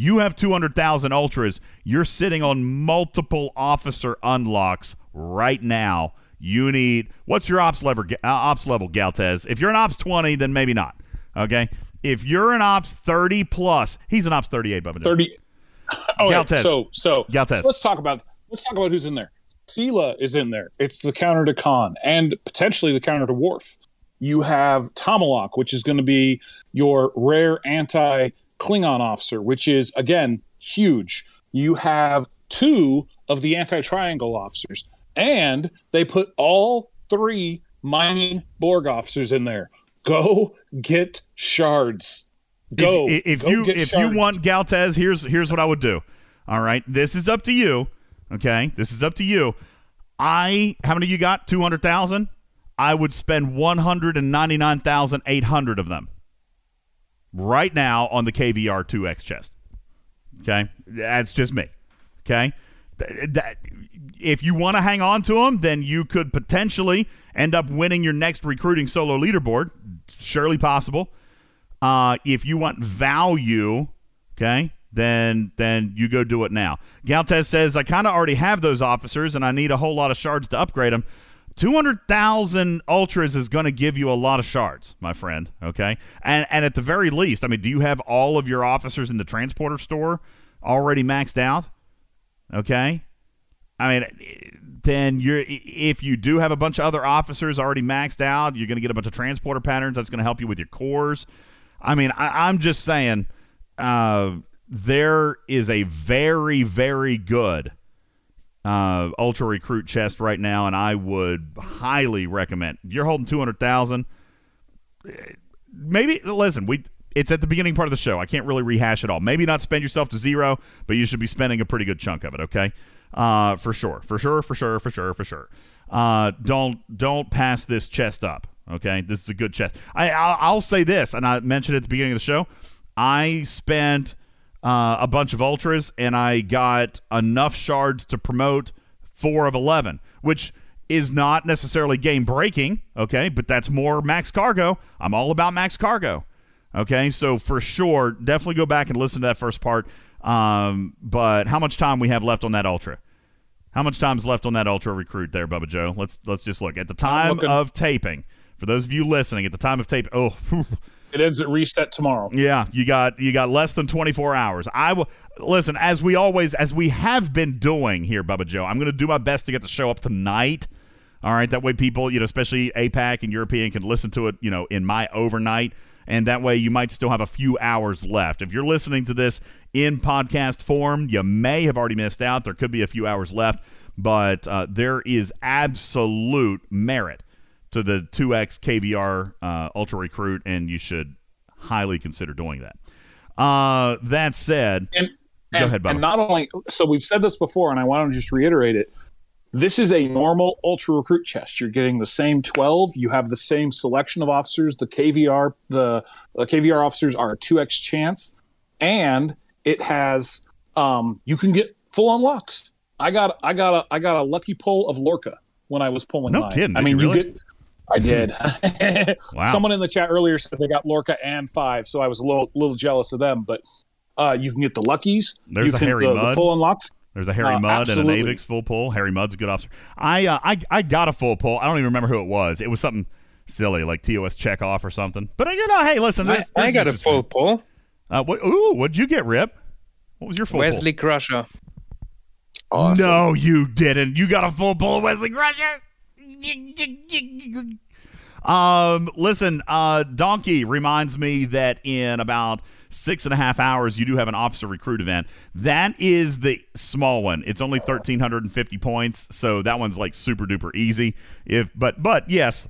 You have 200,000 Ultras. You're sitting on multiple officer unlocks right now. You need – what's your ops level, Galtez? If you're an ops 20, then maybe not, okay? If you're an ops 30 plus – he's an ops 38, Bubba. 30. Oh, Galtez. So Galtez. Let's talk about who's in there. Sela is in there. It's the counter to Khan and potentially the counter to Worf. You have Tomalak, which is going to be your rare anti – Klingon officer, which is, again, huge. You have two of the anti-triangle officers, and they put all three mining Borg officers in there. Go get shards. Go. If you want, Galtez, here's what I would do. All right, this is up to you. Okay, this is up to you. How many you got? 200,000. I would spend 199,800 of them right now on the KVR 2X chest. Okay? That's just me. Okay? that if you want to hang on to them, then you could potentially end up winning your next recruiting solo leaderboard. Surely possible. If you want value, okay, then you go do it now. Galtez says, I kind of already have those officers, and I need a whole lot of shards to upgrade them. 200,000 ultras is going to give you a lot of shards, my friend, okay? And at the very least, I mean, do you have all of your officers in the transporter store already maxed out? Okay? I mean, then if you do have a bunch of other officers already maxed out, you're going to get a bunch of transporter patterns. That's going to help you with your cores. I mean, I'm just saying there is a very, very good Ultra Recruit Chest right now, and I would highly recommend. You're holding 200,000. Maybe, listen, it's at the beginning part of the show. I can't really rehash it all. Maybe not spend yourself to zero, but you should be spending a pretty good chunk of it, okay? For sure. Don't pass this chest up, okay? This is a good chest. I'll say this, and I mentioned it at the beginning of the show. I spent a bunch of ultras, and I got enough shards to promote 4 of 11, which is not necessarily game-breaking, okay? But that's more max cargo. I'm all about max cargo, okay? So for sure, definitely go back and listen to that first part. But how much time we have left on that ultra? How much time's left on that ultra recruit there, Bubba Joe? Let's just look at the time of taping. For those of you listening, at the time of tape, it ends at reset tomorrow. Yeah, you got less than 24 hours. I will listen, as we have been doing here, Bubba Joe. I'm going to do my best to get the show up tonight. All right, that way people, especially APAC and European, can listen to it, in my overnight. And that way you might still have a few hours left. If you're listening to this in podcast form, you may have already missed out. There could be a few hours left, but there is absolute merit to the 2X KVR Ultra Recruit, and you should highly consider doing that. That said, go ahead, Bob. And not only, so we've said this before, and I want to just reiterate it. This is a normal Ultra Recruit chest. You're getting the same 12. You have the same selection of officers. The KVR officers are a 2X chance. And it has you can get full unlocks. I got a lucky pull of Lorca when I was pulling mine. No kidding. I mean, really? I did. Wow. Someone in the chat earlier said they got Lorca and 5, so I was a little jealous of them. But you can get the luckies. There's the Harry Mudd. The full unlocks. There's a Harry Mudd absolutely. And an Avix full pull. Harry Mudd's a good officer. I got a full pull. I don't even remember who it was. It was something silly like TOS Checkoff or something. But hey, listen, I got a full pull. What'd you get, Rip? What was your full pull? Wesley Crusher. Awesome. No, you didn't. You got a full pull, Wesley Crusher. Listen, Donkey reminds me that in about 6.5 hours, you do have an officer recruit event. That is the small one. It's only 1,350 points, so that one's like super duper easy. But yes,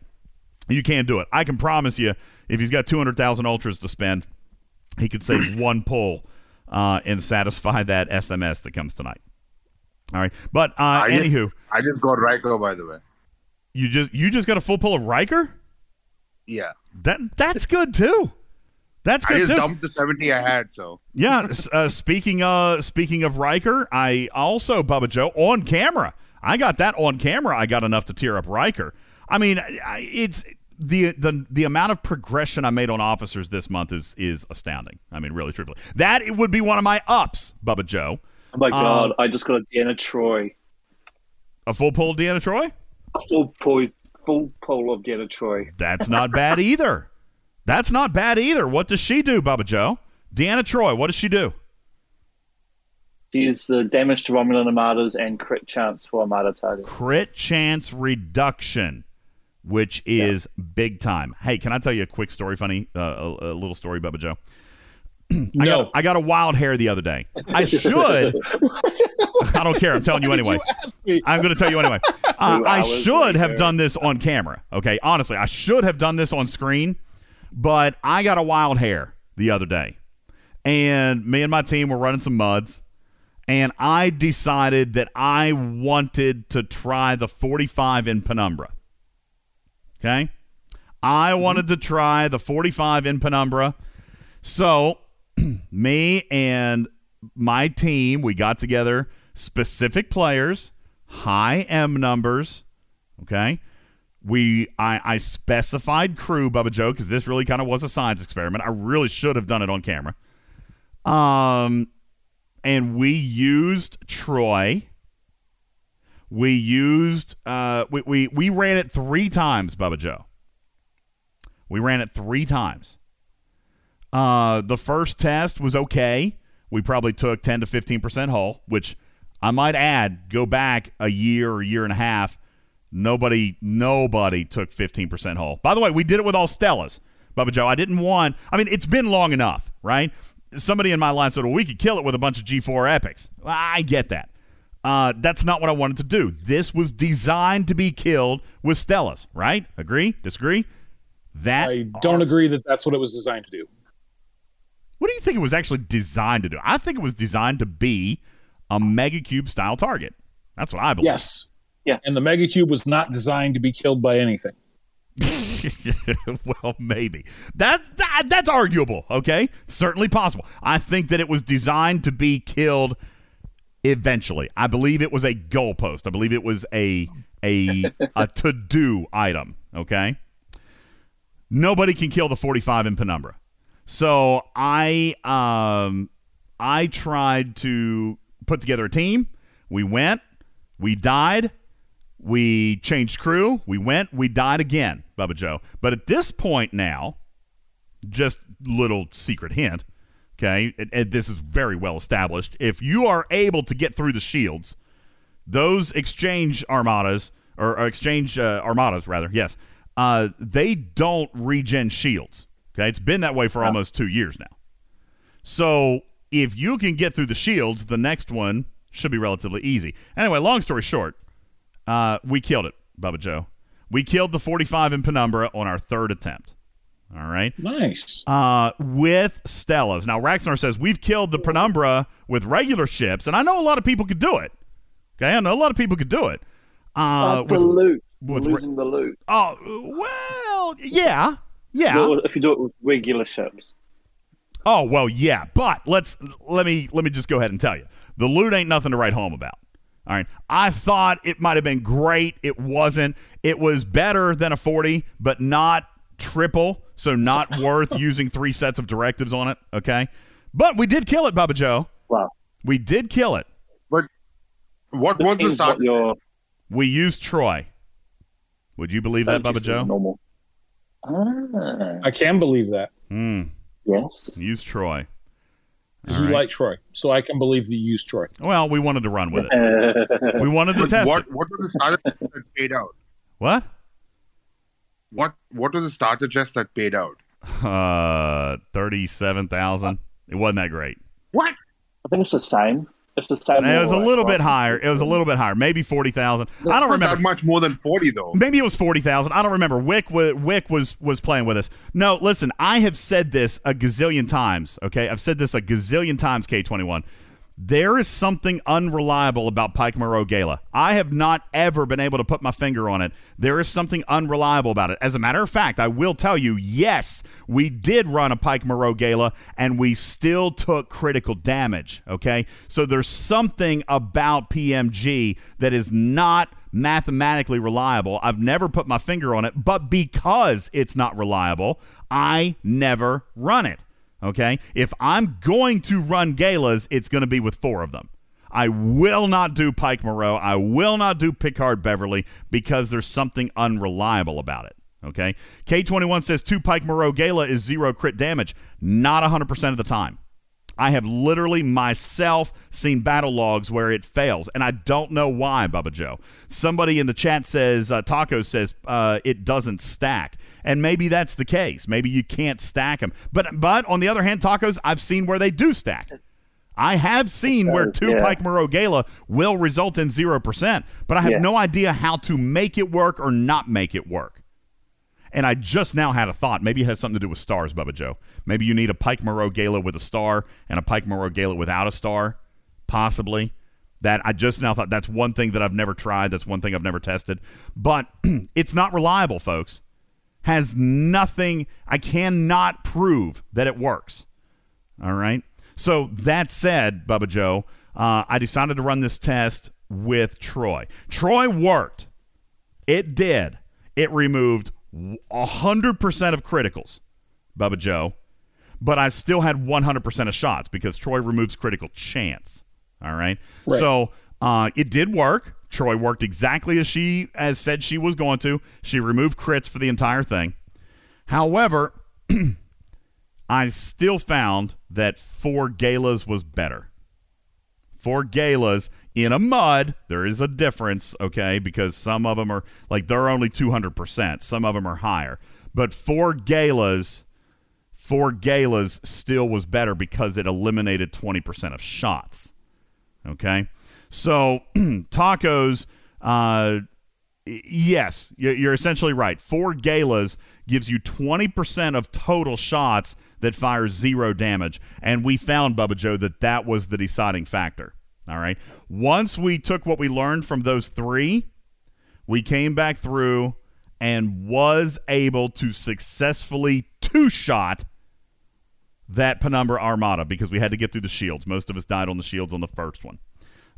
you can do it. I can promise you, if he's got 200,000 ultras to spend, he could save one pull and satisfy that SMS that comes tonight. All right, but anywho, I just got Riker, by the way. You just got a full pull of Riker? Yeah, that's good too. That's good. I just dumped the 70 I had, so. Yeah, speaking of Riker, I also, Bubba Joe, on camera. I got that on camera. I got enough to tear up Riker. I mean, it's the amount of progression I made on officers this month is astounding. I mean, really, truthfully. That it would be one of my ups, Bubba Joe. Oh, my God. I just got a Deanna Troi. A full pull of Deanna Troi? A full pull of Deanna Troi. That's not bad either. That's not bad either. What does she do, Bubba Joe? Deanna Troi, what does she do? She is the damage to Romulan Armadas and crit chance for Armada targets. Crit chance reduction, which is big time. Hey, can I tell you a quick story, funny? A little story, Bubba Joe. I got a wild hair the other day. I should. I don't care. I'm telling you anyway. I'm going to tell you anyway. I should have done this on camera. Okay, honestly, I should have done this on screen. But I got a wild hair the other day, and me and my team were running some muds, and I decided that I wanted to try the 45 in Penumbra. Okay? I wanted to try the 45 in Penumbra. So me and my team, we got together, specific players, high M numbers, okay? I specified crew, Bubba Joe, because this really kind of was a science experiment. I really should have done it on camera. And we used Troy. We used we ran it three times, Bubba Joe. We ran it three times. The first test was okay. We probably took 10 to 15% hull, which I might add, go back a year or year and a half, nobody took 15% hull. By the way, we did it with all Stellas, Bubba Joe. I didn't want, I mean, it's been long enough, right? Somebody in my line said, well, we could kill it with a bunch of G4 epics. I get that. That's not what I wanted to do. This was designed to be killed with Stellas, right? Agree? Disagree? I don't agree that that's what it was designed to do. What do you think it was actually designed to do? I think it was designed to be a Megacube-style target. That's what I believe. Yes. Yeah. And the Megacube was not designed to be killed by anything. Well, maybe. That's arguable, okay? Certainly possible. I think that it was designed to be killed eventually. I believe it was a goalpost. I believe it was a to-do item, okay? Nobody can kill the 45 in Penumbra. So I tried to put together a team. We went, we died, we changed crew, we went, we died again, Bubba Joe. But at this point now, just little secret hint, okay, and this is very well established. If you are able to get through the shields, those exchange armadas, or exchange armadas rather, yes, they don't regen shields. Okay, it's been that way for almost 2 years now. So if you can get through the shields, the next one should be relatively easy. Anyway, long story short, we killed it, Bubba Joe. We killed the 45 in Penumbra on our third attempt. All right? Nice. With Stellas. Now, Raxnar says, we've killed the Penumbra with regular ships, and I know a lot of people could do it. Okay, I know a lot of people could do it. With losing the loot. Oh, well, yeah. Yeah, if you do it with regular ships. Oh well, yeah, but let me just go ahead and tell you, the loot ain't nothing to write home about. All right, I thought it might have been great. It wasn't. It was better than a 40, but not triple, so not worth using three sets of directives on it. Okay, but we did kill it, Bubba Joe. Wow, we did kill it. But what was the stock? We used Troy. Would you believe that, Bubba Joe? Normal. I can believe that. Mm. Yes. Use Troy. Because you like Troy. So I can believe the use Troy. Well, we wanted to run with it. We wanted to test it. What was the starter chest that paid out? What? What was the starter chest that paid out? 37,000. It wasn't that great. What? I think it's the same. It was a little bit higher. It was a little bit higher. Maybe 40,000. I don't remember. Not much more than 40 though. Maybe it was 40,000. I don't remember. Wick was playing with us. No, listen. I have said this a gazillion times. Okay, I've said this a gazillion times. K21. There is something unreliable about Pike Moreau Gala. I have not ever been able to put my finger on it. There is something unreliable about it. As a matter of fact, I will tell you, yes, we did run a Pike Moreau Gala, and we still took critical damage, okay? So there's something about PMG that is not mathematically reliable. I've never put my finger on it, but because it's not reliable, I never run it. Okay, if I'm going to run galas, it's going to be with four of them. I will not do Pike Moreau. I will not do Picard Beverly because there's something unreliable about it. Okay, K21 says 2 Pike Moreau gala is 0 crit damage. Not 100% of the time. I have literally myself seen battle logs where it fails, and I don't know why, Bubba Joe. Somebody in the chat says, Taco says, it doesn't stack. And maybe that's the case. Maybe you can't stack them. But on the other hand, Tacos, I've seen where they do stack. I have seen where 2 Pike Moreau Gala will result in 0%, but I have no idea how to make it work or not make it work. And I just now had a thought. Maybe it has something to do with stars, Bubba Joe. Maybe you need a Pike Moreau Gala with a star and a Pike Moreau Gala without a star, possibly. That I just now thought, that's one thing that I've never tried. That's one thing I've never tested. But it's not reliable, folks. Has nothing, I cannot prove that it works. All right? So that said, Bubba Joe, I decided to run this test with Troy. Troy worked. It did. It removed 100% of criticals, Bubba Joe. But I still had 100% of shots because Troy removes critical chance. All right? Right. So it did work. Troy worked exactly as she as said she was going to. She removed crits for the entire thing. However, I still found that 4 galas was better. 4 galas in a mud, there is a difference, okay, because some of them are, like, they're only 200%. Some of them are higher. But 4 galas still was better because it eliminated 20% of shots, okay? So, tacos, yes, you're essentially right. 4 galas gives you 20% of total shots that fires 0 damage. And we found, Bubba Joe, that that was the deciding factor. All right? Once we took what we learned from those 3, we came back through and was able to successfully 2-shot that Penumbra Armada because we had to get through the shields. Most of us died on the shields on the first one.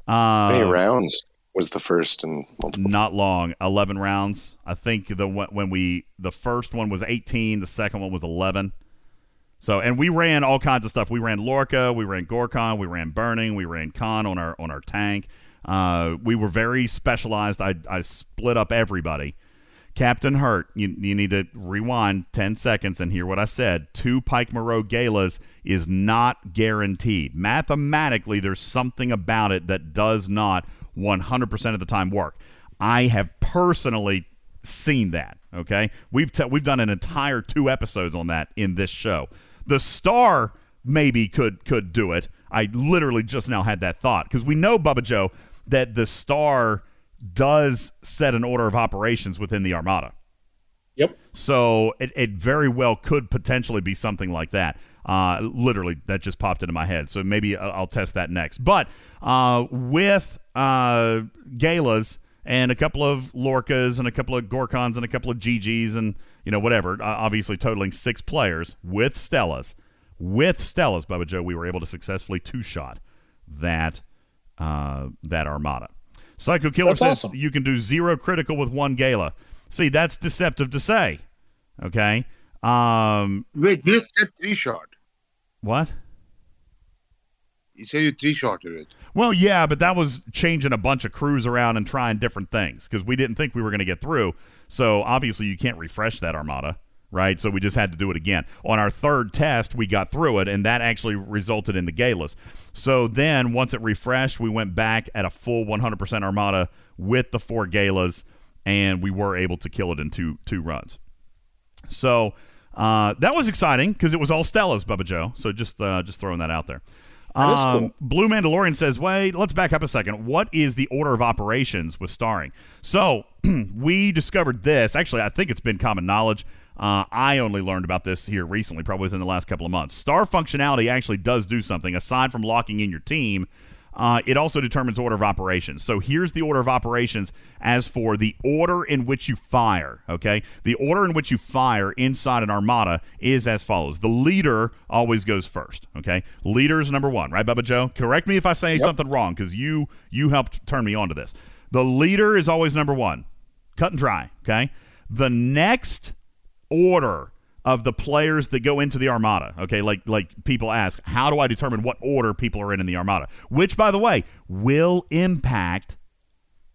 How many rounds was the first and multiple? Not long, 11 rounds. I think the first one was 18, the second one was 11. So, and we ran all kinds of stuff. We ran Lorca, we ran Gorkon, we ran Burning, we ran Khan on our tank. We were very specialized. I split up everybody. Captain Hurt, you need to rewind 10 seconds and hear what I said. 2 Pike Moreau galas is not guaranteed. Mathematically, there's something about it that does not 100% of the time work. I have personally seen that, okay? We've done an entire 2 episodes on that in this show. The Star maybe could do it. I literally just now had that thought because we know, Bubba Joe, that the Star does set an order of operations within the Armada. Yep. So it very well could potentially be something like that. Literally, that just popped into my head. So maybe I'll test that next. But with galas and a couple of Lorcas and a couple of Gorkons and a couple of GGs and, you know, whatever, obviously totaling 6 players with Stellas. With Stellas, Bubba Joe, we were able to successfully 2-shot that Armada. Psycho Killer that's says awesome. You can do 0 critical with 1 gala. See, that's deceptive to say. Okay? Wait, you said 3-shot. What? You said you 3-shotted it. Well, yeah, but that was changing a bunch of crews around and trying different things because we didn't think we were going to get through. So, obviously, you can't refresh that Armada, right? So, we just had to do it again. On our 3rd test, we got through it, and that actually resulted in the galas. So, then, once it refreshed, we went back at a full 100% Armada with the 4 galas, and we were able to kill it in two runs. So, that was exciting because it was all Stella's, Bubba Joe. So, just throwing that out there. Cool. Blue Mandalorian says, wait, let's back up a second. What is the order of operations with starring? So, we discovered this. Actually, I think it's been common knowledge. I only learned about this here recently, probably within the last couple of months. Star functionality actually does do something. Aside from locking in your team, it also determines order of operations. So here's the order of operations as for the order in which you fire, okay? The order in which you fire inside an Armada is as follows. The leader always goes first, okay? Leader is number 1, right, Bubba Joe? Correct me if I say something wrong because you helped turn me on to this. The leader is always number 1. Cut and dry, okay? The next order of the players that go into the Armada, okay? Like people ask, how do I determine what order people are in the Armada? Which, by the way, will impact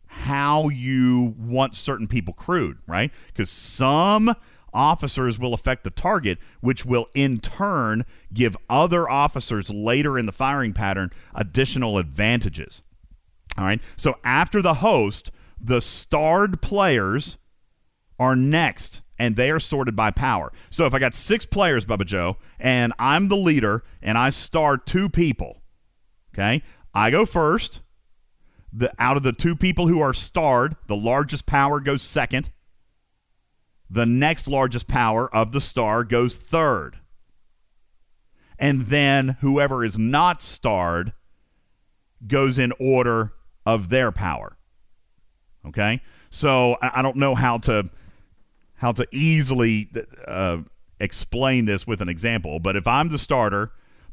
how you want certain people crewed, right? Because some officers will affect the target, which will in turn give other officers later in the firing pattern additional advantages, all right? So after the host, the starred players are next, and they are sorted by power. So if I got 6 players, Bubba Joe, and I'm the leader, and I star 2 people, okay? I go first. Out of the 2 people who are starred, the largest power goes second. The next largest power of the star goes third. And then whoever is not starred goes in order of their power, okay? So I don't know how to easily explain this with an example. But if I'm the starter,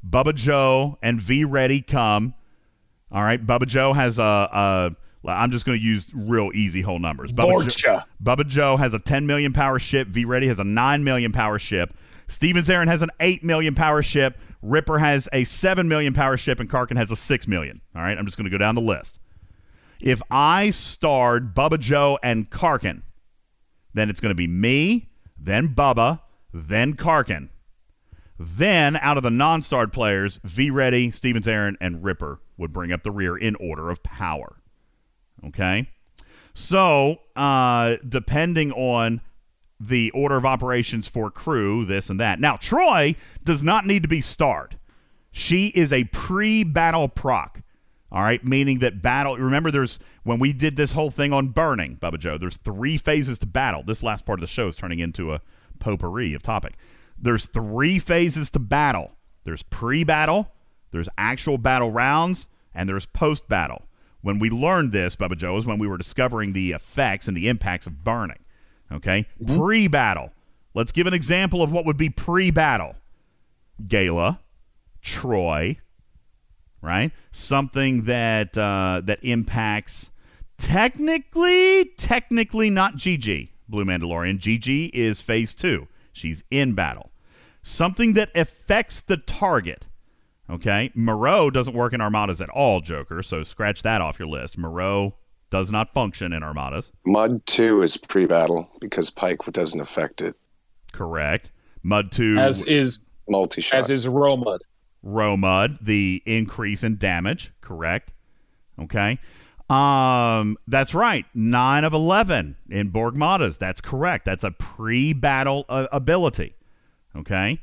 Bubba Joe and V-Ready come, All right, Bubba Joe has a I'm just going to use real easy whole numbers. Bubba Joe has a 10 million power ship. V Ready has a 9 million power ship. Stevens Aaron has an 8 million power ship. Ripper has a 7 million power ship, and Karkin has a 6 million. All right, I'm just going to go down the list. If I starred Bubba Joe and Karkin, then it's going to be me, then Bubba, then Karkin. Then, out of the non-starred players, V-Ready, Stevens Aaron, and Ripper would bring up the rear in order of power. Okay? So, depending on the order of operations for crew, this and that. Now, Troy does not need to be starred. She is a pre-battle proc. All right? Meaning that battle... Remember, there's when we did this whole thing on burning, Bubba Joe, there's 3 phases to battle. This last part of the show is turning into a potpourri of topic. There's 3 phases to battle. There's pre-battle, there's actual battle rounds, and there's post-battle. When we learned this, Bubba Joe, is when we were discovering the effects and the impacts of burning. Okay? Mm-hmm. Pre-battle. Let's give an example of what would be pre-battle. Gala, Troy, right? Something that that impacts technically not Gigi, Blue Mandalorian. Gigi is phase 2. She's in battle. Something that affects the target. Okay? Moreau doesn't work in armadas at all, Joker, so scratch that off your list. Moreau does not function in armadas. Mud 2 is pre-battle because Pike doesn't affect it. Correct. Mud 2... As is... Multi-shot. As is Row Mud. Row Mud, the increase in damage. Correct. Okay. That's right. 9 of 11 in Borgmatas. That's correct. That's a pre-battle ability. Okay.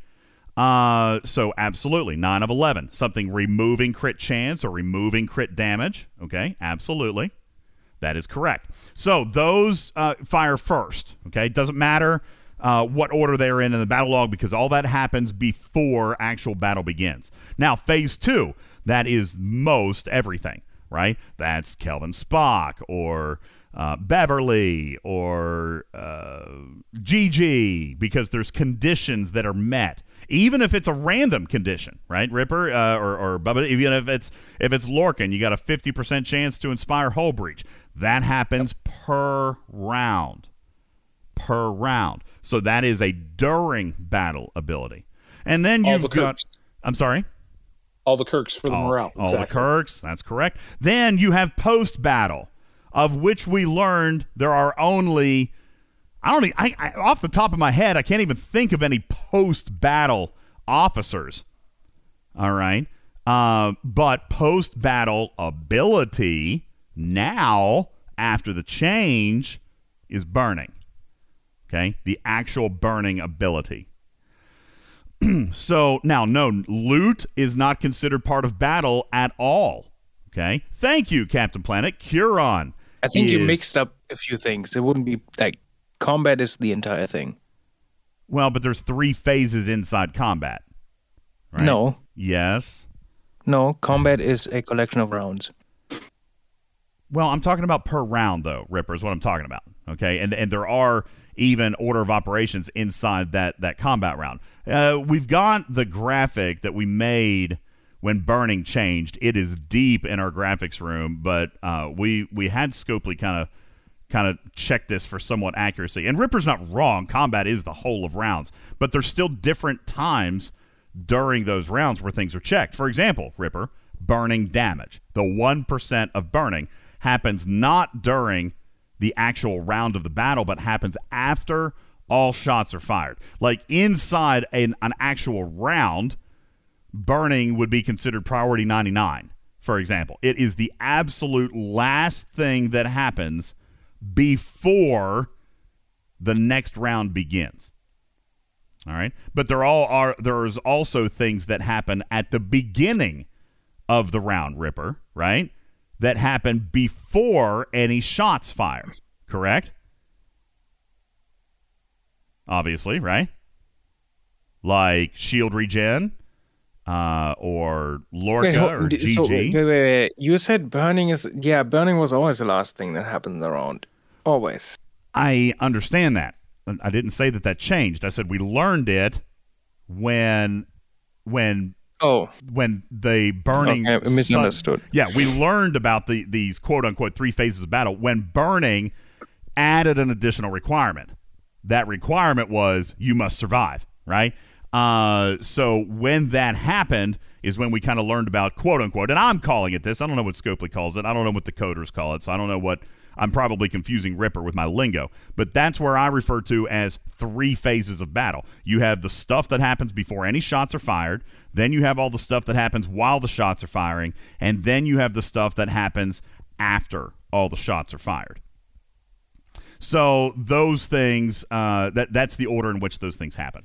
So absolutely 9 of 11, something removing crit chance or removing crit damage. Okay. Absolutely. That is correct. So those, fire first. Okay. It doesn't matter, what order they're in the battle log because all that happens before actual battle begins. Now, phase 2, that is most everything. Right? That's Kelvin Spock or Beverly or Gigi because there's conditions that are met. Even if it's a random condition, right, Ripper or Bubba, even if it's Lorcan, you got a 50% chance to inspire hull breach. That happens per round. So that is a during battle ability. And then you've got... I'm sorry? All the Kirks for the morale. All exactly. The Kirks, that's correct. Then you have post-battle, of which we learned there are only, off the top of my head, I can't even think of any post-battle officers. All right. But post-battle ability now, after the change, is burning. Okay? The actual burning ability. So, now, no, loot is not considered part of battle at all, okay? Thank you, Captain Planet. Curon. I think you mixed up a few things. It wouldn't be, combat is the entire thing. Well, but there's 3 phases inside combat, right? No. Yes. No, combat is a collection of rounds. Well, I'm talking about per round, though, Ripper, is what I'm talking about, okay? And there are... even order of operations inside that combat round. We've got the graphic that we made when burning changed. It is deep in our graphics room, but we had Scopely kind of check this for somewhat accuracy. And Ripper's not wrong. Combat is the whole of rounds, but there's still different times during those rounds where things are checked. For example, Ripper, burning damage. The 1% of burning happens not during the actual round of the battle, but happens after all shots are fired. Like, inside an actual round, burning would be considered priority 99, for example. It is the absolute last thing that happens before the next round begins. All right? But there's also things that happen at the beginning of the round, Ripper, right? That happened before any shots fired, correct? Obviously, right? Like shield regen, or Lorca, or GG. So, wait. You said burning is... Yeah, burning was always the last thing that happened in the round. Always. I understand that. I didn't say that changed. I said we learned it when Oh, when the burning, okay, misunderstood. Yeah, we learned about these quote unquote three phases of battle when burning added an additional requirement. That requirement was you must survive, right? So when that happened is when we kind of learned about quote unquote, and I'm calling it this. I don't know what Scopely calls it. I don't know what the coders call it. So I don't know what. I'm probably confusing Ripper with my lingo, but that's where I refer to as three phases of battle. You have the stuff that happens before any shots are fired, then you have all the stuff that happens while the shots are firing, and then you have the stuff that happens after all the shots are fired. So those things, that's the order in which those things happen.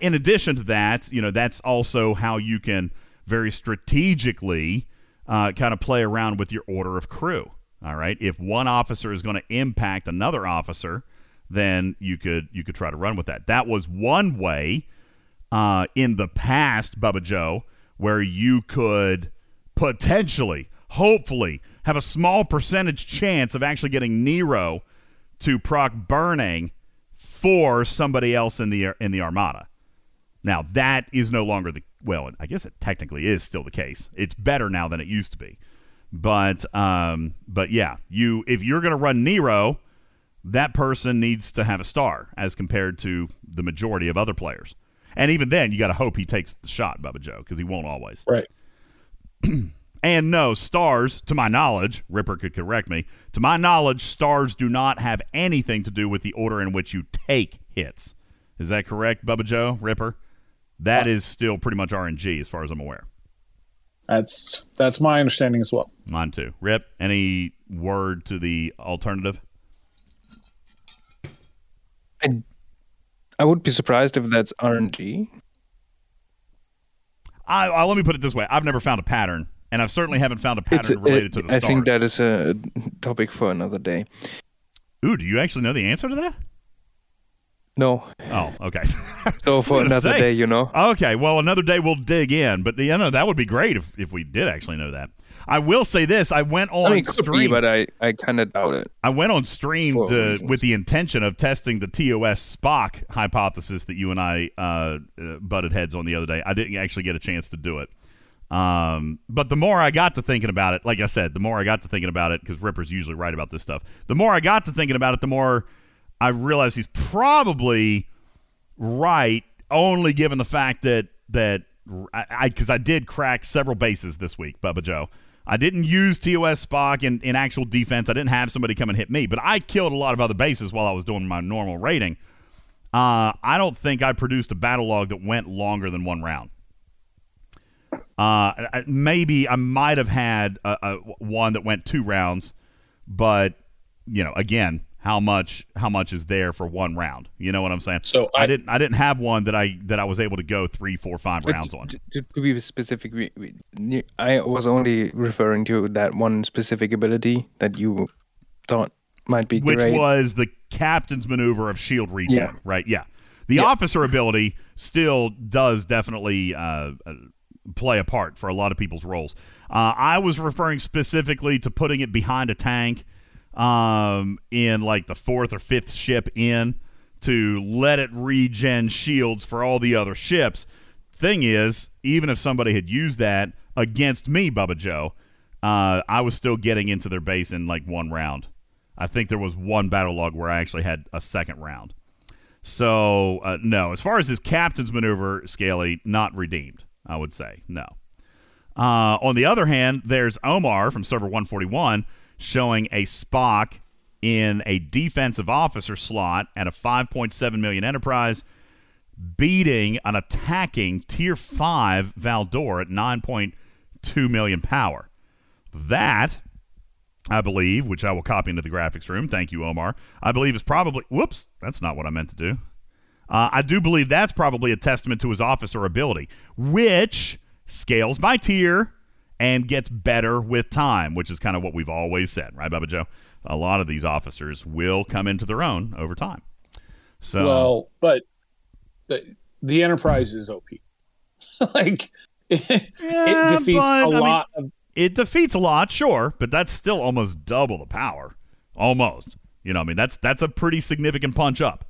In addition to that, you know, that's also how you can very strategically kind of play around with your order of crew. All right. If one officer is going to impact another officer, then you could try to run with that. That was one way in the past, Bubba Joe, where you could potentially, hopefully, have a small percentage chance of actually getting Nero to proc burning for somebody else in the Armada. Now that is no longer well. I guess it technically is still the case. It's better now than it used to be. But yeah, if you're going to run Nero, that person needs to have a star as compared to the majority of other players. And even then, you got to hope he takes the shot, Bubba Joe, because he won't always. Right. And no, stars, to my knowledge, Ripper could correct me, to my knowledge, stars do not have anything to do with the order in which you take hits. Is that correct, Bubba Joe, Ripper? That is still pretty much RNG as far as I'm aware. That's my understanding as well. Mine too. Rip, any word to the alternative? I would be surprised if that's RNG. Let me put it this way. I've never found a pattern, and I certainly haven't found a pattern related to the stars. I think that is a topic for another day. Ooh, do you actually know the answer to that? No. Oh, okay. So for another day, you know. Okay, well, another day we'll dig in. But that would be great if we did actually know that. I will say this. I went on stream. But I kind of doubt it. I went on stream with the intention of testing the TOS Spock hypothesis that you and I butted heads on the other day. I didn't actually get a chance to do it. But the more I got to thinking about it, like I said, the more I got to thinking about it, because Ripper's usually right about this stuff. The more I got to thinking about it, the more I realize he's probably right, only given the fact that because I did crack several bases this week, Bubba Joe. I didn't use TOS Spock in actual defense. I didn't have somebody come and hit me, but I killed a lot of other bases while I was doing my normal raiding. I don't think I produced a battle log that went longer than one round. Maybe I might have had one that went two rounds, but, you know, again, how much is there for one round? You know what I'm saying? So I didn't have one that I was able to go 3, 4, 5 rounds on. To be specific, I was only referring to that one specific ability that you thought might be great. Which was the captain's maneuver of shield regen, yeah. Right? Yeah. The officer ability still does definitely play a part for a lot of people's roles. I was referring specifically to putting it behind a tank, in like the 4th or 5th ship in to let it regen shields for all the other ships. Thing is, even if somebody had used that against me, Bubba Joe, I was still getting into their base in like one round. I think there was one battle log where I actually had a second round. So, no, as far as his captain's maneuver, Scaly, not redeemed, I would say, no. On the other hand, there's Omar from server 141, showing a Spock in a defensive officer slot at a 5.7 million Enterprise, beating an attacking Tier 5 Valdor at 9.2 million power. That, I believe, which I will copy into the graphics room, thank you, Omar, I believe is probably... Whoops, that's not what I meant to do. I do believe that's probably a testament to his officer ability, which scales by tier and gets better with time, which is kind of what we've always said, right, Bubba Joe? A lot of these officers will come into their own over time. So, well, but the Enterprise is OP. Like, it defeats a lot. It defeats a lot, sure, but that's still almost double the power. Almost. You know, I mean, that's a pretty significant punch up.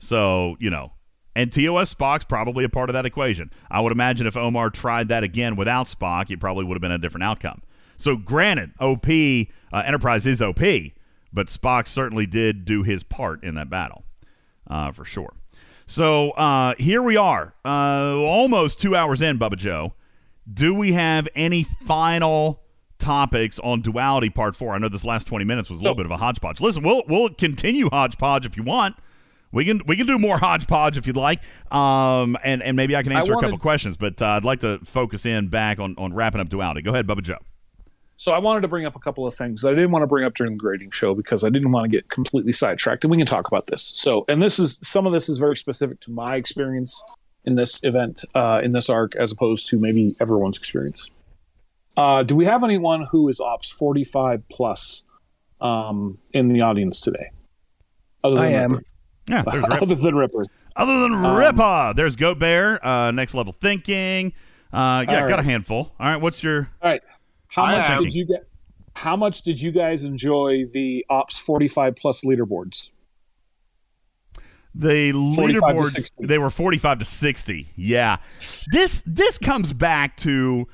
So, you know, And TOS Spock's probably a part of that equation. I would imagine if Omar tried that again without Spock, it probably would have been a different outcome. So granted, OP, Enterprise is OP, but Spock certainly did do his part in that battle, for sure. So here we are, almost 2 hours in, Bubba Joe. Do we have any final topics on Duality Part 4? I know this last 20 minutes was a little bit of a hodgepodge. Listen, we'll continue hodgepodge if you want. We can do more hodgepodge if you'd like, and maybe I can answer a couple questions, but I'd like to focus in back on wrapping up Duality. Go ahead, Bubba Joe. So I wanted to bring up a couple of things that I didn't want to bring up during the grading show because I didn't want to get completely sidetracked, and we can talk about this. So, and this is, some of this is very specific to my experience in this event, in this arc, as opposed to maybe everyone's experience. Do we have anyone who is Ops 45 plus in the audience today? I am. Yeah, other than Ripper. Other than Ripper. There's Goat Bear, Next Level Thinking. Yeah, got a handful. All right, what's your... All right. How much did you guys enjoy the Ops 45 plus leaderboards? The leaderboards, they were 45 to 60. Yeah. This comes back to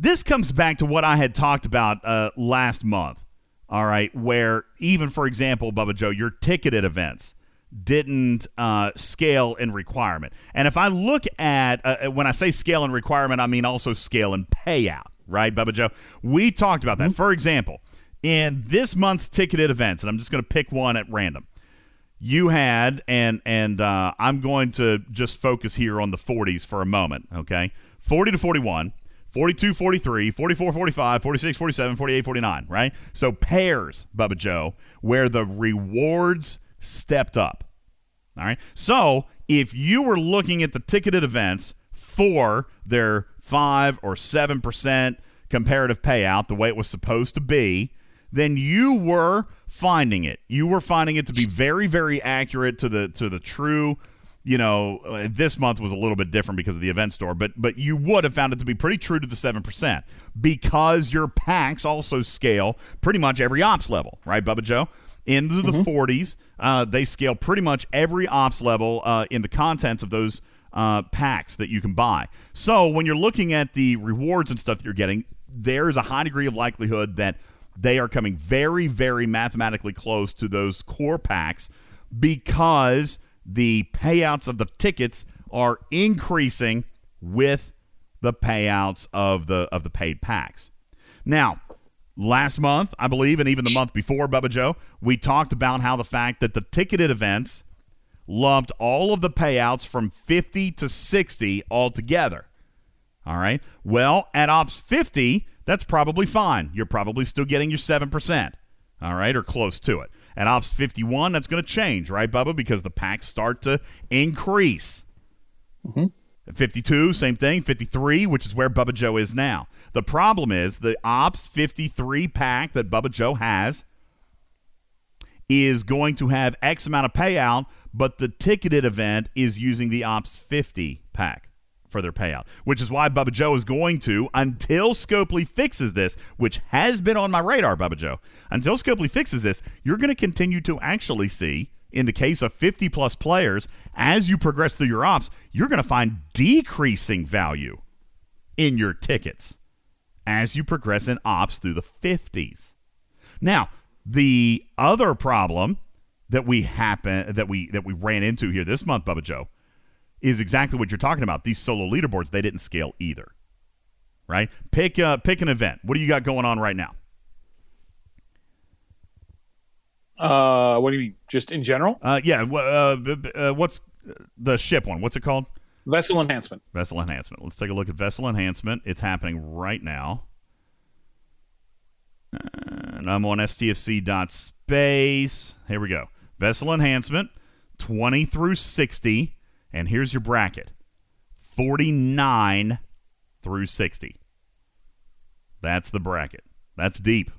what I had talked about last month. All right, where even, for example, Bubba Joe, your ticketed events didn't scale in requirement. And if I look at, when I say scale in requirement, I mean also scale in payout, right, Bubba Joe? We talked about that. Mm-hmm. For example, in this month's ticketed events, and I'm just going to pick one at random, you had, and I'm going to just focus here on the 40s for a moment, okay? 40 to 41, 42, 43, 44, 45, 46, 47, 48, 49, right? So pairs, Bubba Joe, where the rewards stepped up. All right. So if you were looking at the ticketed events for their 5 or 7% comparative payout, the way it was supposed to be, then you were finding it. You were finding it to be very, very accurate to the true, you know, this month was a little bit different because of the event store, but you would have found it to be pretty true to the 7% because your packs also scale pretty much every ops level, right, Bubba Joe? Into the 40s, they scale pretty much every ops level in the contents of those packs that you can buy. So when you're looking at the rewards and stuff that you're getting, there is a high degree of likelihood that they are coming very, very mathematically close to those core packs because the payouts of the tickets are increasing with the payouts of the paid packs. Now, last month, I believe, and even the month before, Bubba Joe, we talked about how the fact that the ticketed events lumped all of the payouts from 50 to 60 altogether. All right. Well, at Ops 50, that's probably fine. You're probably still getting your 7%. All right, or close to it. At Ops 51, that's going to change, right, Bubba? Because the packs start to increase. Mm-hmm. 52, same thing. 53, which is where Bubba Joe is now. The problem is the Ops 53 pack that Bubba Joe has is going to have X amount of payout, but the ticketed event is using the Ops 50 pack for their payout, which is why Bubba Joe is going to, until Scopely fixes this, which has been on my radar, Bubba Joe, until Scopely fixes this, you're going to continue to actually see, in the case of 50-plus players, as you progress through your ops, you're going to find decreasing value in your tickets as you progress in ops through the 50s. Now, the other problem that we ran into here this month, Bubba Joe, is exactly what you're talking about. These solo leaderboards, they didn't scale either, right? Pick an event. What do you got going on right now? What do you mean? Just in general? What's the ship one? What's it called? Vessel Enhancement. Vessel Enhancement. Let's take a look at Vessel Enhancement. It's happening right now. And I'm on stfc.space. Here we go. Vessel Enhancement, 20 through 60. And here's your bracket, 49 through 60. That's the bracket. That's deep.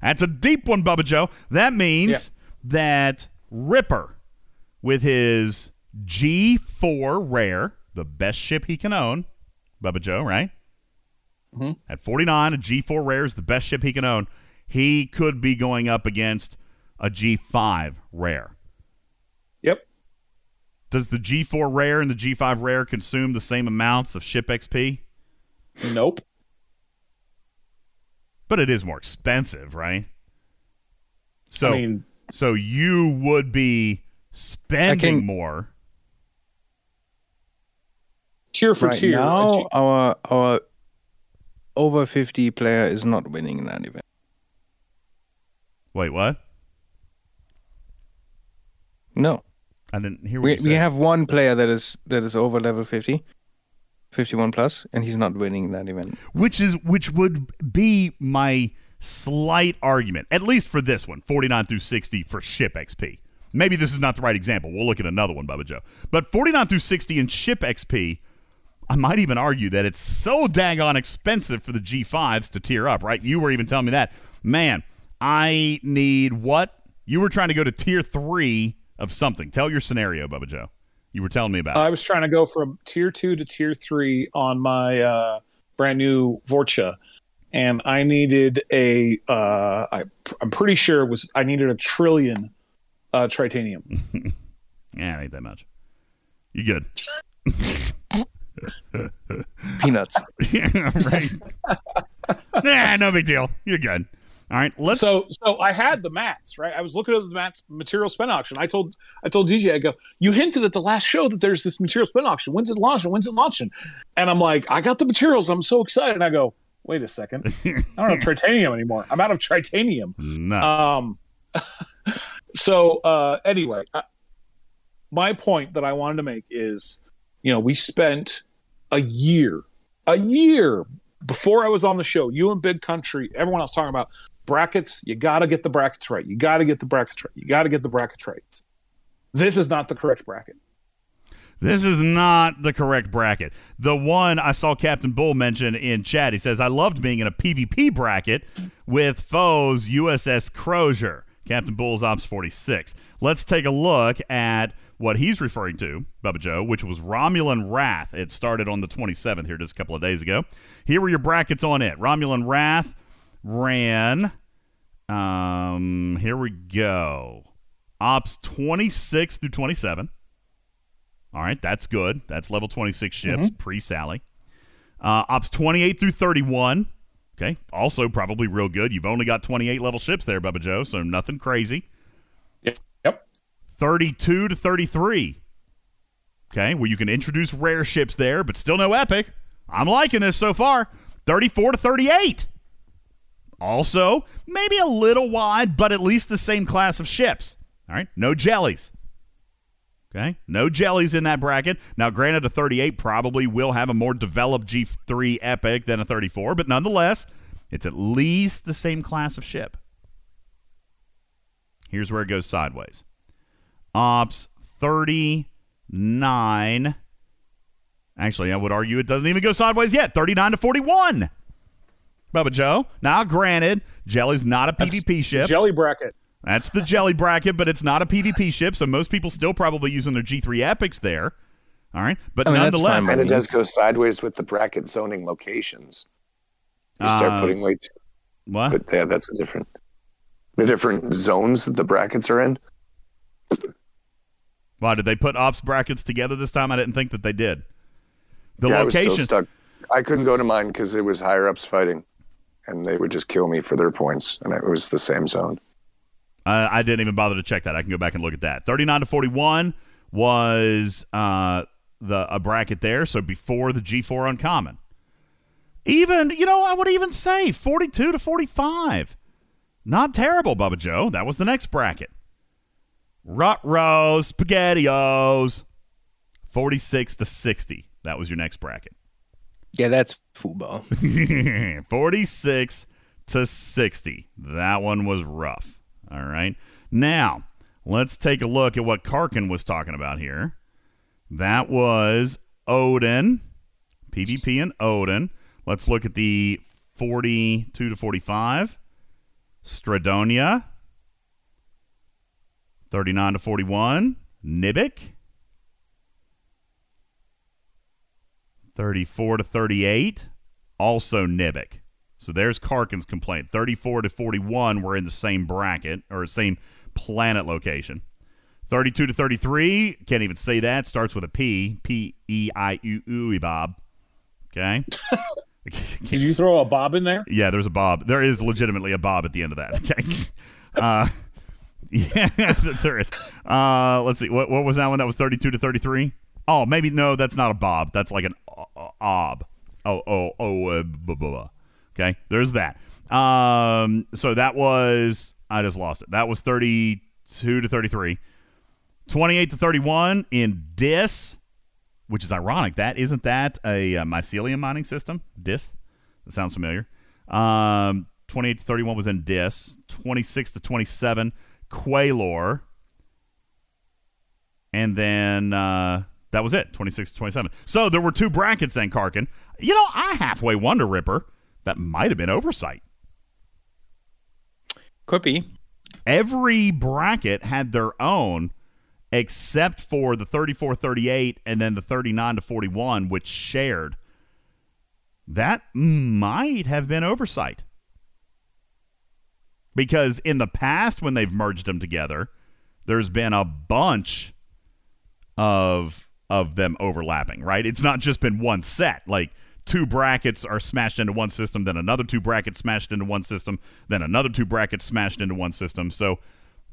That's a deep one, Bubba Joe. That means that Ripper, with his G4 rare, the best ship he can own, Bubba Joe, right? Mm-hmm. At 49, a G4 rare is the best ship he can own. He could be going up against a G5 rare. Yep. Does the G4 rare and the G5 rare consume the same amounts of ship XP? Nope. But it is more expensive, right? So, I mean, so you would be spending more. Tier for tier. Now, our over 50 player is not winning in that event. Wait, what? No. I didn't hear what you said. We have one player that is over level 50. 51 plus, and he's not winning that event. Which would be my slight argument, at least for this one, 49 through 60 for ship XP. Maybe this is not the right example. We'll look at another one, Bubba Joe. But 49 through 60 in ship XP, I might even argue that it's so daggone expensive for the G5s to tier up, right? You were even telling me that. Man, I need what? You were trying to go to tier 3 of something. Tell your scenario, Bubba Joe. You were telling me about it. I was trying to go from tier 2 to tier 3 on my brand new Vorcha. And I needed I'm pretty sure it was, I needed a trillion Tritanium. Yeah, it ain't that much. You good. Peanuts. Yeah, right. Nah, no big deal. You're good. All right. So I had the mats, right? I was looking at the mats material spend auction. I told DJ, I go, you hinted at the last show that there's this material spend auction. When's it launching? And I'm like, I got the materials. I'm so excited. And I go, wait a second. I don't have Tritanium anymore. I'm out of Tritanium. No. So anyway, my point that I wanted to make is, you know, we spent a year before I was on the show, you and Big Country, everyone else talking about brackets. You got to get the brackets right. This is not the correct bracket. The one I saw Captain Bull mention in chat, he says, I loved being in a PvP bracket with foes USS Crozier. Captain Bull's Ops 46. Let's take a look at what he's referring to, Bubba Joe, which was Romulan Wrath. It started on the 27th here just a couple of days ago. Here were your brackets on it. Romulan Wrath ran, here we go, Ops 26 through 27. All right, that's good. That's level 26 ships, pre-Sally. Ops 28 through 31. Okay, also probably real good. You've only got 28 level ships there, Bubba Joe, so nothing crazy. Yep. 32 to 33. Okay, well, you can introduce rare ships there, but still no epic. I'm liking this so far. 34 to 38. Also, maybe a little wide, but at least the same class of ships. All right, no jellies. Okay, no jellies in that bracket. Now, granted, a 38 probably will have a more developed G3 epic than a 34, but nonetheless, it's at least the same class of ship. Here's where it goes sideways. Ops 39. Actually, I would argue it doesn't even go sideways yet. 39 to 41. Bubba Joe, now granted, jelly's not a PvP ship. Jelly bracket. That's the jelly bracket, but it's not a PvP ship, so most people still probably using their G3 epics there. All right, but nonetheless, and it does go sideways with the bracket zoning locations. You start putting way too. What? But yeah, that's the different zones that the brackets are in. Wow, did they put ops brackets together this time? I didn't think that they did. Location. I was still stuck. I couldn't go to mine because it was higher ups fighting, and they would just kill me for their points, and it was the same zone. I didn't even bother to check that. I can go back and look at that. 39 to 41 was a bracket there, so before the G4 Uncommon. Even, you know, I would even say 42 to 45. Not terrible, Bubba Joe. That was the next bracket. Rut-row SpaghettiOs. 46 to 60. That was your next bracket. Yeah, that's football. 46 to 60. That one was rough. All right. Now, let's take a look at what Karkin was talking about here. That was Odin, PvP and Odin. Let's look at the 42 to 45. Stradonia, 39 to 41. Nibik, 34 to 38. Also Nibik. So there's Karkin's complaint. 34 to 41 were in the same bracket, or same planet location. 32 to 33. Can't even say that. Starts with a P. P-E-I-U-U-E, Bob. Okay. Did you throw a Bob in there? Yeah, there's a Bob. There is legitimately a Bob at the end of that. Okay. Yeah, there is. Let's see. What was that one? That was 32 to 33? Oh, maybe. No, that's not a Bob. That's like an ob. Blah, blah, blah. Okay. There's that. So that was, I just lost it. That was 32 to 33. 28 to 31 in Dis, which is ironic. That isn't that a mycelium mining system? Dis. That sounds familiar. 28 to 31 was in Dis. 26 to 27, Quaelor. And then that was it, 26 to 27. So there were two brackets then, Karkin. You know, I halfway wonder, Ripper, that might have been oversight. Could be. Every bracket had their own, except for the 34-38 and then the 39-41, which shared. That might have been oversight. Because in the past, when they've merged them together, there's been a bunch of them overlapping, right? It's not just been one set. Like, two brackets are smashed into one system, then another two brackets smashed into one system, then another two brackets smashed into one system. So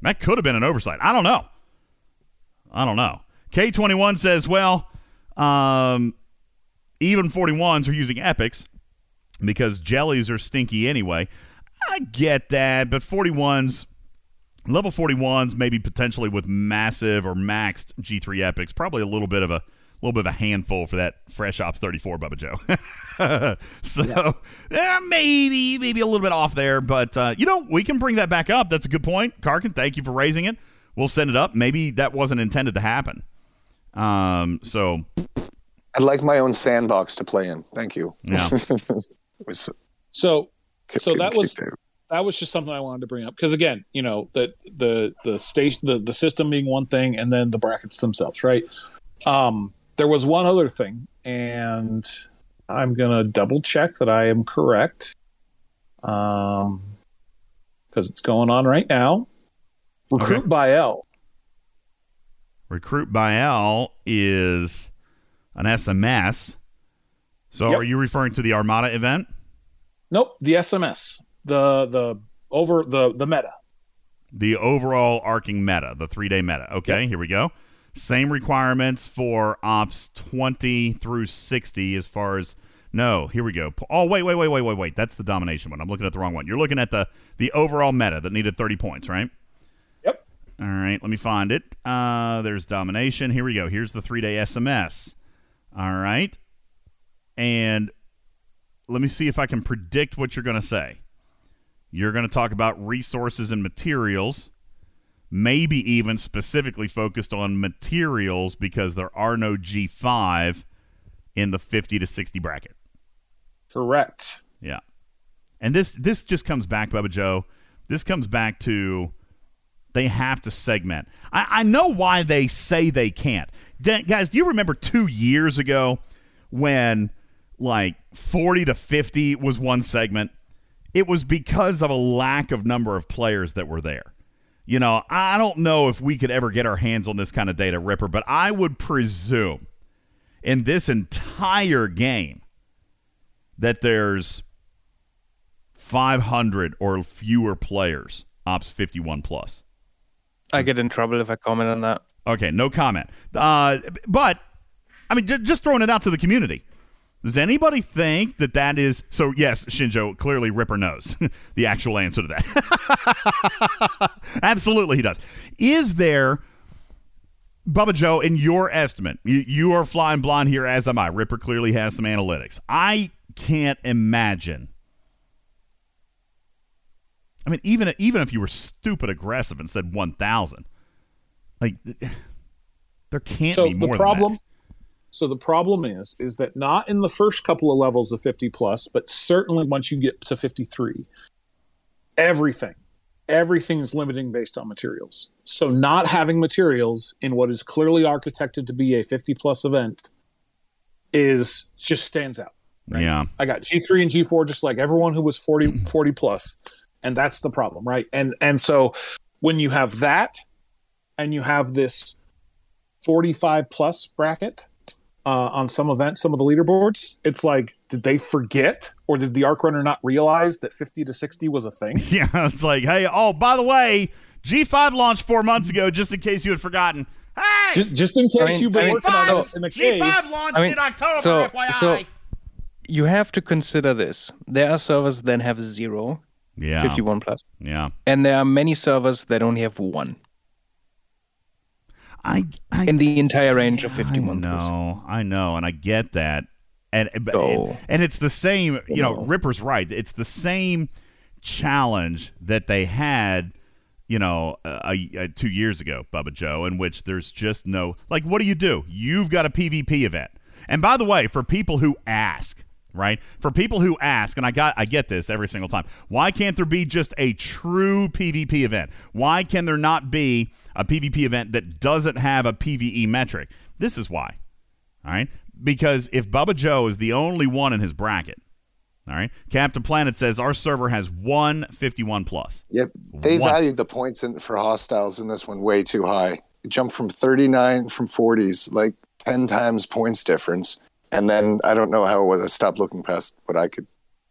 that could have been an oversight. I don't know. K21 says, well, even 41s are using epics because jellies are stinky anyway. I get that, but 41s, level 41s, maybe potentially with massive or maxed G3 epics, probably a little bit of a handful for that Fresh Ops 34, Bubba Joe. So yeah. Maybe a little bit off there, but we can bring that back up. That's a good point, Karkin. Thank you for raising it. We'll send it up. Maybe that wasn't intended to happen. So I'd like my own sandbox to play in. Thank you. Yeah. So that was just something I wanted to bring up because again, you know, the station, the system being one thing, and then the brackets themselves, right? There was one other thing, and I'm gonna double check that I am correct, because it's going on right now. Recruit Bayel. Recruit Bayel is an SMS. So yep. Are you referring to the Armada event? Nope, the SMS, the meta, the overall arcing meta, the 3-day meta. Okay, yep. Here we go. Same requirements for ops 20 through 60 as far as no. Here we go. Oh, wait. That's the domination one. I'm looking at the wrong one. You're looking at the overall meta that needed 30 points, right? Yep. All right, let me find it. There's domination. Here we go. Here's the 3-day SMS. All right, and let me see if I can predict what you're going to say. You're going to talk about resources and materials, maybe even specifically focused on materials because there are no G5 in the 50 to 60 bracket. Correct. Yeah. And this just comes back, Bubba Joe, this comes back to they have to segment. I know why they say they can't. Guys, do you remember 2 years ago when – like 40 to 50 was one segment? It was because of a lack of number of players that were there. You know, I don't know if we could ever get our hands on this kind of data, Ripper, but I would presume in this entire game that there's 500 or fewer players, Ops 51 plus. I get in trouble if I comment on that. Okay, no comment. But, I mean, just throwing it out to the community. Does anybody think that is... So, yes, Shinjo, clearly Ripper knows the actual answer to that. Absolutely he does. Is there... Bubba Joe, in your estimate, you are flying blind here, as am I. Ripper clearly has some analytics. I can't imagine. I mean, even if you were stupid aggressive and said 1,000, like, there can't be more than that. So the problem is that not in the first couple of levels of 50 plus, but certainly once you get to 53, everything is limiting based on materials. So not having materials in what is clearly architected to be a 50 plus event is just stands out. Right? Yeah. I got G3 and G4, just like everyone who was 40 plus. And that's the problem. Right. And so when you have that, and you have this 45 plus bracket on some events, some of the leaderboards. It's like, did they forget, or did the arc runner not realize that 50 to 60 was a thing? Yeah, it's like, hey, oh, by the way, G5 launched 4 months ago, just in case you had forgotten. Hey! Just in case you've been working on this in the cave. G5 launched in October, FYI. So you have to consider this. There are servers that have zero, 51 plus. Yeah. And there are many servers that only have one. I in the entire range of 51 plus. I know, and I get that. And it's the same, you know, Ripper's right. It's the same challenge that they had, you know, 2 years ago, Bubba Joe, in which there's just no, like, what do? You've got a PvP event. And by the way, for people who ask, right? For people who ask, and I get this every single time, why can't there be just a true PvP event? Why can there not be a PvP event that doesn't have a PvE metric? This is why, all right? Because if Bubba Joe is the only one in his bracket, all right, Captain Planet says our server has 151 plus. Yep, they valued the points for hostiles in this one way too high. It jumped from 39 from 40s, like 10 times points difference. And then I don't know how it was. I stopped looking past what I could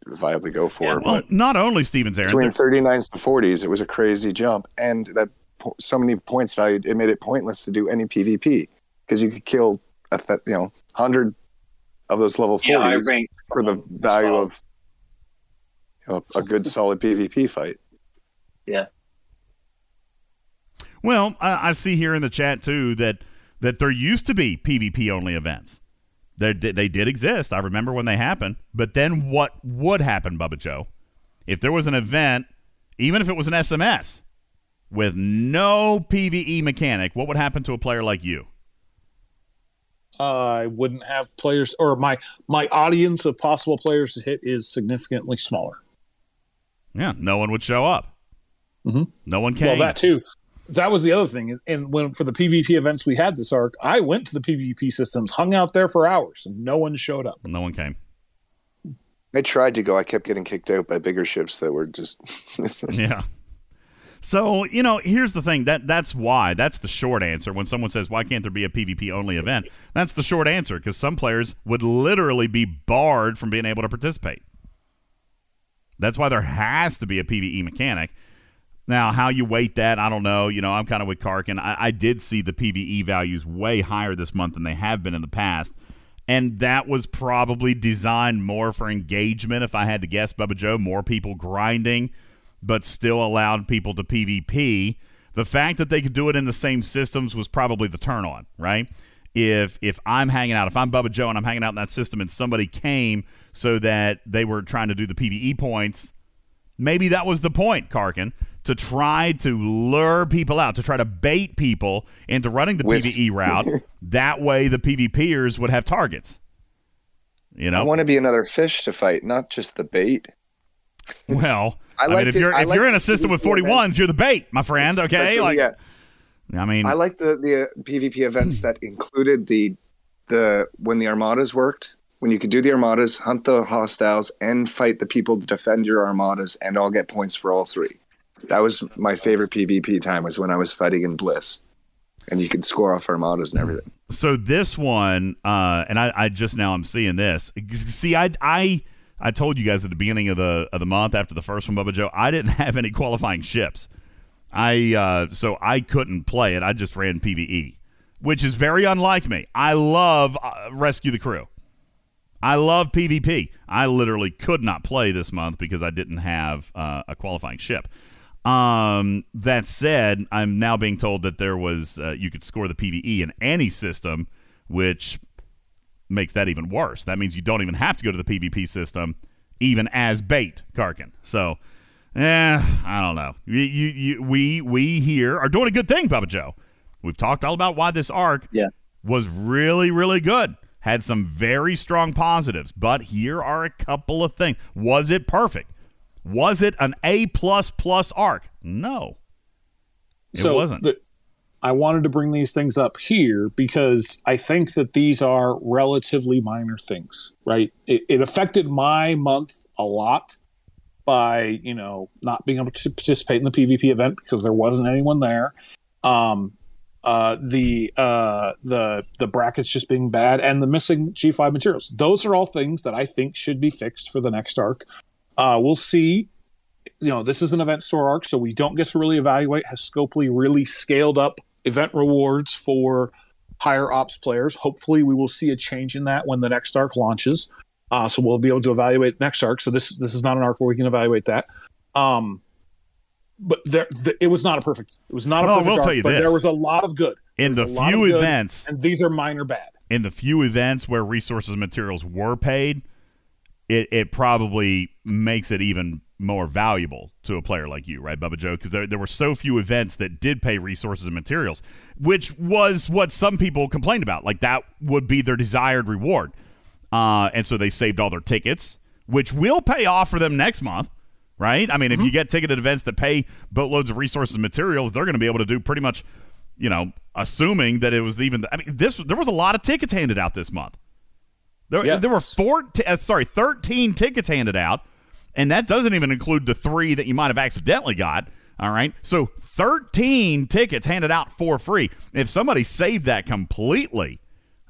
viably go for. Yeah, well, but not only Stevens, Aaron, between 39s to 40s, it was a crazy jump, and that so many points valued, it made it pointless to do any PvP because you could kill 100 of those level 40s for the value of a good solid PvP fight. Yeah. Well, I see here in the chat too that there used to be PvP only events. They did exist. I remember when they happened. But then what would happen, Bubba Joe, if there was an event, even if it was an SMS, with no PvE mechanic? What would happen to a player like you? I wouldn't have players, or my audience of possible players to hit is significantly smaller. Yeah, no one would show up. Mm-hmm. No one came. Well, that too. That was the other thing. And for the PvP events we had this arc, I went to the PvP systems, hung out there for hours, and no one showed up. No one came. I tried to go. I kept getting kicked out by bigger ships that were just... Yeah. So, you know, here's the thing. That's why. That's the short answer. When someone says, why can't there be a PvP-only event? That's the short answer, because some players would literally be barred from being able to participate. That's why there has to be a PvE mechanic. Now, how you weight that, I don't know. You know, I'm kind of with Karkin. I did see the PvE values way higher this month than they have been in the past, and that was probably designed more for engagement, if I had to guess, Bubba Joe, more people grinding, but still allowed people to PvP. The fact that they could do it in the same systems was probably the turn-on, right? If I'm hanging out, if I'm Bubba Joe and I'm hanging out in that system and somebody came so that they were trying to do the PvE points, maybe that was the point, Karkin, to try to lure people out, to try to bait people into running the PvE route. That way the PvPers would have targets. You know, I want to be another fish to fight, not just the bait. Well, if you're in a system with 41s, you're the bait, my friend, okay? I mean, I like the PvP events that included the when the armadas worked. When you could do the armadas, hunt the hostiles, and fight the people to defend your armadas, and all get points for all three. That was my favorite PvP time, was when I was fighting in Bliss, and you could score off armadas and everything. So this one, and I just now I'm seeing this. See, I told you guys at the beginning of the month after the first one, Bubba Joe, I didn't have any qualifying ships. So I couldn't play it. I just ran PvE, which is very unlike me. I love Rescue the Crew. I love PvP. I literally could not play this month because I didn't have a qualifying ship. That said, I'm now being told that there was you could score the PvE in any system, which makes that even worse. That means you don't even have to go to the PvP system, even as bait, Karkin. So, I don't know. We here are doing a good thing, Bubba Joe. We've talked all about why this arc was really, really good. Had some very strong positives, but here are a couple of things. Was it perfect? Was it an A++ arc? No, it wasn't. I wanted to bring these things up here because I think that these are relatively minor things, right? It affected my month a lot by, you know, not being able to participate in the PvP event because there wasn't anyone there. the brackets just being bad, and the missing G5 materials. Those are all things that I think should be fixed for the next arc. We'll see. You know, this is an event store arc, so we don't get to really evaluate. Has Scopely really scaled up event rewards for higher ops players? Hopefully we will see a change in that when the next arc launches. So we'll be able to evaluate next arc. So this is not an arc where we can evaluate that. But it was not a perfect. It was not a perfect arc, but there was a lot of good. In the few events, and these are minor bad. In the few events where resources and materials were paid, it probably makes it even more valuable to a player like you, right, Bubba Joe? Because there were so few events that did pay resources and materials, which was what some people complained about. Like, that would be their desired reward. And so they saved all their tickets, which will pay off for them next month. Right? I mean, if you get ticketed events that pay boatloads of resources and materials, they're going to be able to do pretty much, you know, assuming that it was even. I mean, there was a lot of tickets handed out this month. There were 13 tickets handed out, and that doesn't even include the 3 that you might have accidentally got. All right, so 13 tickets handed out for free. If somebody saved that completely,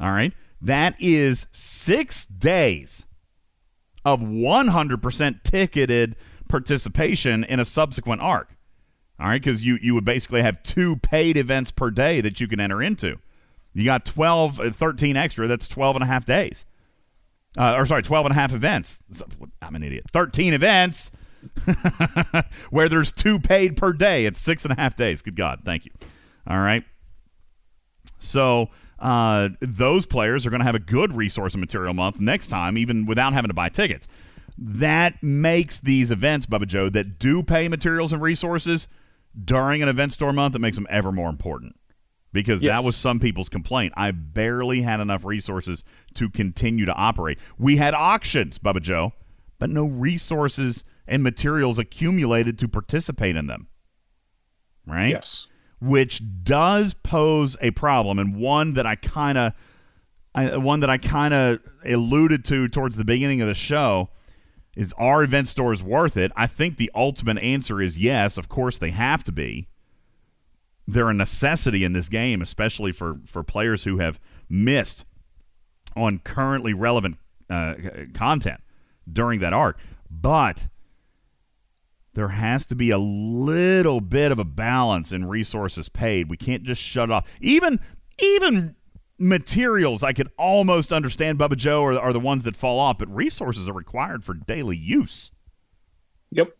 all right, that is 6 days of 100% ticketed participation in a subsequent arc. All right, because you would basically have 2 paid events per day that you can enter into. You got 13 extra. That's 12 and a half days. 12 and a half events. I'm an idiot. 13 events where there's 2 paid per day. It's 6.5 days. Good God. Thank you. All right. So those players are going to have a good resource and material month next time, even without having to buy tickets. That makes these events, Bubba Joe, that do pay materials and resources during an event store month, it makes them ever more important. Because that was some people's complaint. I barely had enough resources to continue to operate. We had auctions, Bubba Joe, but no resources and materials accumulated to participate in them. Right? Yes. Which does pose a problem, and one that I kind of alluded to towards the beginning of the show is, are event stores worth it? I think the ultimate answer is yes. Of course they have to be. They're a necessity in this game, especially for players who have missed on currently relevant content during that arc. But there has to be a little bit of a balance in resources paid. We can't just shut off. Even materials I could almost understand, Bubba Joe, are the ones that fall off, but resources are required for daily use. Yep.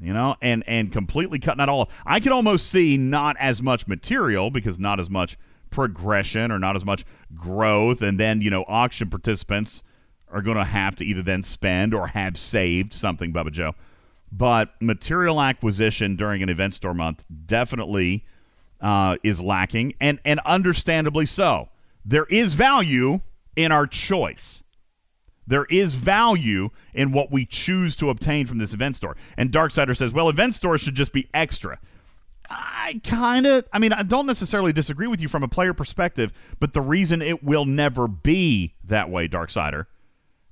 You know, and completely cutting that all off. I could almost see not as much material because not as much progression or not as much growth, and then, you know, auction participants are going to have to either then spend or have saved something, Bubba Joe. But material acquisition during an event store month definitely is lacking, and understandably so. There is value in our choice. There is value in what we choose to obtain from this event store. And Darksider says, well, event stores should just be extra. I don't necessarily disagree with you from a player perspective, but the reason it will never be that way, Darksider,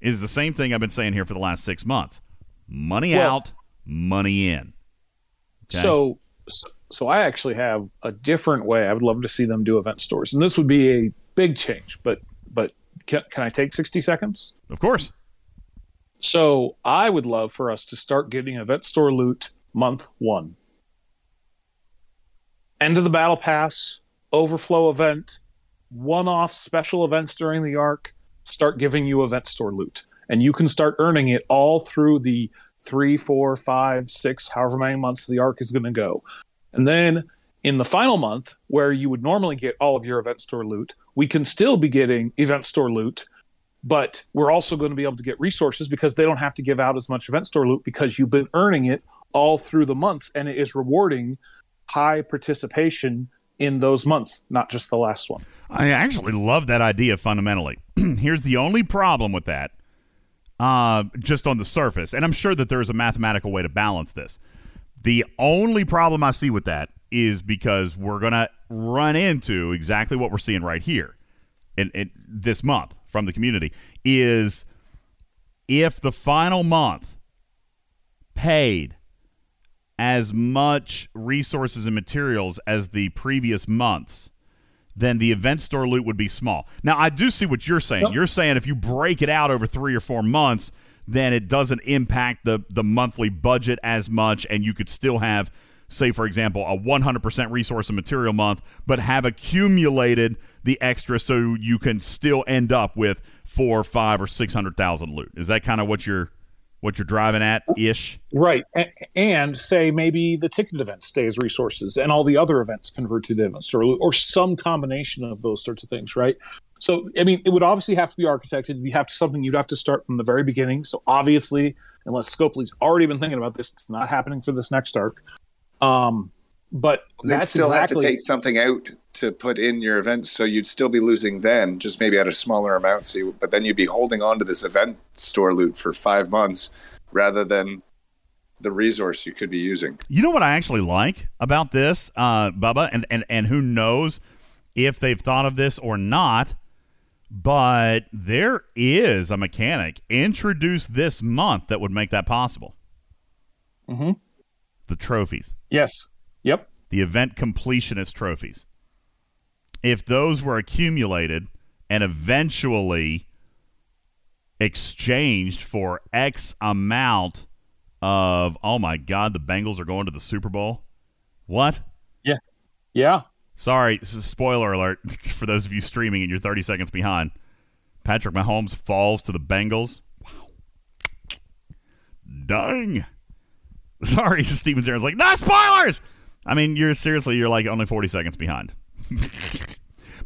is the same thing I've been saying here for the last 6 months. Money out, money in. Okay? So I actually have a different way. I would love to see them do event stores. And this would be a big change, but can I take 60 seconds? Of course. So I would love for us to start getting event store loot month 1. End of the battle pass, overflow event, one-off special events during the arc, start giving you event store loot. And you can start earning it all through the 3, 4, 5, 6, however many months the arc is going to go. And then in the final month, where you would normally get all of your event store loot, we can still be getting event store loot, but we're also going to be able to get resources because they don't have to give out as much event store loot because you've been earning it all through the months, and it is rewarding high participation in those months, not just the last one. I actually love that idea fundamentally. Here's the only problem with that, just on the surface, and I'm sure that there is a mathematical way to balance this. The only problem I see with that is because we're going to run into exactly what we're seeing right here and this month from the community, is if the final month paid as much resources and materials as the previous months, then the event store loot would be small. Now, I do see what you're saying. Yep. You're saying if you break it out over 3 or 4 months, then it doesn't impact the monthly budget as much, and you could still have, say, for example, a 100% resource and material month, but have accumulated the extra so you can still end up with 400,000, 500,000, or 600,000 loot. Is that kind of what you're driving at ish? Right. And say maybe the ticket event stays resources and all the other events convert to the event store loot, or some combination of those sorts of things, right? So, I mean, it would obviously have to be architected. You'd have to start from the very beginning. So obviously, unless Scopely's already been thinking about this, it's not happening for this next arc. But that's still exactly, have to take something out to put in your event. So you'd still be losing then, just maybe at a smaller amount. So, but then you'd be holding on to this event store loot for 5 months rather than the resource you could be using. You know what I actually like about this, Bubba, and who knows if they've thought of this or not. But there is a mechanic introduced this month that would make that possible. Mm-hmm. The trophies. Yes. Yep. The event completionist trophies. If those were accumulated and eventually exchanged for X amount of, oh my God, the Bengals are going to the Super Bowl. What? Yeah. Yeah. Sorry, spoiler alert for those of you streaming and you're 30 seconds behind. Patrick Mahomes falls to the Bengals. Wow. Dang. Sorry, Steven Zarin's like, no spoilers! I mean, you're like only 40 seconds behind.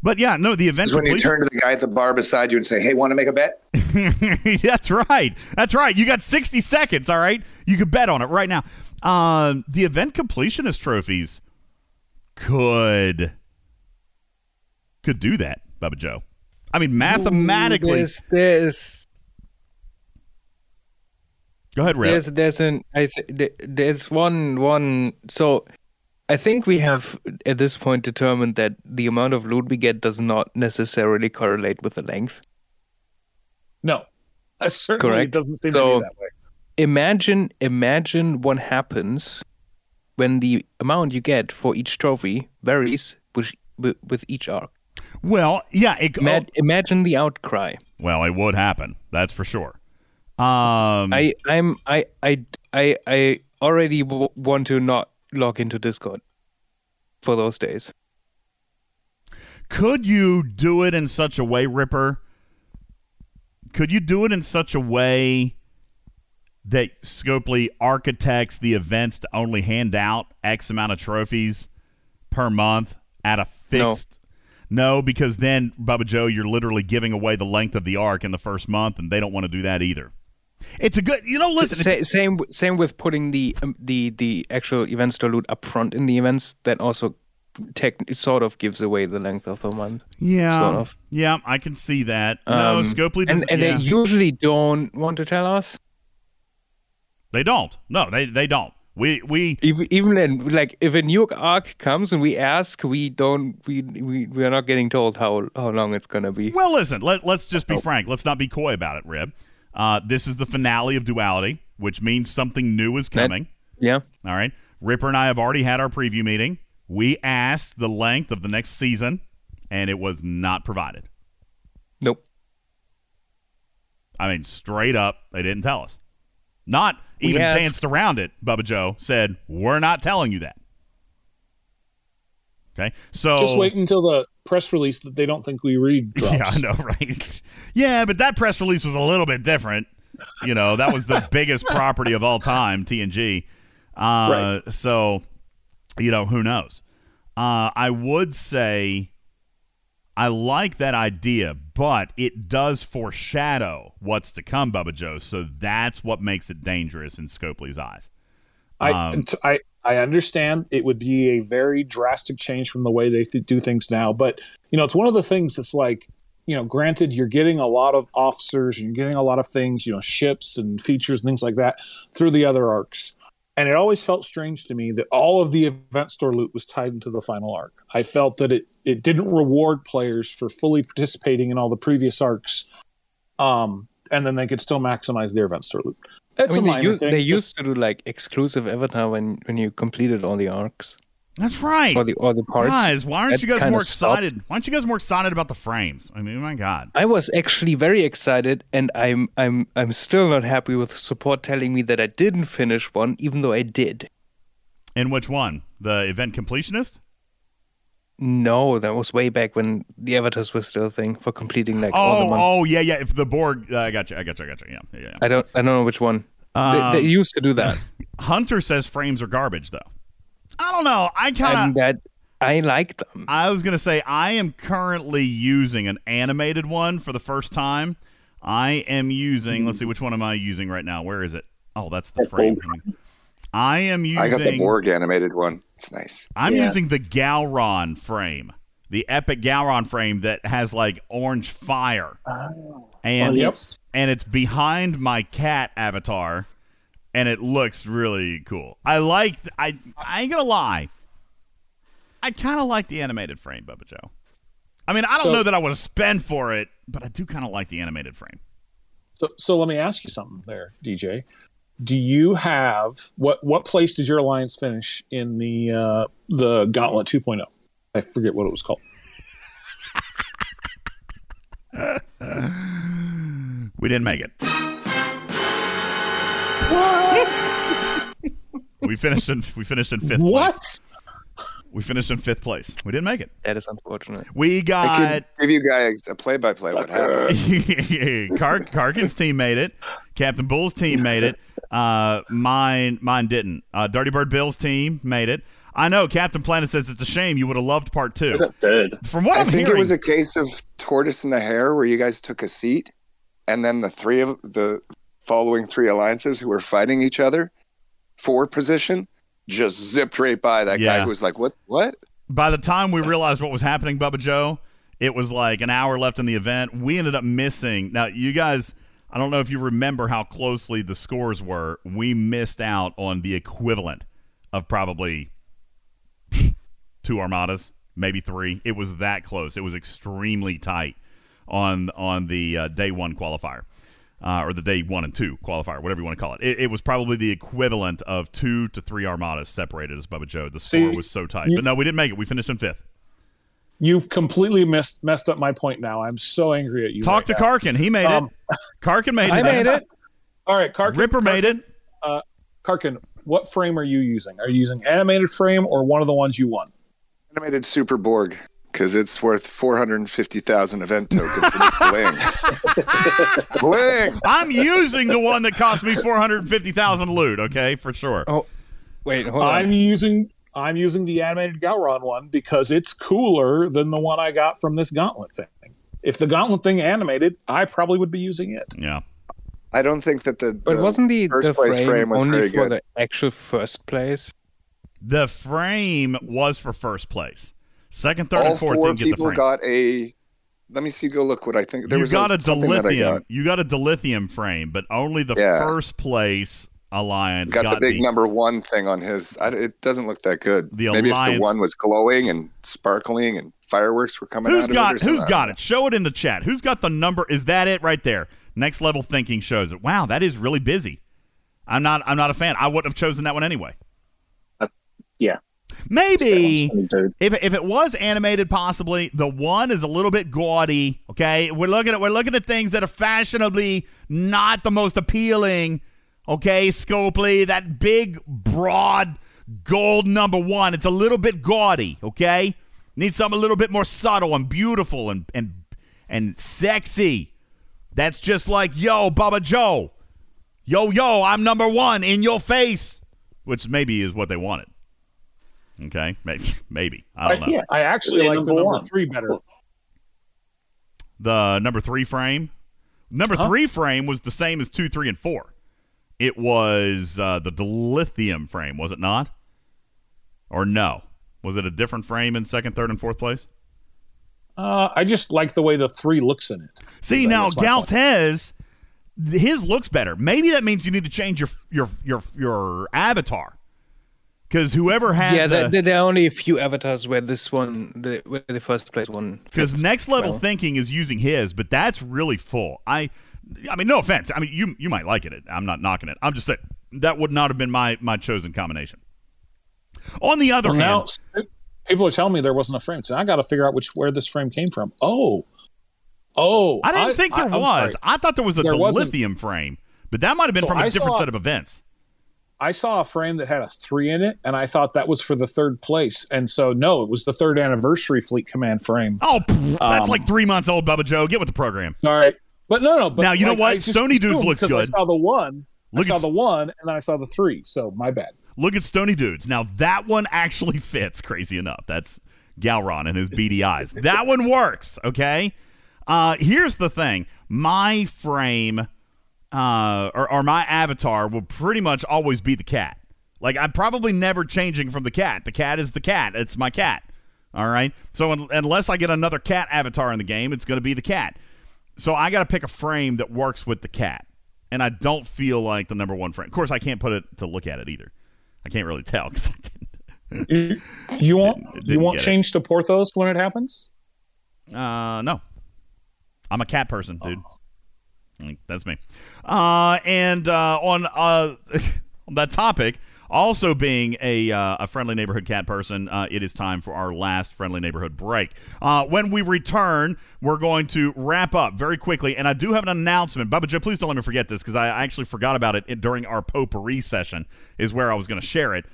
But yeah, no, the event. This is when you turn to the guy at the bar beside you and say, hey, want to make a bet? That's right. That's right. You got 60 seconds, all right? You can bet on it right now. The event completionist trophies could do that, Bubba Joe. I mean, mathematically, go ahead, Red. There's one. So, I think we have at this point determined that the amount of loot we get does not necessarily correlate with the length. No, I certainly Correct. Doesn't seem to be that way. Imagine what happens when the amount you get for each trophy varies with each arc. Well, yeah. Imagine the outcry. Well, it would happen. That's for sure. I already want to not log into Discord for those days. Could you do it in such a way, Ripper? Could you do it in such a way that Scopely architects the events to only hand out X amount of trophies per month at a fixed... No, because then, Bubba Joe, you're literally giving away the length of the arc in the first month, and they don't want to do that either. It's a good... You know, listen... Same with putting the actual event store loot up front in the events. That also sort of gives away the length of the month. Yeah. Sort of. Yeah, I can see that. No, Scopely doesn't... And they usually don't want to tell us. They don't. No, they don't. We even then, like, if a new arc comes and we ask, we are not getting told how long it's gonna be. Well, listen, let's just be frank. Let's not be coy about it, Rib. This is the finale of Duality, which means something new is coming. Yeah. All right. Ripper and I have already had our preview meeting. We asked the length of the next season, and it was not provided. Nope. I mean, straight up, they didn't tell us. Not even danced around it, Bubba Joe said, we're not telling you that. Okay, so... Just wait until the press release that they don't think we read drops. Yeah, I know, right? Yeah, but that press release was a little bit different. You know, that was the biggest property of all time, TNG. Right. So, you know, who knows? I would say I like that idea, but it does foreshadow what's to come, Bubba Joe. So that's what makes it dangerous in Scopely's eyes. I understand it would be a very drastic change from the way they do things now. But, you know, it's one of the things that's like, you know, granted, you're getting a lot of officers and you're getting a lot of things, you know, ships and features and things like that through the other arcs. And it always felt strange to me that all of the event store loot was tied into the final arc. I felt that it didn't reward players for fully participating in all the previous arcs, and then they could still maximize their event store loot. It's I mean, they used to do like exclusive avatar when you completed all the arcs. That's right. Or the parts. Guys, why aren't you guys more excited? Stopped. Why aren't you guys more excited about the frames? I mean, my God. I was actually very excited, and I'm still not happy with support telling me that I didn't finish one, even though I did. And which one? The event completionist? No, that was way back when the avatars were still a thing for completing like all the months. Oh yeah. If the Borg, I got you. Yeah. I don't know which one. They used to do that. Hunter says frames are garbage though. I don't know. I like them. I was gonna say I am currently using an animated one for the first time. I am using. Let's see, which one am I using right now? Where is it? Oh, that's the frame. I am using. I got the Borg animated one. It's nice. I'm using the Gowron frame, the epic Gowron frame that has like orange fire, and it's behind my cat avatar. And it looks really cool. I ain't gonna lie. I kind of like the animated frame, Bubba Joe. I mean, I don't know that I want to spend for it, but I do kind of like the animated frame. So let me ask you something there, DJ. Do you have what place did your Alliance finish in the Gauntlet 2.0? I forget what it was called. We didn't make it. We finished in fifth. What? We finished in fifth place. We didn't make it. That is unfortunate. We got. I could give you guys a play-by-play. What happened? Karkin's team made it. Captain Bull's team made it. Mine didn't. Dirty Bird Bill's team made it. I know. Captain Planet says it's a shame. You would have loved part two. From what I think it was a case of tortoise and the hare, where you guys took a seat, and then the three of the following three alliances who were fighting each other for position just zipped right by that guy who was like, what? By the time we realized what was happening, Bubba Joe, it was like an hour left in the event. We ended up missing. Now, you guys, I don't know if you remember how closely the scores were. We missed out on the equivalent of probably 2 armadas, maybe 3. It was that close. It was extremely tight on the day one qualifier. Or the day 1 and 2 qualifier, whatever you want to call it. It was probably the equivalent of 2 to 3 armadas separated, as Bubba Joe. The score was so tight. But no, we didn't make it. We finished in fifth. You've completely messed up my point now. I'm so angry at you. Talk to Karkin. He made it. Karkin made it. I made it. All right, Karkin. Ripper made it. Karkin, what frame are you using? Are you using animated frame or one of the ones you won? Animated Super Borg. Because it's worth 450,000 event tokens and it's bling. I'm using the one that cost me 450,000 loot, okay, for sure. Oh, wait, hold on. I'm using the animated Gowron one because it's cooler than the one I got from this Gauntlet thing. If the Gauntlet thing animated, I probably would be using it. Yeah. I don't think that the wasn't the first place frame was only very for good. The actual first place. The frame was for first place. Second, third, and fourth didn't get the frame. All 4 people got a. Let me see. Go look what I think. There was a dilithium. You got a dilithium frame, but only the first place alliance got the big number one thing on his. It doesn't look that good. Maybe if the one was glowing and sparkling and fireworks were coming out of it. Who's got it? Show it in the chat. Who's got the number? Is that it right there? Next Level Thinking shows it. Wow, that is really busy. I'm not a fan. I wouldn't have chosen that one anyway. Yeah. Maybe if it was animated, possibly the one is a little bit gaudy. Okay, we're looking at things that are fashionably not the most appealing. Okay, Scopely, that big broad gold number one. It's a little bit gaudy. Okay, need something a little bit more subtle and beautiful and sexy. That's just like yo, Bubba Joe, yo, I'm number one in your face, which maybe is what they wanted. Okay, maybe. I don't know. Yeah, I actually like the number 3 better. The number 3 frame? Number 3 frame was the same as 2, 3, and 4. It was the dilithium frame, was it not? Or no? Was it a different frame in second, third, and fourth place? I just like the way the 3 looks in it. See, now Galtez, his looks better. Maybe that means you need to change your avatar. Because whoever had there are only a few avatars where this one, where the first place one. Because Next Level Thinking is using his, but that's really full. I I mean, no offense. I mean, you might like it. I'm not knocking it. I'm just saying that would not have been my chosen combination. On the other hand, people are telling me there wasn't a frame, so I got to figure out where this frame came from. Oh, I didn't think there was. I thought there was a dilithium frame, but that might have been from a different set of events. I saw a frame that had a 3 in it, and I thought that was for the third place. And so, no, it was the third anniversary Fleet Command frame. Oh, that's like 3 months old, Bubba Joe. Get with the program. All right. But no. But now, you know what? Stony Dudes looks good. I saw the one. And then I saw the 3. So, my bad. Look at Stony Dudes. Now, that one actually fits, crazy enough. That's Galron and his beady eyes. That one works, okay? Here's the thing. My frame... or my avatar will pretty much always be the cat. Like, I'm probably never changing from the cat. The cat is the cat. It's my cat. All right? So unless I get another cat avatar in the game, it's going to be the cat. So I got to pick a frame that works with the cat. And I don't feel like the number one frame. Of course, I can't put it to look at it either. I can't really tell because I didn't. You won't change to Porthos when it happens? No. I'm a cat person, dude. Oh. That's me. On that topic, also being a friendly neighborhood cat person, it is time for our last friendly neighborhood break. When we return, we're going to wrap up very quickly, and I do have an announcement. Bubba Joe, please don't let me forget this, because I actually forgot about it during our potpourri session is where I was going to share it.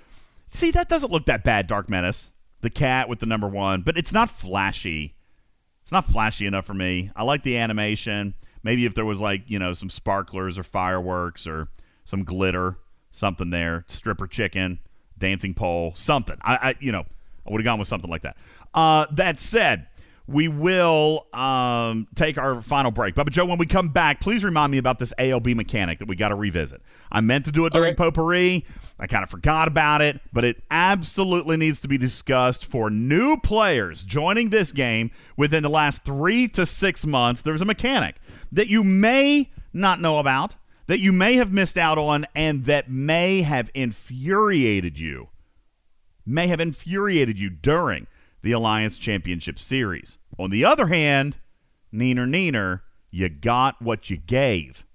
See, that doesn't look that bad, Dark Menace, the cat with the number one, but it's not flashy. It's not flashy enough for me. I like the animation. Maybe if there was, like, you know, some sparklers or fireworks or some glitter, something there, stripper chicken, dancing pole, something. I would have gone with something like that. That said, we will take our final break. But Joe, when we come back, please remind me about this ALB mechanic that we got to revisit. I meant to do it during potpourri. I kind of forgot about it, but it absolutely needs to be discussed for new players joining this game within the last 3 to 6 months. There's a mechanic that you may not know about, that you may have missed out on, and that may have infuriated you. During the Alliance Championship Series. On the other hand, neener, you got what you gave.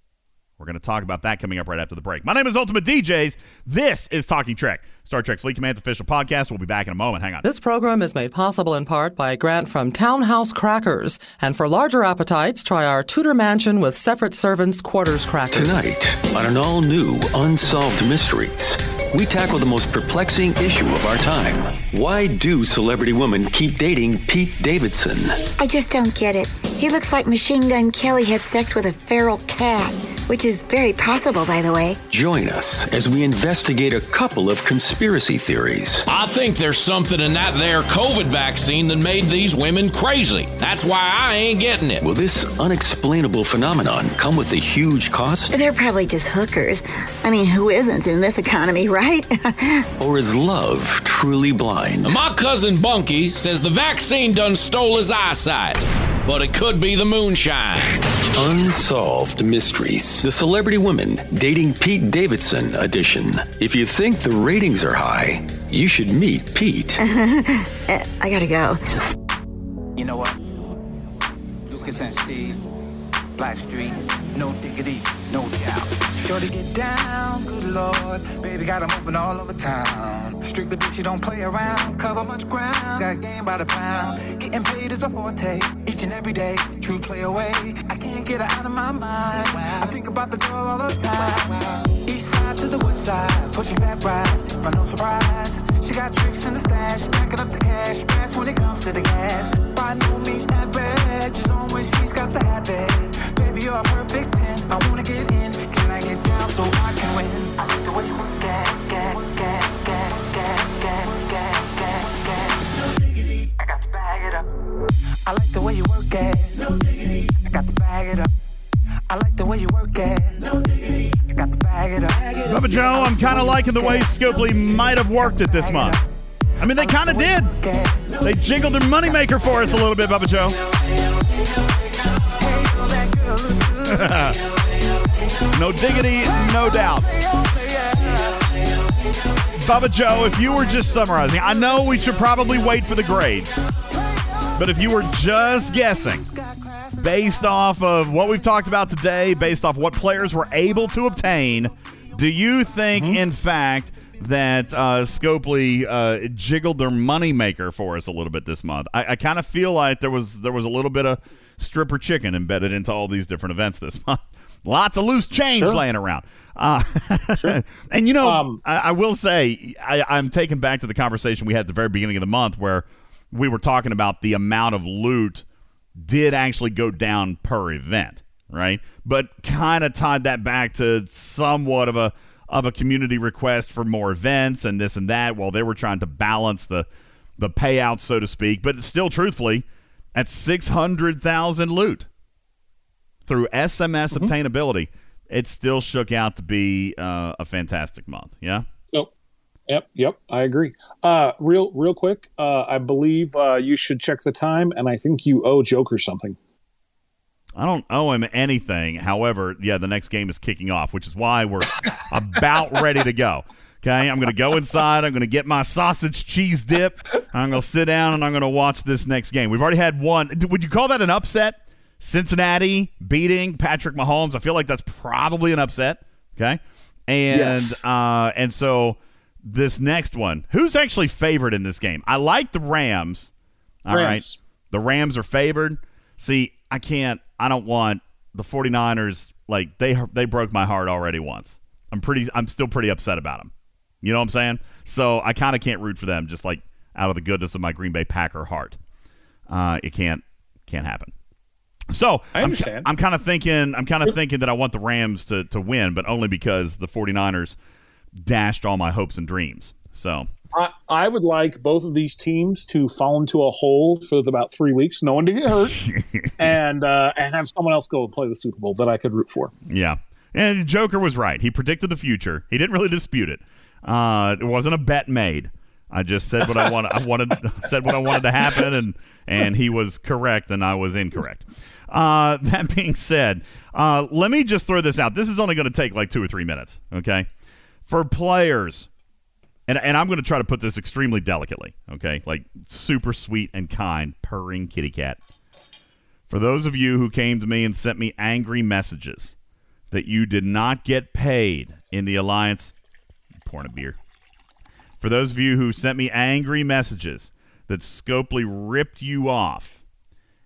We're going to talk about that coming up right after the break. My name is Ultimate DJs. This is Talking Trek, Star Trek Fleet Command's official podcast. We'll be back in a moment. Hang on. This program is made possible in part by a grant from Townhouse Crackers. And for larger appetites, try our Tudor mansion with separate servants' quarters crackers. Tonight, on an all-new Unsolved Mysteries, we tackle the most perplexing issue of our time. Why do celebrity women keep dating Pete Davidson? I just don't get it. He looks like Machine Gun Kelly had sex with a feral cat, which is very possible, by the way. Join us as we investigate a couple of conspiracy theories. I think there's something in that there COVID vaccine that made these women crazy. That's why I ain't getting it. Will this unexplainable phenomenon come with a huge cost? They're probably just hookers. I mean, who isn't in this economy, right? Or is love truly blind? My cousin Bunky says the vaccine done stole his eyesight, but it could be the moonshine. Unsolved Mysteries, the Celebrity Women Dating Pete Davidson edition. If you think the ratings are high, you should meet Pete. I gotta go. You know what? Lucas and Steve, Black Street, no diggity, no doubt. Sure to get down, good lord. Baby got them open all over town. Strictly bitch, you don't play around. Cover much ground, got game by the pound. Getting paid is a forte, each and every day. True play away, I can't get her out of my mind. I think about the girl all the time. East side to the west side, pushing back rides, by no surprise. She got tricks in the stash, packing up the cash. Fast when it comes to the gas, by no means not bad. Just on when she's got the habit. Baby, you're a perfect 10, I wanna get in. I get down so I can win. I like the way you work it, no diggity. I got to bag it up. I like the way you work it, no diggity. I got to bag it up. I like the way you work it, no diggity. I got to bag it up. Bubba Joe, I'm kind of liking the way Scopely might have worked it this month. I mean, they kind of did. They jiggled their moneymaker for us a little bit, Bubba Joe. No diggity, no doubt. Bubba Joe, if you were just summarizing, I know we should probably wait for the grades, but if you were just guessing based off of what we've talked about today, based off what players were able to obtain, do you think, in fact, that Scopely jiggled their moneymaker for us a little bit this month? I kind of feel like there was a little bit of stripper chicken embedded into all these different events this month. Lots of loose change laying around. Sure. And, you know, I will say I'm taken back to the conversation we had at the very beginning of the month where we were talking about the amount of loot did actually go down per event, right? But kind of tied that back to somewhat of a community request for more events and this and that while they were trying to balance the payouts, so to speak. But still, truthfully, at 600,000 loot through SMS obtainability, it still shook out to be a fantastic month. Yeah. Yep. I agree. Real quick. I believe you should check the time, and I think you owe Joker something. I don't owe him anything. However, yeah, the next game is kicking off, which is why we're about ready to go. Okay, I'm going to go inside. I'm going to get my sausage cheese dip. I'm going to sit down, and I'm going to watch this next game. We've already had one. Would you call that an upset? Cincinnati beating Patrick Mahomes. I feel like that's probably an upset. Okay, and yes. And so this next one, who's actually favored in this game? I like the Rams. All right, the Rams are favored. See, I don't want the 49ers. Like they broke my heart already once. I'm still pretty upset about them. You know what I'm saying? So I kind of can't root for them. Just like out of the goodness of my Green Bay Packer heart, it can't happen. So I understand. I'm kind of thinking. I'm kind of thinking that I want the Rams to win, but only because the 49ers dashed all my hopes and dreams. So I would like both of these teams to fall into a hole for about 3 weeks, no one to get hurt, and have someone else go and play the Super Bowl that I could root for. Yeah, and Joker was right. He predicted the future. He didn't really dispute it. It wasn't a bet made. I just said what I wanted. Said what I wanted to happen, and he was correct, and I was incorrect. That being said, let me just throw this out. This is only going to take like 2 or 3 minutes, okay? For players, and I'm going to try to put this extremely delicately, okay? Like super sweet and kind, purring kitty cat. For those of you who came to me and sent me angry messages that you did not get paid in the Alliance, I'm pouring a beer. For those of you who sent me angry messages that Scopely ripped you off,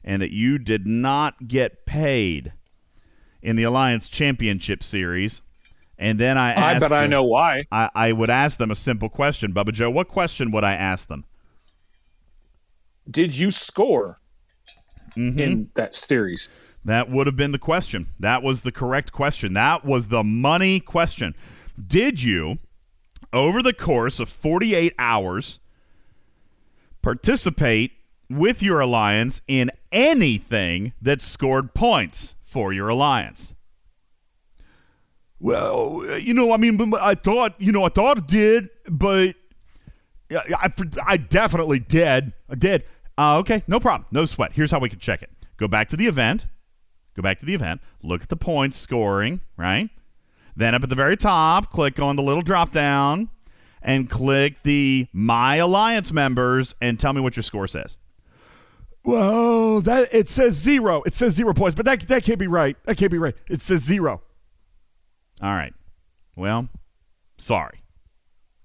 and that you did not get paid in the Alliance Championship Series. And then I asked them, I know why. I would ask them a simple question. Bubba Joe, what question would I ask them? Did you score in that series? That would have been the question. That was the correct question. That was the money question. Did you, over the course of 48 hours, participate with your Alliance in anything that scored points for your Alliance? Well, you know, I mean, I thought it did, but I definitely did. I did. Okay, no problem. No sweat. Here's how we can check it. Go back to the event. Look at the points scoring, right? Then up at the very top, click on the little drop down and click the My Alliance Members and tell me what your score says. Whoa, that it says 0. It says 0 points, but that can't be right. That can't be right. It says 0. All right. Well, sorry.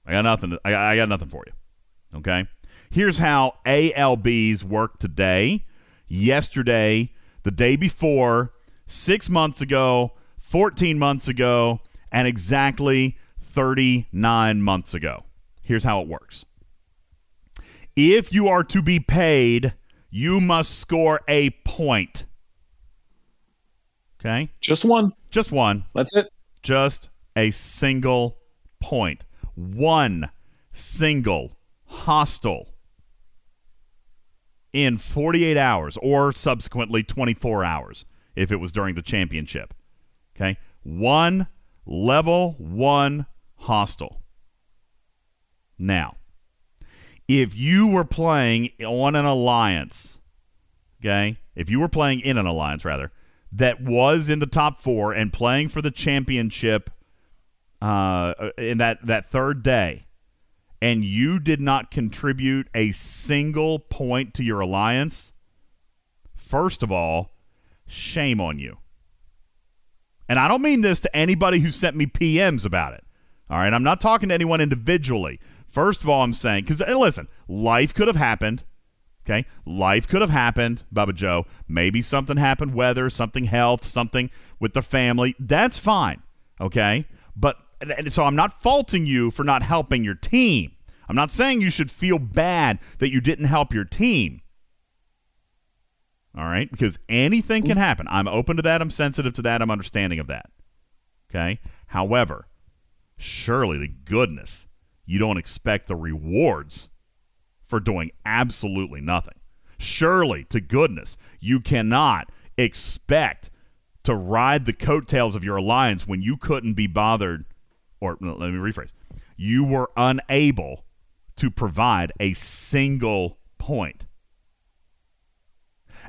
I got nothing for you. Okay? Here's how ALBs work today, yesterday, the day before, 6 months ago, 14 months ago, and exactly 39 months ago. Here's how it works. If you are to be paid, you must score a point. Okay? Just one. That's it. Just a single point. One single hostile in 48 hours or subsequently 24 hours if it was during the championship. Okay? One level one hostile. Now, if you were playing on an alliance, okay, if you were playing in an alliance, rather, that was in the top four and playing for the championship in that third day, and you did not contribute a single point to your alliance, first of all, Shame on you. And I don't mean this to anybody who sent me PMs about it. All right, I'm not talking to anyone individually. First of all, I'm saying, because, hey, listen, life could have happened. Okay, life could have happened, Bubba Joe. Maybe something happened, weather, something health, something with the family. That's fine, okay? But and so I'm not faulting you for not helping your team. I'm not saying you should feel bad that you didn't help your team. All right, because anything can happen. I'm open to that. I'm sensitive to that. I'm understanding of that, okay? However, surely to goodness, you don't expect the rewards for doing absolutely nothing. Surely to goodness, you cannot expect to ride the coattails of your alliance when you couldn't be bothered, or no, let me rephrase, you were unable to provide a single point.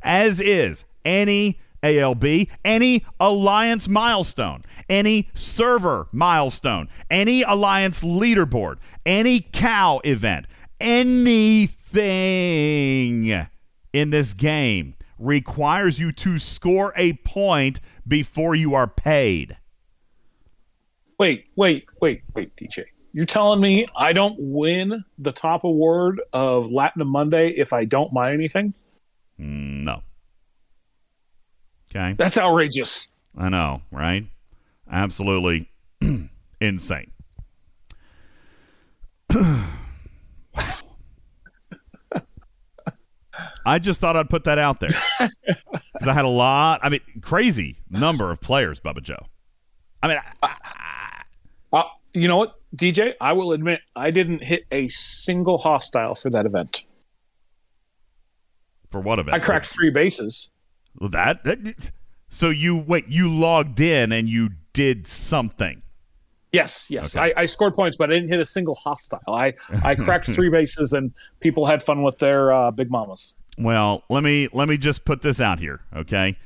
As is, any ALB, any alliance milestone, any server milestone, any alliance leaderboard, any cow event, anything in this game requires you to score a point before you are paid. Wait, DJ. You're telling me I don't win the top award of Latinum Monday if I don't mine anything? No. Okay. That's outrageous. I know, right? Absolutely insane. I just thought I'd put that out there because I had a lot. I mean, crazy number of players, Bubba Joe. I mean, you know what, DJ? I will admit I didn't hit a single hostile for that event. For what event? I cracked 3 bases. So you logged in and you did something. Yes. Okay. I scored points, but I didn't hit a single hostile. I cracked 3 bases, and people had fun with their Big Mamas. Well, let me just put this out here, okay?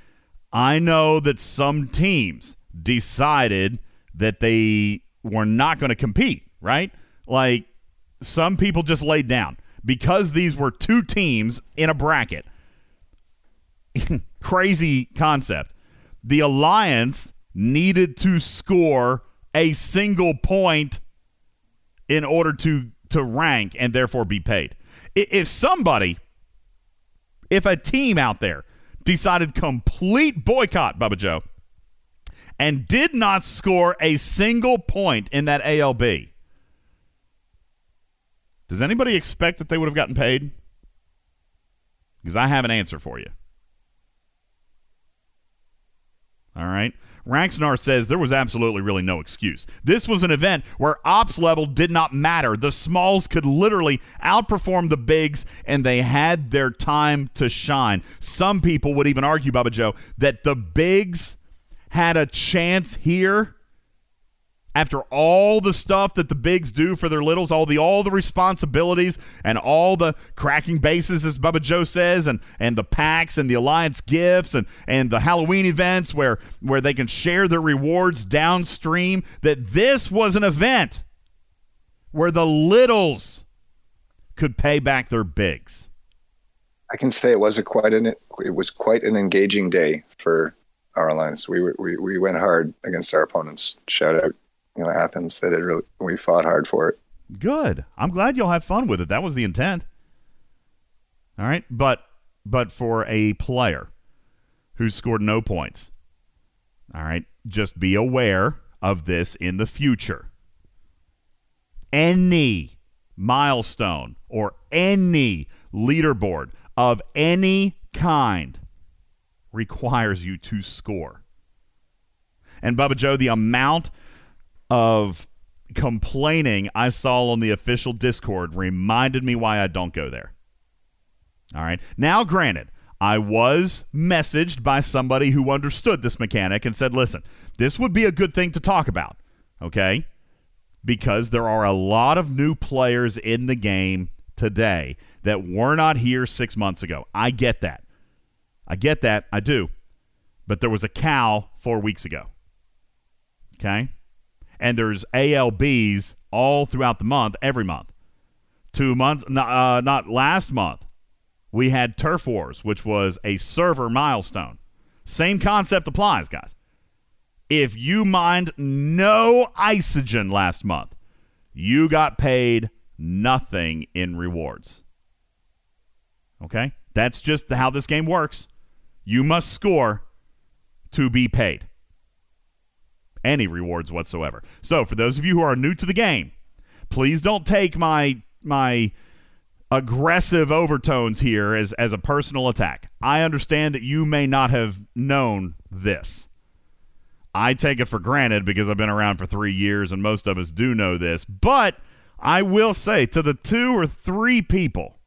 I know that some teams decided that they were not going to compete, right? Like, some people just laid down. Because these were 2 teams in a bracket. Crazy concept. The Alliance needed to score a single point in order to rank and therefore be paid. If a team out there decided complete boycott, Bubba Joe, and did not score a single point in that ALB, does anybody expect that they would have gotten paid? Because I have an answer for you. All right. Ranksnar says there was absolutely really no excuse. This was an event where ops level did not matter. The smalls could literally outperform the bigs, and they had their time to shine. Some people would even argue, Bubba Joe, that the bigs had a chance here after all the stuff that the bigs do for their littles, all the responsibilities and all the cracking bases, as Bubba Joe says, and the packs and the alliance gifts and the Halloween events where they can share their rewards downstream, that this was an event where the littles could pay back their bigs. I can say it was quite an engaging day for our alliance. We went hard against our opponents. Shout out. Athens, that we fought hard for it. Good. I'm glad you'll have fun with it. That was the intent. All right, but for a player who scored no points, all right, just be aware of this in the future. Any milestone or any leaderboard of any kind requires you to score. And Bubba Joe, the amount of complaining I saw on the official Discord reminded me why I don't go there. All right. Now, granted, I was messaged by somebody who understood this mechanic and said, listen, this would be a good thing to talk about, okay? Because there are a lot of new players in the game today that were not here 6 months ago. I get that. I do. But there was a cow 4 weeks ago. Okay? And there's ALBs all throughout the month, every month. 2 months, not last month, we had Turf Wars, which was a server milestone. Same concept applies, guys. If you mined no isogen last month, you got paid nothing in rewards. Okay? That's just how this game works. You must score to be paid any rewards whatsoever. So for those of you who are new to the game, please don't take my aggressive overtones here as a personal attack. I understand that you may not have known this. I take it for granted because I've been around for 3 years and most of us do know this. But I will say to the 2 or 3 people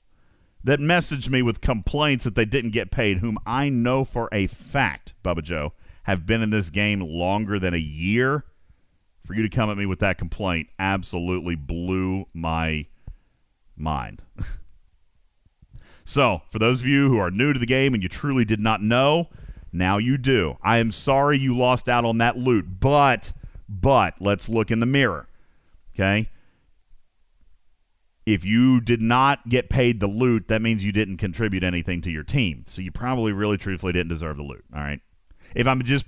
that messaged me with complaints that they didn't get paid, whom I know for a fact, Bubba Joe, have been in this game longer than a year, for you to come at me with that complaint absolutely blew my mind. So, for those of you who are new to the game and you truly did not know, now you do. I am sorry you lost out on that loot, but let's look in the mirror, okay? If you did not get paid the loot, that means you didn't contribute anything to your team. So you probably really truthfully didn't deserve the loot, all right? If I'm just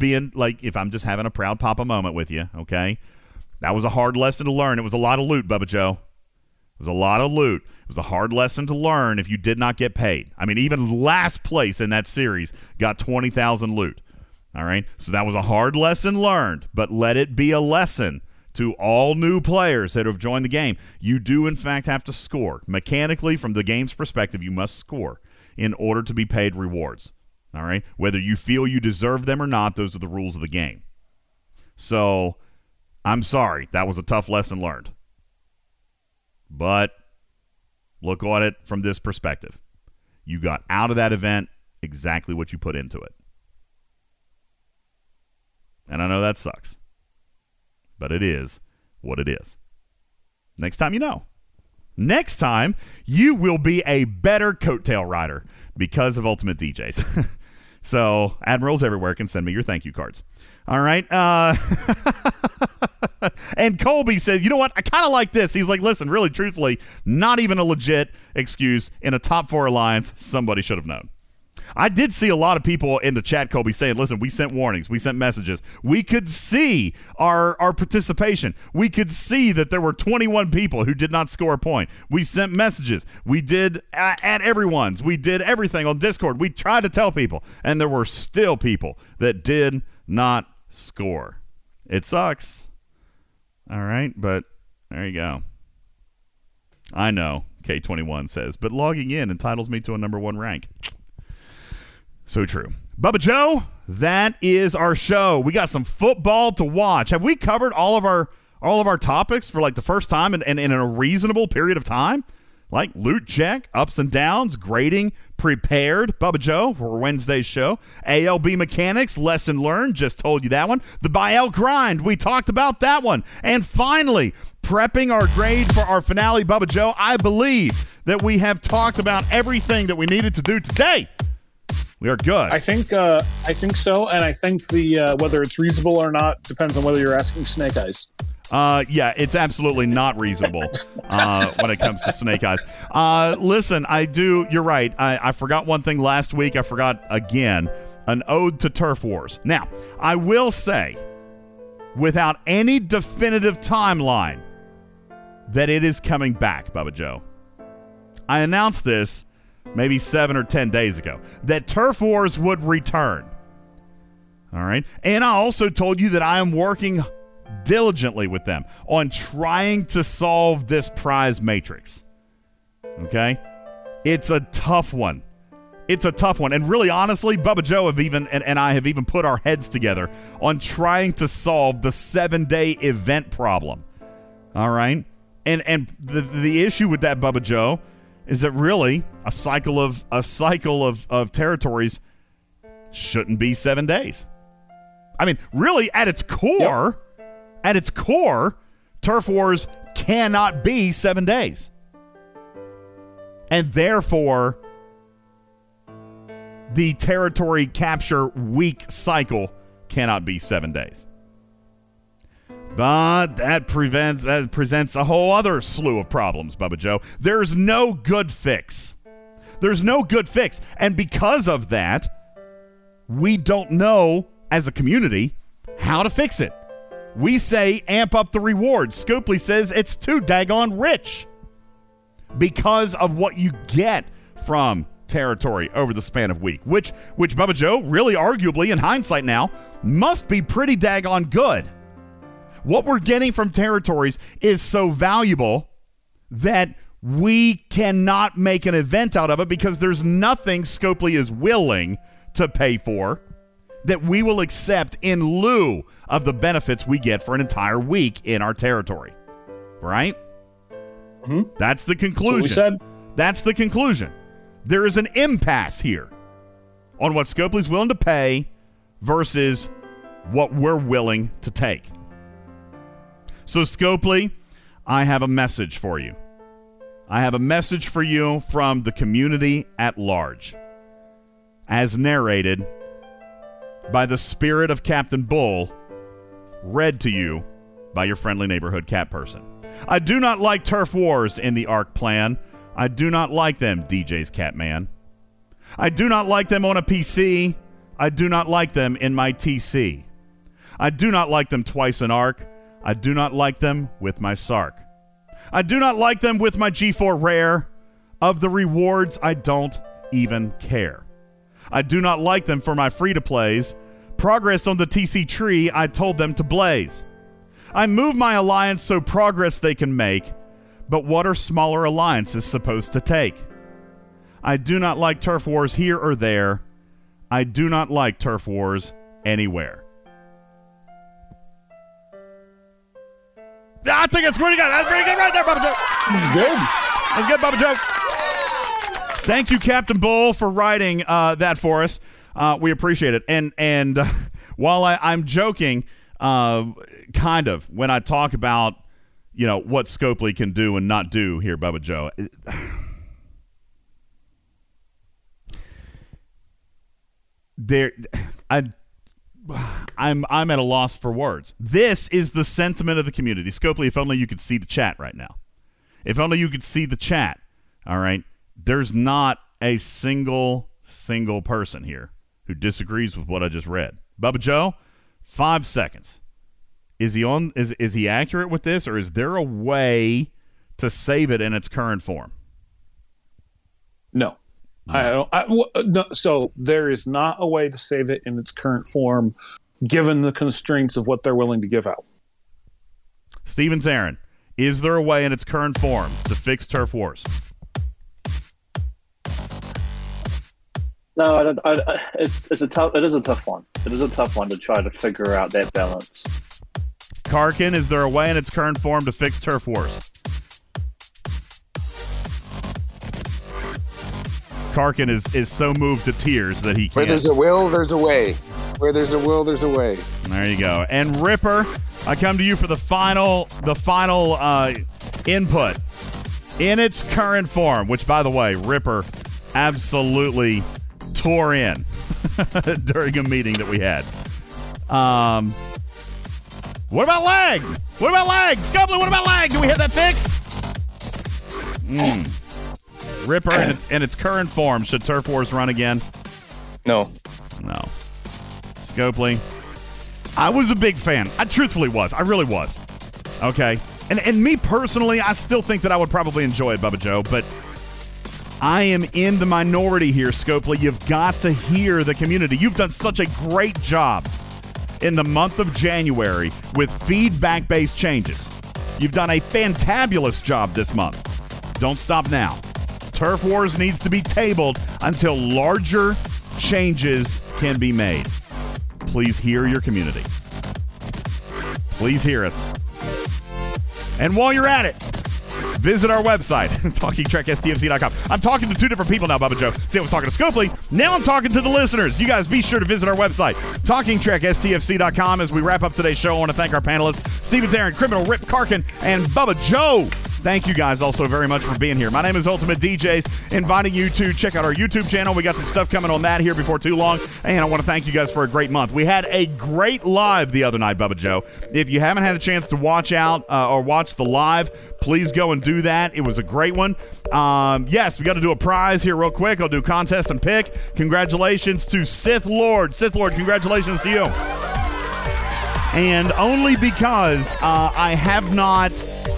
having a proud papa moment with you, okay? That was a hard lesson to learn. It was a lot of loot, Bubba Joe. It was a lot of loot. It was a hard lesson to learn if you did not get paid. I mean, even last place in that series got 20,000 loot, all right? So that was a hard lesson learned, but let it be a lesson to all new players that have joined the game. You do, in fact, have to score. Mechanically, from the game's perspective, you must score in order to be paid rewards. All right, whether you feel you deserve them or not, those are the rules of the game. So, I'm sorry. That was a tough lesson learned. But, look at it from this perspective. You got out of that event exactly what you put into it. And I know that sucks. But it is what it is. Next time you know. Next time, you will be a better coattail rider because of Ultimate DJs. So, admirals everywhere can send me your thank you cards. All right. And Colby says, you know what? I kind of like this. He's like, listen, really, truthfully, not even a legit excuse in a top 4 alliance. Somebody should have known. I did see a lot of people in the chat, Colby, saying, listen, we sent warnings. We sent messages. We could see our participation. We could see that there were 21 people who did not score a point. We sent messages. We did at everyone's. We did everything on Discord. We tried to tell people, and there were still people that did not score. It sucks. All right, but there you go. I know, K21 says, but logging in entitles me to a number 1 rank. So true. Bubba Joe, that is our show. We got some football to watch. Have we covered all of our topics for like the first time in a reasonable period of time? Like loot check, ups and downs, grading, prepared. Bubba Joe for Wednesday's show. ALB mechanics, lesson learned. Just told you that one. The Bayel grind. We talked about that one. And finally, prepping our grade for our finale. Bubba Joe, I believe that we have talked about everything that we needed to do today. We are good. I think so, and I think the whether it's reasonable or not depends on whether you're asking Snake Eyes. Yeah, it's absolutely not reasonable when it comes to Snake Eyes. Listen, I do. You're right. I forgot one thing last week. I forgot again. An ode to Turf Wars. Now, I will say, without any definitive timeline, that it is coming back, Bubba Joe. I announced this maybe 7 or 10 days ago, that Turf Wars would return. All right? And I also told you that I am working diligently with them on trying to solve this prize matrix. Okay? It's a tough one. It's a tough one. And really, honestly, Bubba Joe have even, and I have even put our heads together on trying to solve the 7-day event problem. All right? And the issue with that, Bubba Joe, is that really a cycle of territories shouldn't be 7 days. I mean, really, at its core, Turf Wars cannot be 7 days. And therefore, the territory capture week cycle cannot be 7 days. But that presents a whole other slew of problems, Bubba Joe. There's no good fix. And because of that, we don't know, as a community, how to fix it. We say amp up the rewards. Scopely says it's too daggone rich because of what you get from territory over the span of week, which Bubba Joe, really arguably in hindsight now, must be pretty daggone good. What we're getting from territories is so valuable that we cannot make an event out of it because there's nothing Scopely is willing to pay for that we will accept in lieu of the benefits we get for an entire week in our territory. Right? Mm-hmm. That's the conclusion. That's what we said. That's the conclusion. There is an impasse here on what Scopely's willing to pay versus what we're willing to take. So, Scopely, I have a message for you. I have a message for you from the community at large, as narrated by the spirit of Captain Bull, read to you by your friendly neighborhood cat person. I do not like turf wars in the ARC plan. I do not like them, DJ's Catman. I do not like them on a PC. I do not like them in my TC. I do not like them twice in ARC. I do not like them with my SARC. I do not like them with my G4 Rare. Of the rewards, I don't even care. I do not like them for my free-to-plays. Progress on the TC tree, I told them to blaze. I move my alliance so progress they can make. But what are smaller alliances supposed to take? I do not like turf wars here or there. I do not like turf wars anywhere. I think it's pretty good. That's pretty good right there, Bubba Joe. It's good. That's good, Bubba Joe. Thank you, Captain Bull, for writing that for us. We appreciate it. And while I'm joking, kind of, when I talk about what Scopely can do and not do here, Bubba Joe. I'm at a loss for words. This is the sentiment of the community. Scopely, if only you could see the chat right now. If only you could see the chat. All right. There's not a single person here who disagrees with what I just read. Bubba Joe, 5 seconds. Is he on? Is he accurate with this, or is there a way to save it in its current form? No, I don't. So there is not a way to save it in its current form, given the constraints of what they're willing to give out. Stevens Aaron, is there a way in its current form to fix turf wars? No, It is a tough one. It is a tough one to try to figure out that balance. Karkin, is there a way in its current form to fix turf wars? Karkin is so moved to tears that he can't. Where there's a will, there's a way. Where there's a will, there's a way. There you go. And Ripper, I come to you for the final input in its current form, which, by the way, Ripper absolutely tore in during a meeting that we had. What about lag? What about lag? Scopely, what about lag? Do we have that fixed? Ripper, in its current form, should Turf Wars run again? No. Scopely, I was a big fan. I truthfully was. I really was. Okay. And me personally, I still think that I would probably enjoy it, Bubba Joe, but I am in the minority here, Scopely. You've got to hear the community. You've done such a great job in the month of January with feedback-based changes. You've done a fantabulous job this month. Don't stop now. Turf Wars needs to be tabled until larger changes can be made. Please hear your community. Please hear us. And while you're at it, visit our website, talkingtrekstfc.com. I'm talking to two different people now, Bubba Joe. See, I was talking to Scopely. Now I'm talking to the listeners. You guys be sure to visit our website, talkingtrekstfc.com. As we wrap up today's show, I want to thank our panelists, Stevens Aaron, Criminal Rip Karkin, and Bubba Joe Thank you guys also very much for being here. My name is Ultimate DJs, inviting you to check out our YouTube channel. We got some stuff coming on that here before too long, and I want to thank you guys for a great month. We had a great live the other night, Bubba Joe. If you haven't had a chance to watch out or watch the live, please go and do that. It was a great one. Yes, we got to do a prize here real quick. I'll do contest and pick. Congratulations to Sith Lord. Sith Lord, congratulations to you. And only because I have not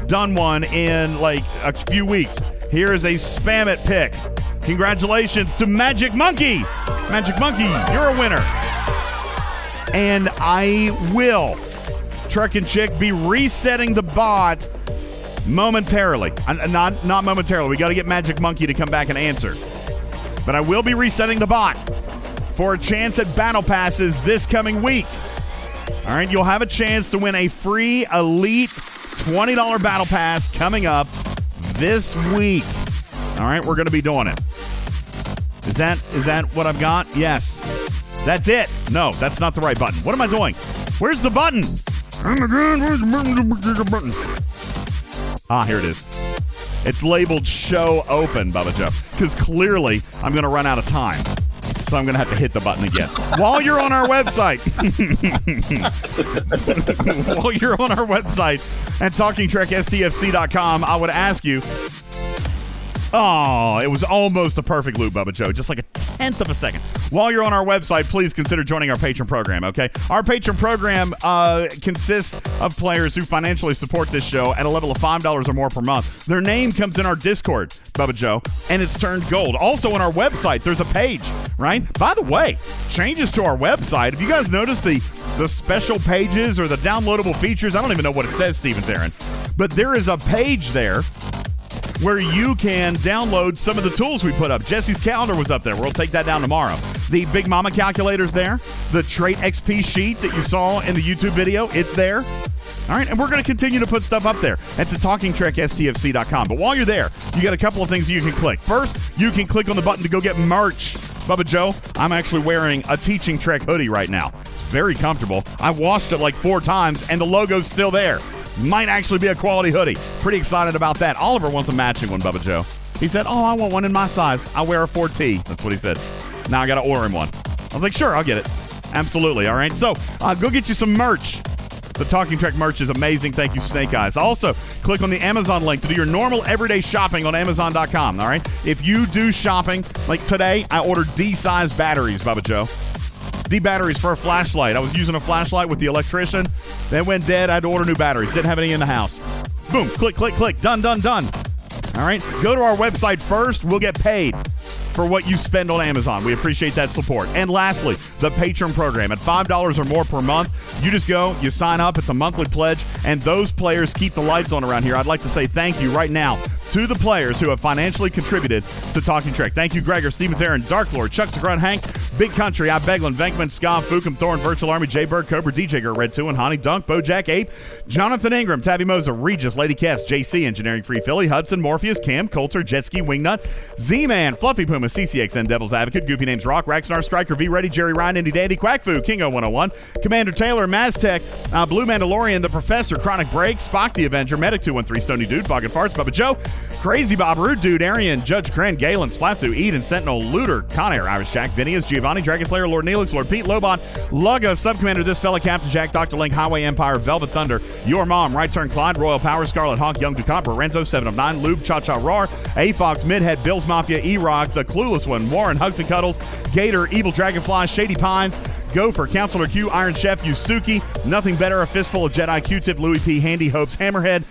done one in like a few weeks, here is a Spam It pick. Congratulations to Magic Monkey. Magic Monkey, you're a winner. And I will, Trek and Chick, be resetting the bot momentarily. Not momentarily. We got to get Magic Monkey to come back and answer. But I will be resetting the bot for a chance at Battle Passes this coming week. All right, you'll have a chance to win a free Elite $20 Battle Pass coming up this week. All right, we're going to be doing it. Is that what I've got? Yes. That's it. No, that's not the right button. What am I doing? Where's the button? Oh my God, where's the button? Ah, here it is. It's labeled Show Open, Bubba Joe, because clearly I'm going to run out of time. So I'm going to have to hit the button again. While you're on our website, while you're on our website at talkingtrekstfc.com, I would ask you, oh, it was almost a perfect loop, Bubba Joe, just like a tenth of a second. While you're on our website, please consider joining our Patreon program, okay? Our Patreon program consists of players who financially support this show at a level of $5 or more per month. Their name comes in our Discord, Bubba Joe, and it's turned gold. Also on our website, there's a page, right? By the way, changes to our website. If you guys notice the special pages or the downloadable features, I don't even know what it says, Stephen Theron, but there is a page there where you can download some of the tools we put up. Jesse's calendar was up there. We'll take that down tomorrow. The Big Mama calculator's there. The Trait XP sheet that you saw in the YouTube video, it's there. All right, and we're going to continue to put stuff up there. That's at TalkingTrekSTFC.com. But while you're there, you got a couple of things you can click. First, you can click on the button to go get merch. Bubba Joe, I'm actually wearing a Teaching Trek hoodie right now. It's very comfortable. I washed it like 4 times, and the logo's still there. Might actually be a quality hoodie. Pretty excited about that. Oliver wants a matching one, Bubba Joe. He said, oh, I want one in my size. I wear a 4T. That's what he said. Now I got to order him one. I was like, sure, I'll get it. Absolutely. All right. So go get you some merch. The Talking Trek merch is amazing. Thank you, Snake Eyes. Also, click on the Amazon link to do your normal everyday shopping on Amazon.com. All right. If you do shopping, like today, I ordered D-size batteries, Bubba Joe. The batteries for a flashlight. I was using a flashlight with the electrician. They went dead. I had to order new batteries. Didn't have any in the house. Boom. Click, click, click. Done, done, done. All right. Go to our website first. We'll get paid for what you spend on Amazon. We appreciate that support. And lastly, the Patreon program. At $5 or more per month, you just go, you sign up. It's a monthly pledge. And those players keep the lights on around here. I'd like to say thank you right now to the players who have financially contributed to Talking Trek. Thank you, Gregor, Steven Theron, Dark Lord, Chuck Segron, Hank, Big Country, I Beglin, Venkman, Ska, Fukum, Thorn, Virtual Army, J Bird, Cobra, DJ Girl, Red 2, and Honey Dunk, Bojack Ape, Jonathan Ingram, Tabby Moser, Regis, Lady Cass, JC, Engineering Free Philly, Hudson, Morpheus, Cam, Coulter, Jetski, Wingnut, Z-Man, Fluffy Puma, CCXN, Devil's Advocate, Goopy Names Rock, Raxnar, Striker, V-Ready, Jerry Ryan, Indy Dandy, Quackfu, Kingo 101, Commander Taylor, Maztec, Blue Mandalorian, The Professor, Chronic Break, Spock the Avenger, Medic 213, Stony Dude, Foggin' Farts, Bubba Joe, Crazy Bob, Rude Dude, Arian, Judge Cran, Galen, Splatsu, Eden, Sentinel, Looter, Conair, Irish Jack, Vinius, Giovanni, Dragon Slayer, Lord Neelix, Lord Pete, Lobot, Lugga, Subcommander, This Fella, Captain Jack, Dr. Link, Highway Empire, Velvet Thunder, Your Mom, Right Turn Clyde, Royal Power, Scarlet Honk, Young Ducat, Lorenzo, 7 of 9, Lube, Cha Cha Roar, A Fox, Midhead, Bill's Mafia, E-Rock, The Clueless One, Warren, Hugs and Cuddles, Gator, Evil Dragonfly, Shady Pines, Gopher, Counselor Q, Iron Chef, Yusuke, Nothing Better, A Fistful of Jedi, Q-Tip, Louis P, Handy Hopes, Hammerhead,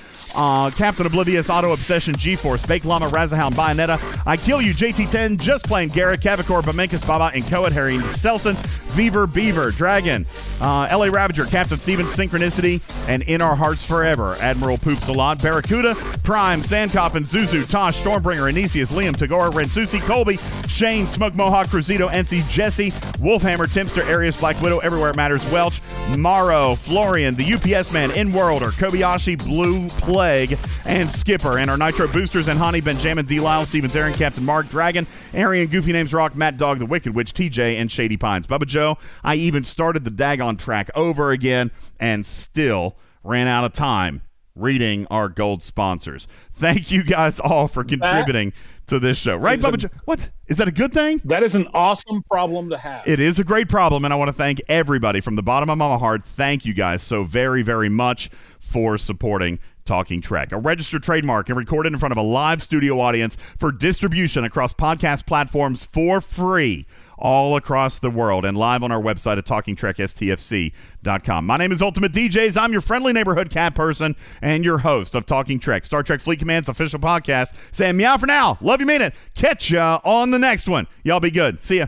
Captain Oblivious, Auto Obsession, G-Force, Bake Llama, Razahound, Bayonetta, I Kill You, JT10, Just Plain Garrett, Cavacor, Bamenkus, Baba, and Coed, Harry, Selson, Beaver, Dragon, LA Ravager, Captain Steven, Synchronicity, and In Our Hearts Forever, Admiral Poops a Lot, Barracuda, Prime, Sandcoffin, Zuzu, Tosh, Stormbringer, Anesius, Liam, Tagora, Rensusi, Colby, Shane, Smoke Mohawk, Cruzito, NC, Jesse, Wolfhammer, Timster, Arius, Black Widow, Everywhere It Matters, Welch, Morrow, Florian, the UPS Man, Inworlder, Kobayashi, Blue Plague, and Skipper, and our Nitro Boosters, and Hani, Benjamin, D. Lyle, Stevens, Aaron, Captain Mark, Dragon, Arian, Goofy Names Rock, Matt Dog, The Wicked Witch, TJ, and Shady Pines. Bubba Joe, I even started the daggone track over again and still ran out of time reading our gold sponsors. Thank you guys all for contributing to this show. Right, Bubba Joe? What? Is that a good thing? That is an awesome problem to have. It is a great problem, and I want to thank everybody from the bottom of my heart. Thank you guys so very, very much for supporting Talking Trek, a registered trademark and recorded in front of a live studio audience for distribution across podcast platforms for free all across the world and live on our website at talkingtrekstfc.com. My name is Ultimate DJs. I'm your friendly neighborhood cat person and your host of Talking Trek, Star Trek Fleet Command's official podcast. Saying meow for now. Love you, mean it. Catch ya on the next one. Y'all be good. See ya.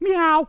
Meow.